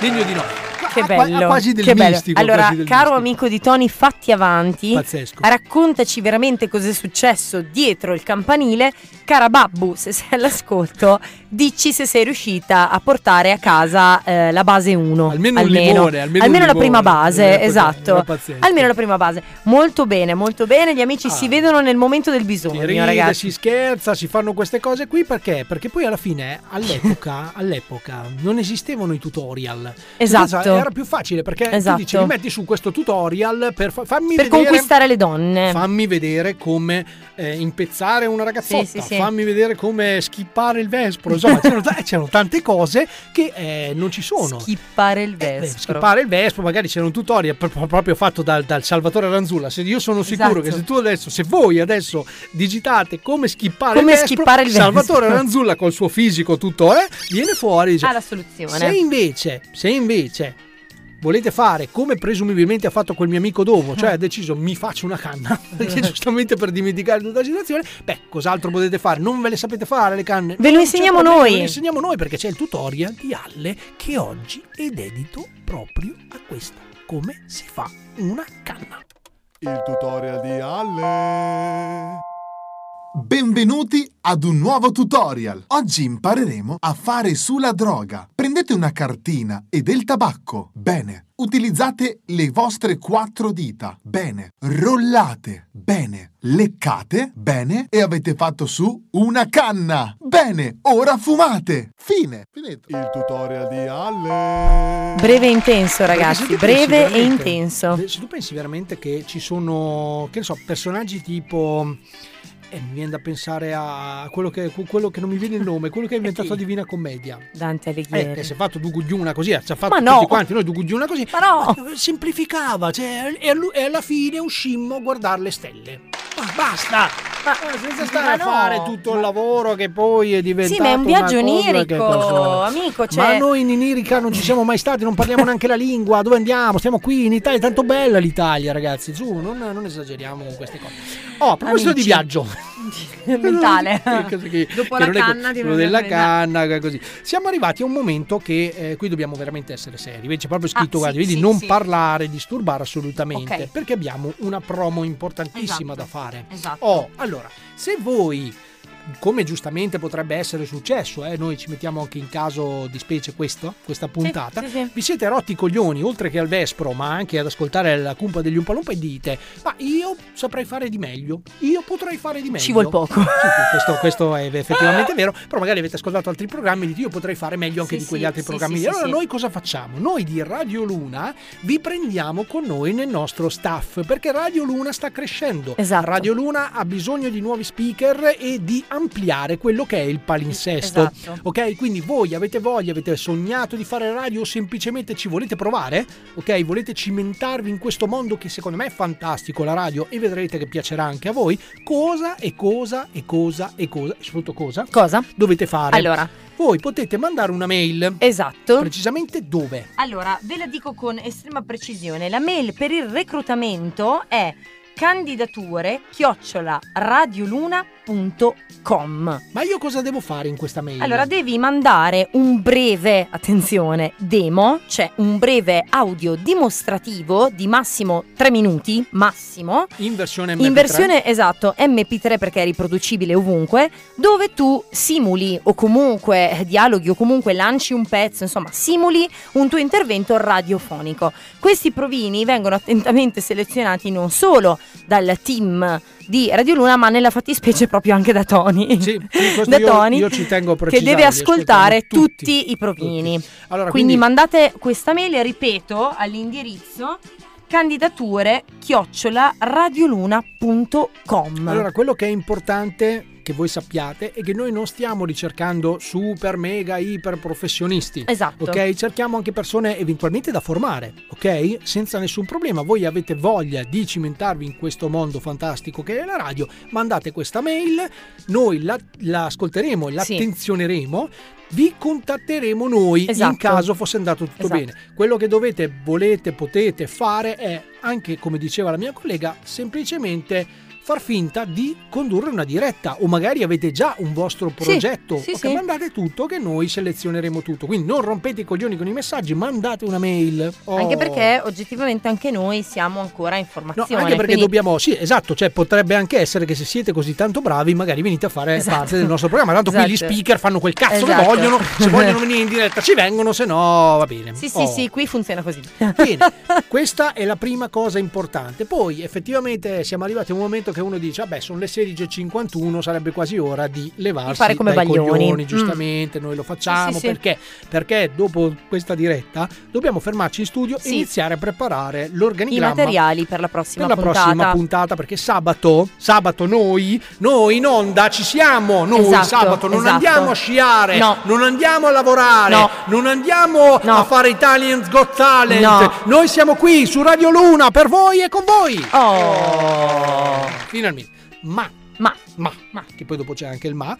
Degno di nota. Che bello, quasi del che bello. Mistico, allora, quasi del caro mistico. Amico di Tony, fatti avanti. Pazzesco. Raccontaci veramente cos'è successo dietro il campanile. Cara Babbu, se sei all'ascolto, dici se sei riuscita a portare a casa eh, la base uno. Almeno, almeno. Un limone, almeno, almeno un la prima base, eh, esatto. Almeno la prima base. Molto bene, molto bene. Gli amici ah. si vedono nel momento del bisogno. Si ride, ragazzi. Si scherza, si fanno queste cose qui perché? Perché poi alla fine all'epoca, all'epoca non esistevano i tutorial. Esatto. era più facile, perché esatto. tu dici mi metti su questo tutorial per fa- fammi per vedere, conquistare le donne, fammi vedere come eh, impezzare una ragazzotta, sì, sì, fammi sì. vedere come skippare il vespro, insomma c'erano, t- c'erano tante cose che eh, non ci sono. Skippare il vespro, eh, beh, skippare il vespro, magari c'era un tutorial pr- proprio fatto dal, dal Salvatore Aranzulla. Se io sono sicuro esatto. che se tu adesso, se voi adesso digitate come skippare come il vespro, skippare il vespro, Salvatore Aranzulla col suo fisico tutto eh, viene fuori, dice, ah, la soluzione. Se invece, se invece volete fare come presumibilmente ha fatto quel mio amico dopo, cioè ha deciso mi faccio una canna perché giustamente per dimenticare tutta la situazione, beh, cos'altro potete fare? Non ve le sapete fare le canne? Ve lo insegniamo noi. Ve lo insegniamo noi, perché c'è il tutorial di Alle che oggi è dedito proprio a questo, come si fa una canna. Il tutorial di Alle. Benvenuti ad un nuovo tutorial. Oggi impareremo a fare sulla droga. Prendete una cartina e del tabacco. Bene. Utilizzate le vostre quattro dita. Bene. Rollate. Bene. Leccate. Bene. E avete fatto su una canna. Bene. Ora fumate. Fine. Finito. Il tutorial di Ale. Breve e intenso, ragazzi. Breve e intenso. Se tu pensi veramente che ci sono, che ne so, personaggi tipo... E mi viene da pensare a quello che, quello che non mi viene il nome, quello che ha inventato la Divina Commedia. Dante Alighieri. Eh, si è fatto Dugugliuna così, ci ha fatto no. tutti quanti noi Dugugliuna così. Ma no! Ma semplificava, cioè, e alla fine uscimmo a guardare le stelle. Ma basta! Ma, senza stare ma no. a fare tutto il lavoro che poi è diventato. Sì, ma è un viaggio onirico, amico. Cioè... Ma noi in Inirica non ci siamo mai stati, non parliamo neanche la lingua. Dove andiamo? Stiamo qui in Italia, tanto bella l'Italia, ragazzi. Su, non, non esageriamo con queste cose. Oh, a proposito amici. Di viaggio. mentale che, dopo che la canna quello della canna così siamo arrivati a un momento che eh, qui dobbiamo veramente essere seri. Invece proprio scritto ah, guarda, sì, vedi sì, non sì. parlare, disturbare assolutamente, okay. perché abbiamo una promo importantissima esatto, da fare esatto. Oh, allora, se voi, come giustamente potrebbe essere successo, eh? Noi ci mettiamo anche in caso di specie questo, questa puntata, sì, sì, sì. vi siete rotti i coglioni oltre che al vespro ma anche ad ascoltare la Cumpa degli Umpa Lumpa e dite ma io saprei fare di meglio, io potrei fare di meglio, ci vuol poco, sì, sì, questo, questo è effettivamente vero, però magari avete ascoltato altri programmi e dite io potrei fare meglio anche sì, di quegli sì, altri sì, programmi sì, allora sì. Noi cosa facciamo? Noi di Radio Luna vi prendiamo con noi nel nostro staff, perché Radio Luna sta crescendo esatto. Radio Luna ha bisogno di nuovi speaker e di ampliare quello che è il palinsesto esatto. ok, quindi voi avete voglia, avete sognato di fare radio o semplicemente ci volete provare, ok, volete cimentarvi in questo mondo che secondo me è fantastico, la radio, e vedrete che piacerà anche a voi. Cosa e cosa e cosa e cosa e soprattutto cosa cosa dovete fare? Allora voi potete mandare una mail esatto precisamente dove? Allora ve la dico con estrema precisione, la mail per il reclutamento è candidature chiocciola radioluna punto com. Ma io cosa devo fare in questa mail? Allora devi mandare un breve, attenzione, demo, cioè un breve audio dimostrativo di massimo tre minuti, massimo, in versione emme pi tre. In versione esatto, emme pi tre, perché è riproducibile ovunque, dove tu simuli o comunque dialoghi o comunque lanci un pezzo, insomma, simuli un tuo intervento radiofonico. Questi provini vengono attentamente selezionati non solo dal team di Radio Luna, ma nella fattispecie proprio anche da Tony. Sì, da io, Tony io ci tengo a precisare, che deve ascoltare tutti, tutti i provini. Tutti. Allora, quindi, quindi mandate questa mail, ripeto, all'indirizzo candidature chiocciola radioluna punto com. Allora, quello che è importante che voi sappiate è che noi non stiamo ricercando super mega iper professionisti esatto ok, cerchiamo anche persone eventualmente da formare ok, senza nessun problema. Voi avete voglia di cimentarvi in questo mondo fantastico che è la radio, mandate questa mail, noi la, la ascolteremo, l'attenzioneremo sì. vi contatteremo noi esatto. in caso fosse andato tutto esatto. bene. Quello che dovete, volete, potete fare è anche, come diceva la mia collega, semplicemente far finta di condurre una diretta, o magari avete già un vostro progetto sì, sì, okay, sì. mandate tutto che noi selezioneremo tutto, quindi non rompete i coglioni con i messaggi, mandate una mail oh. anche perché oggettivamente anche noi siamo ancora in formazione no, anche perché quindi... dobbiamo sì esatto, cioè potrebbe anche essere che se siete così tanto bravi magari venite a fare esatto. parte del nostro programma, tanto esatto. qui gli speaker fanno quel cazzo esatto. che vogliono, se vogliono venire in diretta ci vengono, se no va bene sì oh. sì sì, qui funziona così bene. Questa è la prima cosa importante. Poi effettivamente siamo arrivati a un momento che uno dice vabbè sono le sedici e cinquantuno, sarebbe quasi ora di levarsi di fare come dai baglioni. Coglioni, giustamente mm. noi lo facciamo sì, sì, perché? Sì. Perché dopo questa diretta dobbiamo fermarci in studio sì. e iniziare a preparare l'organigramma, i materiali per la prossima per la puntata. prossima puntata perché sabato sabato noi noi in onda ci siamo noi esatto, sabato non esatto. andiamo a sciare, no. non andiamo a lavorare, no. non andiamo no. a fare Italian Got Talent, no. noi siamo qui su Radio Luna per voi e con voi. Oh. Finalmente. Ma, ma, ma, ma, che poi dopo c'è anche il ma.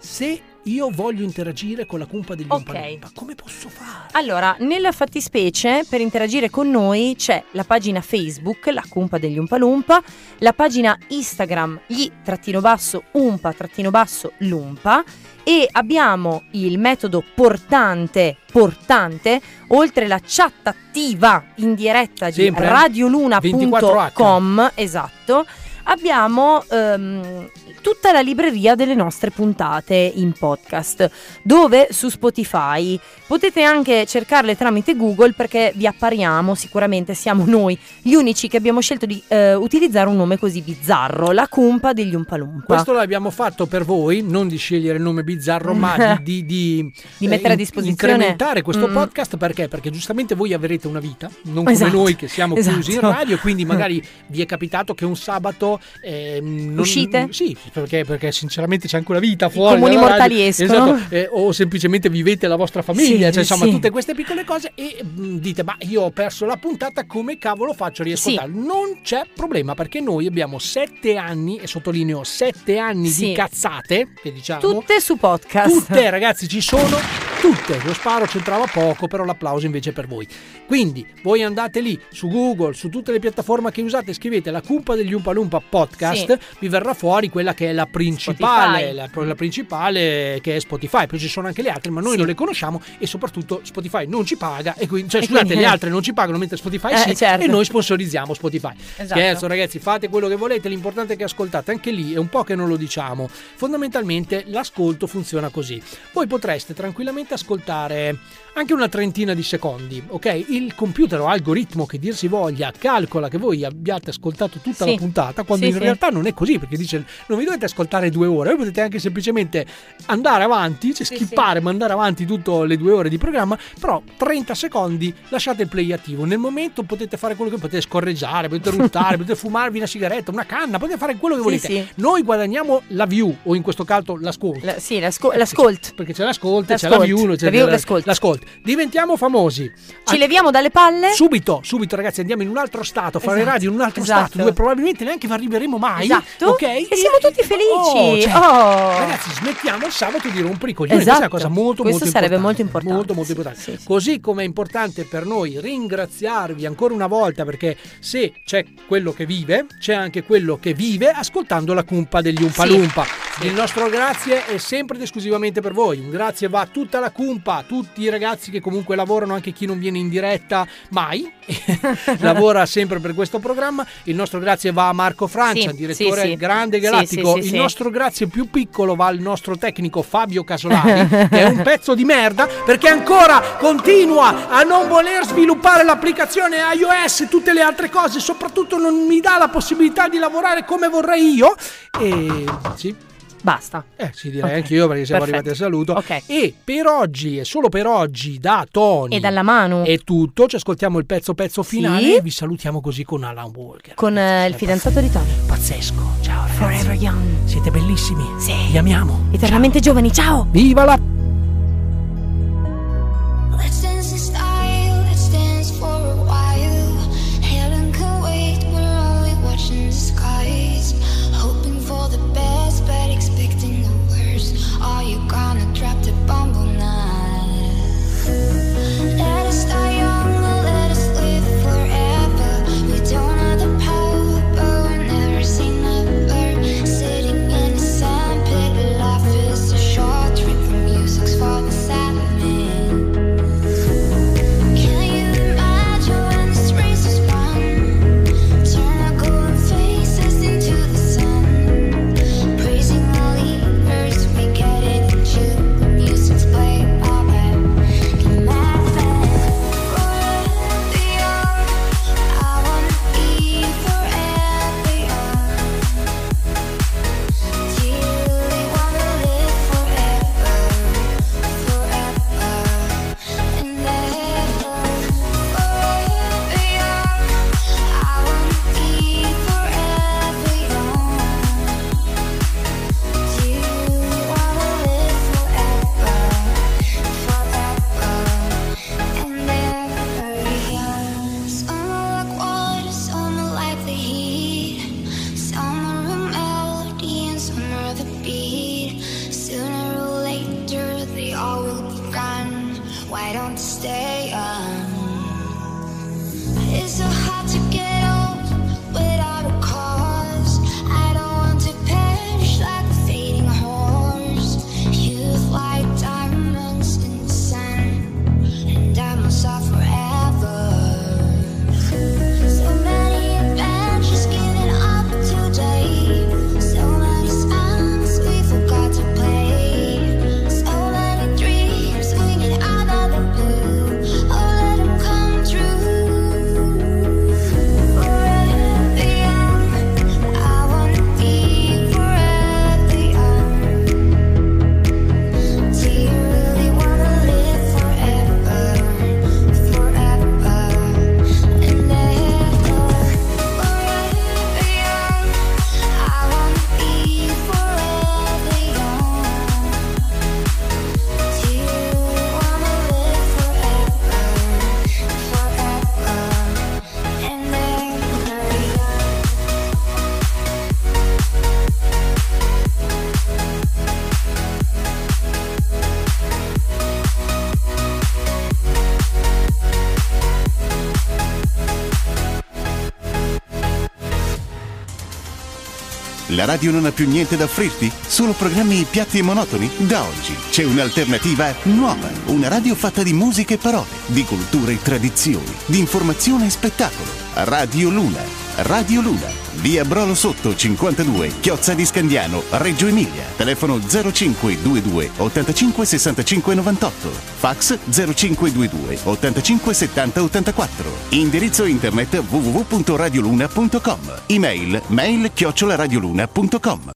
Se io voglio interagire con la Cumpa degli Umpa Lumpa, come posso fare? Allora, nella fattispecie, per interagire con noi c'è la pagina Facebook, la Cumpa degli Umpa Lumpa, la pagina Instagram, gli trattino basso umpa trattino basso lumpa, e abbiamo il metodo portante, portante, oltre la chat attiva in diretta di radio luna punto com, esatto. Abbiamo ehm, tutta la libreria delle nostre puntate in podcast, dove su Spotify potete anche cercarle tramite Google, perché vi appariamo, sicuramente siamo noi gli unici che abbiamo scelto di eh, utilizzare un nome così bizzarro, la Cumpa degli Umpa Lumpa. Questo l'abbiamo fatto per voi, non di scegliere il nome bizzarro ma di, di, di, di eh, mettere in, a disposizione, incrementare questo mm. podcast, perché? Perché giustamente voi avrete una vita, non come esatto. noi che siamo esatto. chiusi in radio, quindi magari vi è capitato che un sabato Eh, non, uscite? Sì, perché, perché sinceramente c'è anche una vita fuori. I comuni mortali escono. Esatto, eh, o semplicemente vivete la vostra famiglia, sì, cioè, insomma sì. tutte queste piccole cose e mh, dite ma io ho perso la puntata, come cavolo faccio a riascoltarla? Sì. Non c'è problema, perché noi abbiamo sette anni, e sottolineo sette anni sì. di cazzate, che diciamo, tutte su podcast. Tutte ragazzi ci sono... Tutte, lo sparo c'entrava poco, però l'applauso invece è per voi. Quindi voi andate lì su Google, su tutte le piattaforme che usate, scrivete la Cumpa degli Umpa Lumpa podcast, sì. vi verrà fuori quella che è la principale, la, la principale che è Spotify. Poi ci sono anche le altre, ma noi sì. non le conosciamo, e soprattutto Spotify non ci paga, e quindi, cioè, e scusate, quindi... le altre non ci pagano mentre Spotify eh, sì, certo. e noi sponsorizziamo Spotify. Esatto. Adesso ragazzi fate quello che volete, l'importante è che ascoltate, anche lì è un po' che non lo diciamo. Fondamentalmente l'ascolto funziona così. Voi potreste tranquillamente ascoltare anche una trentina di secondi, ok? Il computer o algoritmo che dir si voglia calcola che voi abbiate ascoltato tutta sì. la puntata, quando sì, in sì. realtà non è così, perché dice non vi dovete ascoltare due ore, voi potete anche semplicemente andare avanti, cioè sì, skippare sì. ma andare avanti tutte le due ore di programma, però trenta secondi lasciate il play attivo, nel momento potete fare quello che potete, scorreggiare, potete ruttare, potete fumarvi una sigaretta, una canna, potete fare quello che volete, sì, sì. noi guadagniamo la view, o in questo caso l'ascolto, la, sì, l'asco- l'ascolt, perché c'è l'ascolto, c'è la view, c'è la, l'ascolto. l'ascolto. Diventiamo famosi, ci An- leviamo dalle palle subito, subito ragazzi, andiamo in un altro stato, esatto. fare radio in un altro esatto. stato dove probabilmente neanche arriveremo mai, esatto. okay? e, e siamo tutti felici. Oh, cioè, oh. ragazzi, smettiamo il sabato di rompere i coglioni, esatto. questa è una cosa molto questo molto sarebbe importante, molto importante, molto, molto sì, importante. Sì, sì. Così come è importante per noi ringraziarvi ancora una volta, perché se c'è quello che vive c'è anche quello che vive ascoltando la Cumpa degli Umpa sì. Lumpa. Sì. Il nostro grazie è sempre ed esclusivamente per voi, un grazie va a tutta la Cumpa, tutti i ragazzi che comunque lavorano, anche chi non viene in diretta mai lavora sempre per questo programma. Il nostro grazie va a Marco Francia, sì, direttore sì, sì. grande galattico, sì, sì, sì, il nostro sì. grazie più piccolo va al nostro tecnico Fabio Casolari che è un pezzo di merda, perché ancora continua a non voler sviluppare l'applicazione iOS e tutte le altre cose, soprattutto non mi dà la possibilità di lavorare come vorrei io, e sì basta. Eh sì, direi okay. anche io, perché siamo Perfetto. arrivati al saluto. Okay. E per oggi, e solo per oggi, da Tony e dalla Manu è tutto. Ci ascoltiamo il pezzo pezzo finale sì. e vi salutiamo così con Alan Walker. Con ragazzi, il fidanzato di Tony. Pazzesco. Ciao ragazzi. Forever young. Siete bellissimi. Sì. Vi amiamo. Eternamente ciao. Giovani. Ciao. Viva la music. La radio non ha più niente da offrirti? Solo programmi piatti e monotoni? Da oggi c'è un'alternativa nuova. Una radio fatta di musica e parole, di cultura e tradizioni, di informazione e spettacolo. Radio Luna. Radio Luna. Via Brolo Sotto cinquantadue, Chiozza di Scandiano, Reggio Emilia. Telefono zero cinque ventidue ottantacinque sessantacinque novantotto. Fax zero cinque ventidue ottantacinque settanta ottantaquattro. Indirizzo internet w w w punto radioluna punto com. Email mail chiocciola radioluna punto com.